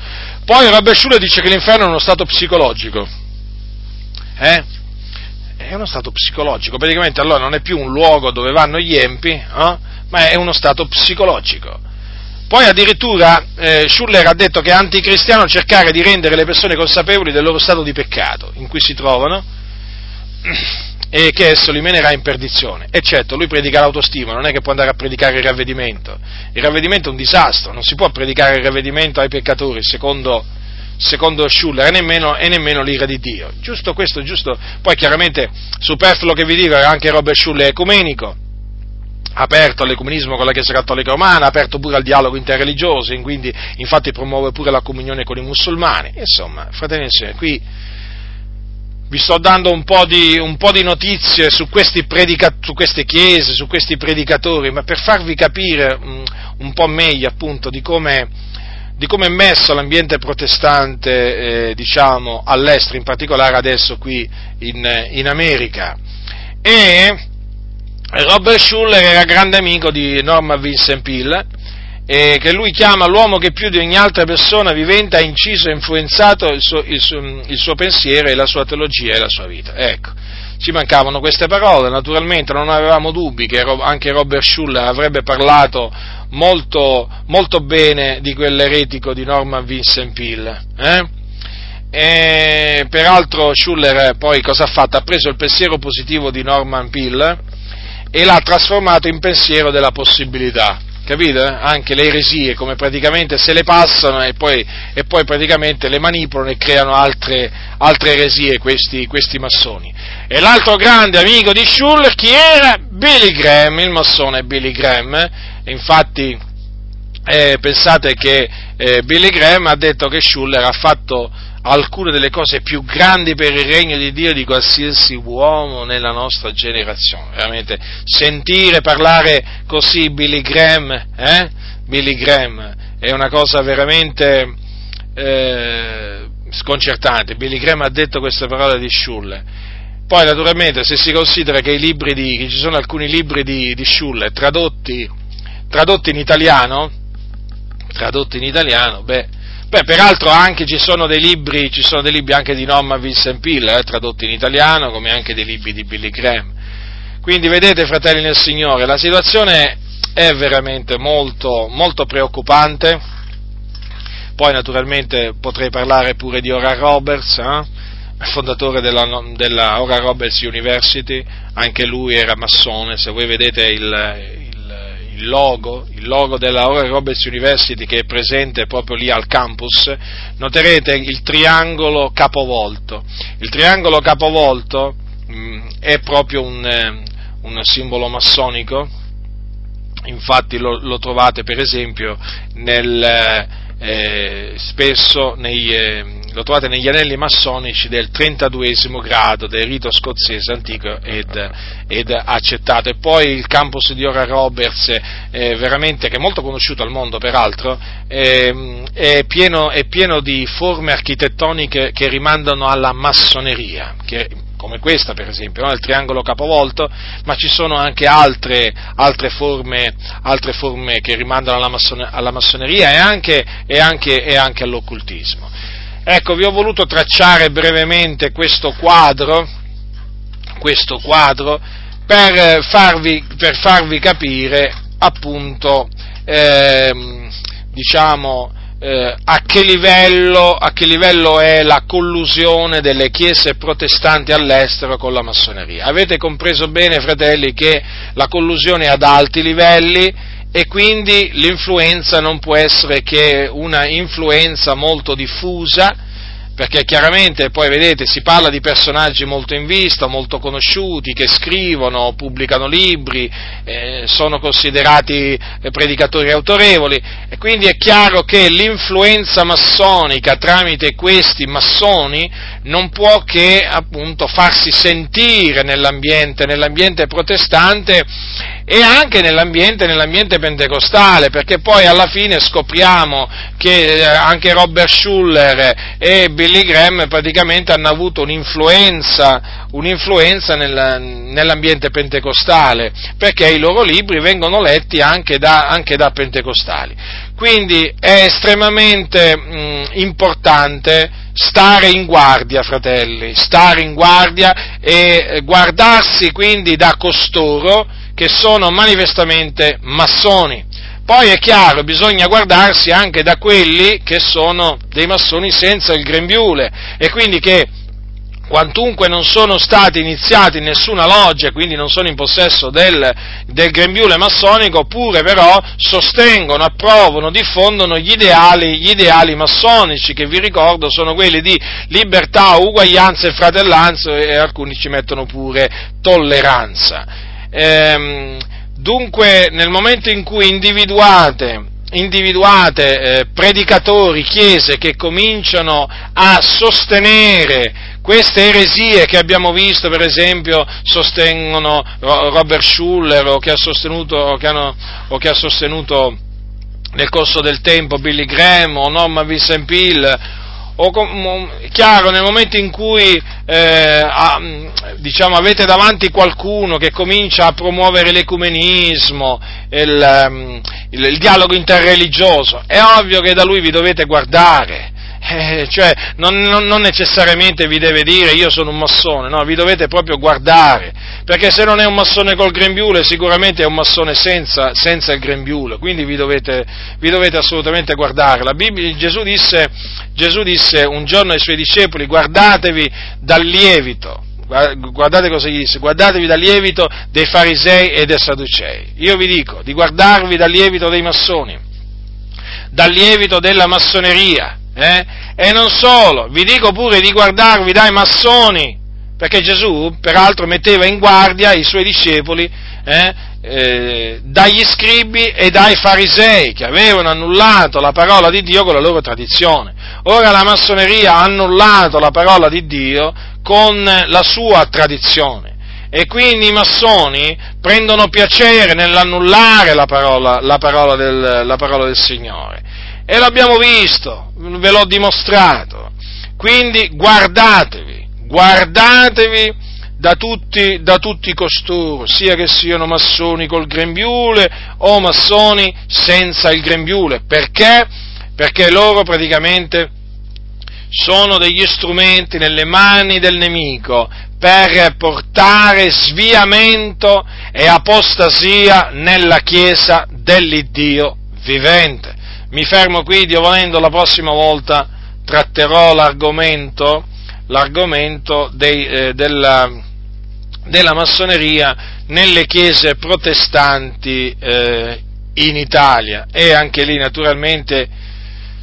Poi Robert Schuller dice che l'inferno è uno stato psicologico, eh? È uno stato psicologico, praticamente allora non è più un luogo dove vanno gli empi, eh? Ma è uno stato psicologico. Poi addirittura eh, Schuller ha detto che è anticristiano cercare di rendere le persone consapevoli del loro stato di peccato in cui si trovano e che esso li menerà in perdizione. E certo, lui predica l'autostima, non è che può andare a predicare il ravvedimento. Il ravvedimento è un disastro, non si può predicare il ravvedimento ai peccatori, secondo secondo Schuller, e nemmeno, e nemmeno l'ira di Dio. Giusto questo, giusto. Poi chiaramente, superfluo che vi dico, anche Robert Schuller è ecumenico, aperto all'ecumenismo con la Chiesa Cattolica Romana, aperto pure al dialogo interreligioso, quindi infatti promuove pure la comunione con i musulmani. Insomma, fratelli e sorelle, qui vi sto dando un po' di, un po' di notizie su, questi predica, su queste chiese, su questi predicatori, ma per farvi capire mh, un po' meglio appunto di come di come è messo l'ambiente protestante, eh, diciamo, all'estero, in particolare adesso qui in, in America. E Robert Schuller era grande amico di Norman Vincent Peale, eh, che lui chiama l'uomo che più di ogni altra persona vivente ha inciso e influenzato il suo, il, suo, il suo pensiero e la sua teologia e la sua vita. Ecco, ci mancavano queste parole, naturalmente non avevamo dubbi che anche Robert Schuller avrebbe parlato molto, molto bene di quell'eretico di Norman Vincent Peale, eh? E peraltro Schuller poi cosa ha fatto? Ha preso il pensiero positivo di Norman Peale e l'ha trasformato in pensiero della possibilità, capite? Anche le eresie, come praticamente se le passano e poi, e poi praticamente le manipolano e creano altre, altre eresie questi, questi massoni. E l'altro grande amico di Schuller chi era? Billy Graham, il massone Billy Graham, eh? Infatti eh, pensate che eh, Billy Graham ha detto che Schuller ha fatto alcune delle cose più grandi per il regno di Dio di qualsiasi uomo nella nostra generazione. Veramente sentire parlare così Billy Graham, eh? Billy Graham è una cosa veramente eh, sconcertante. Billy Graham ha detto queste parole di Schuller. Poi naturalmente se si considera che i libri di che ci sono alcuni libri di, di Schuller tradotti tradotti in italiano, tradotti in italiano, beh Beh, peraltro anche ci sono dei libri, ci sono dei libri anche di Norman Vincent Peale, eh, tradotti in italiano, come anche dei libri di Billy Graham. Quindi vedete, fratelli nel Signore, la situazione è veramente molto, molto preoccupante. Poi naturalmente potrei parlare pure di Oral Roberts, eh, fondatore della, della Oral Roberts University, anche lui era massone. Se voi vedete il Il logo, il logo della Oral Roberts University che è presente proprio lì al campus, noterete il triangolo capovolto. Il triangolo capovolto mh, è proprio un, un simbolo massonico, infatti lo, lo trovate per esempio nel, eh, spesso nei, eh, lo trovate negli anelli massonici del trentaduesimo grado del rito scozzese antico ed, ed accettato. E poi il campus di Oral Roberts, eh, veramente, che è molto conosciuto al mondo peraltro, eh, è, pieno, è pieno di forme architettoniche che rimandano alla massoneria, che, come questa per esempio, no? Il triangolo capovolto, ma ci sono anche altre, altre, forme, altre forme che rimandano alla, massone, alla massoneria e anche, e, anche, e anche all'occultismo. Ecco, vi ho voluto tracciare brevemente questo quadro, questo quadro per, farvi, per farvi capire appunto, eh, diciamo, Eh, a che livello, a che livello è la collusione delle chiese protestanti all'estero con la massoneria. Avete compreso bene, fratelli, che la collusione è ad alti livelli e quindi l'influenza non può essere che una influenza molto diffusa, perché chiaramente poi vedete si parla di personaggi molto in vista, molto conosciuti, che scrivono, pubblicano libri, eh, sono considerati predicatori autorevoli e quindi è chiaro che l'influenza massonica tramite questi massoni non può che appunto farsi sentire nell'ambiente, nell'ambiente protestante e anche nell'ambiente, nell'ambiente pentecostale, perché poi alla fine scopriamo che anche Robert Schuller e Billy Graham praticamente hanno avuto un'influenza, un'influenza nella, nell'ambiente pentecostale, perché i loro libri vengono letti anche da, anche da pentecostali. Quindi è estremamente mh, importante stare in guardia, fratelli, stare in guardia e guardarsi quindi da costoro che sono manifestamente massoni. Poi è chiaro, bisogna guardarsi anche da quelli che sono dei massoni senza il grembiule e quindi che quantunque non sono stati iniziati in nessuna loggia, quindi non sono in possesso del, del grembiule massonico, pure però sostengono, approvano, diffondono gli ideali, gli ideali massonici, che vi ricordo sono quelli di libertà, uguaglianza e fratellanza, e alcuni ci mettono pure tolleranza. Ehm, Dunque, nel momento in cui individuate, individuate eh, predicatori, chiese che cominciano a sostenere queste eresie che abbiamo visto, per esempio, sostengono Robert Schuller o che ha sostenuto, o che hanno, o che ha sostenuto nel corso del tempo Billy Graham o Norman Vincent Peale, o chiaro, nel momento in cui eh, a, diciamo, avete davanti qualcuno che comincia a promuovere l'ecumenismo, il, il, il dialogo interreligioso, è ovvio che da lui vi dovete guardare, eh, cioè non, non, non necessariamente vi deve dire io sono un massone, no, vi dovete proprio guardare, perché se non è un massone col grembiule sicuramente è un massone senza, senza il grembiule, quindi vi dovete, vi dovete assolutamente guardare. La Bibbia, Gesù disse, Gesù disse un giorno ai suoi discepoli: guardatevi dal lievito, guardate cosa gli disse, guardatevi dal lievito dei farisei e dei sadducei, io vi dico di guardarvi dal lievito dei massoni, dal lievito della massoneria, eh? E non solo, vi dico pure di guardarvi dai massoni, perché Gesù peraltro metteva in guardia i suoi discepoli eh, eh, dagli scribi e dai farisei che avevano annullato la parola di Dio con la loro tradizione. Ora la massoneria ha annullato la parola di Dio con la sua tradizione e quindi i massoni prendono piacere nell'annullare la parola, la parola, del, la parola del Signore, e l'abbiamo visto, ve l'ho dimostrato. Quindi guardatevi. Guardatevi da tutti, da tutti costoro, sia che siano massoni col grembiule o massoni senza il grembiule. Perché? Perché loro praticamente sono degli strumenti nelle mani del nemico per portare sviamento e apostasia nella Chiesa dell'Iddio vivente. Mi fermo qui, Dio volendo, la prossima volta tratterò l'argomento. l'argomento dei, eh, della, della massoneria nelle chiese protestanti eh, in Italia, e anche lì naturalmente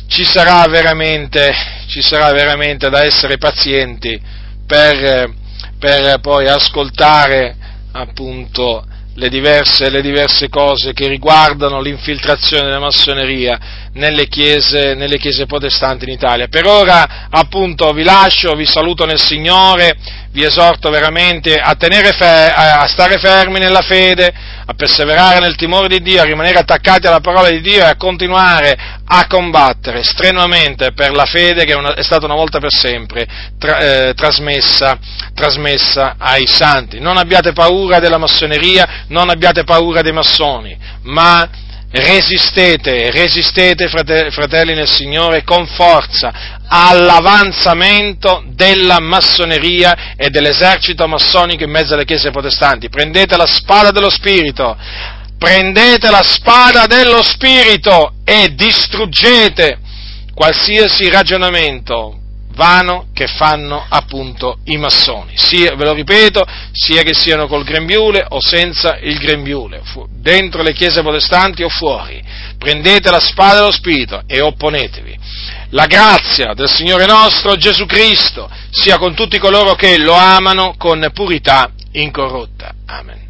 ci sarà veramente, ci sarà veramente da essere pazienti per, per poi ascoltare appunto le diverse, le diverse cose che riguardano l'infiltrazione della massoneria nelle chiese, nelle chiese protestanti in Italia. Per ora appunto vi lascio, vi saluto nel Signore, vi esorto veramente a, tenere fe- a stare fermi nella fede, a perseverare nel timore di Dio, a rimanere attaccati alla parola di Dio e a continuare a combattere strenuamente per la fede che è, una, è stata una volta per sempre tra, eh, trasmessa, trasmessa ai santi. Non abbiate paura della massoneria, non abbiate paura dei massoni, ma resistete, resistete frate, fratelli nel Signore con forza all'avanzamento della massoneria e dell'esercito massonico in mezzo alle chiese protestanti. Prendete la spada dello Spirito, prendete la spada dello Spirito e distruggete qualsiasi ragionamento vano che fanno appunto i massoni, sia, ve lo ripeto, sia che siano col grembiule o senza il grembiule, dentro le chiese protestanti o fuori. Prendete la spada dello Spirito e opponetevi. La grazia del Signore nostro Gesù Cristo sia con tutti coloro che lo amano con purità incorrotta. Amen.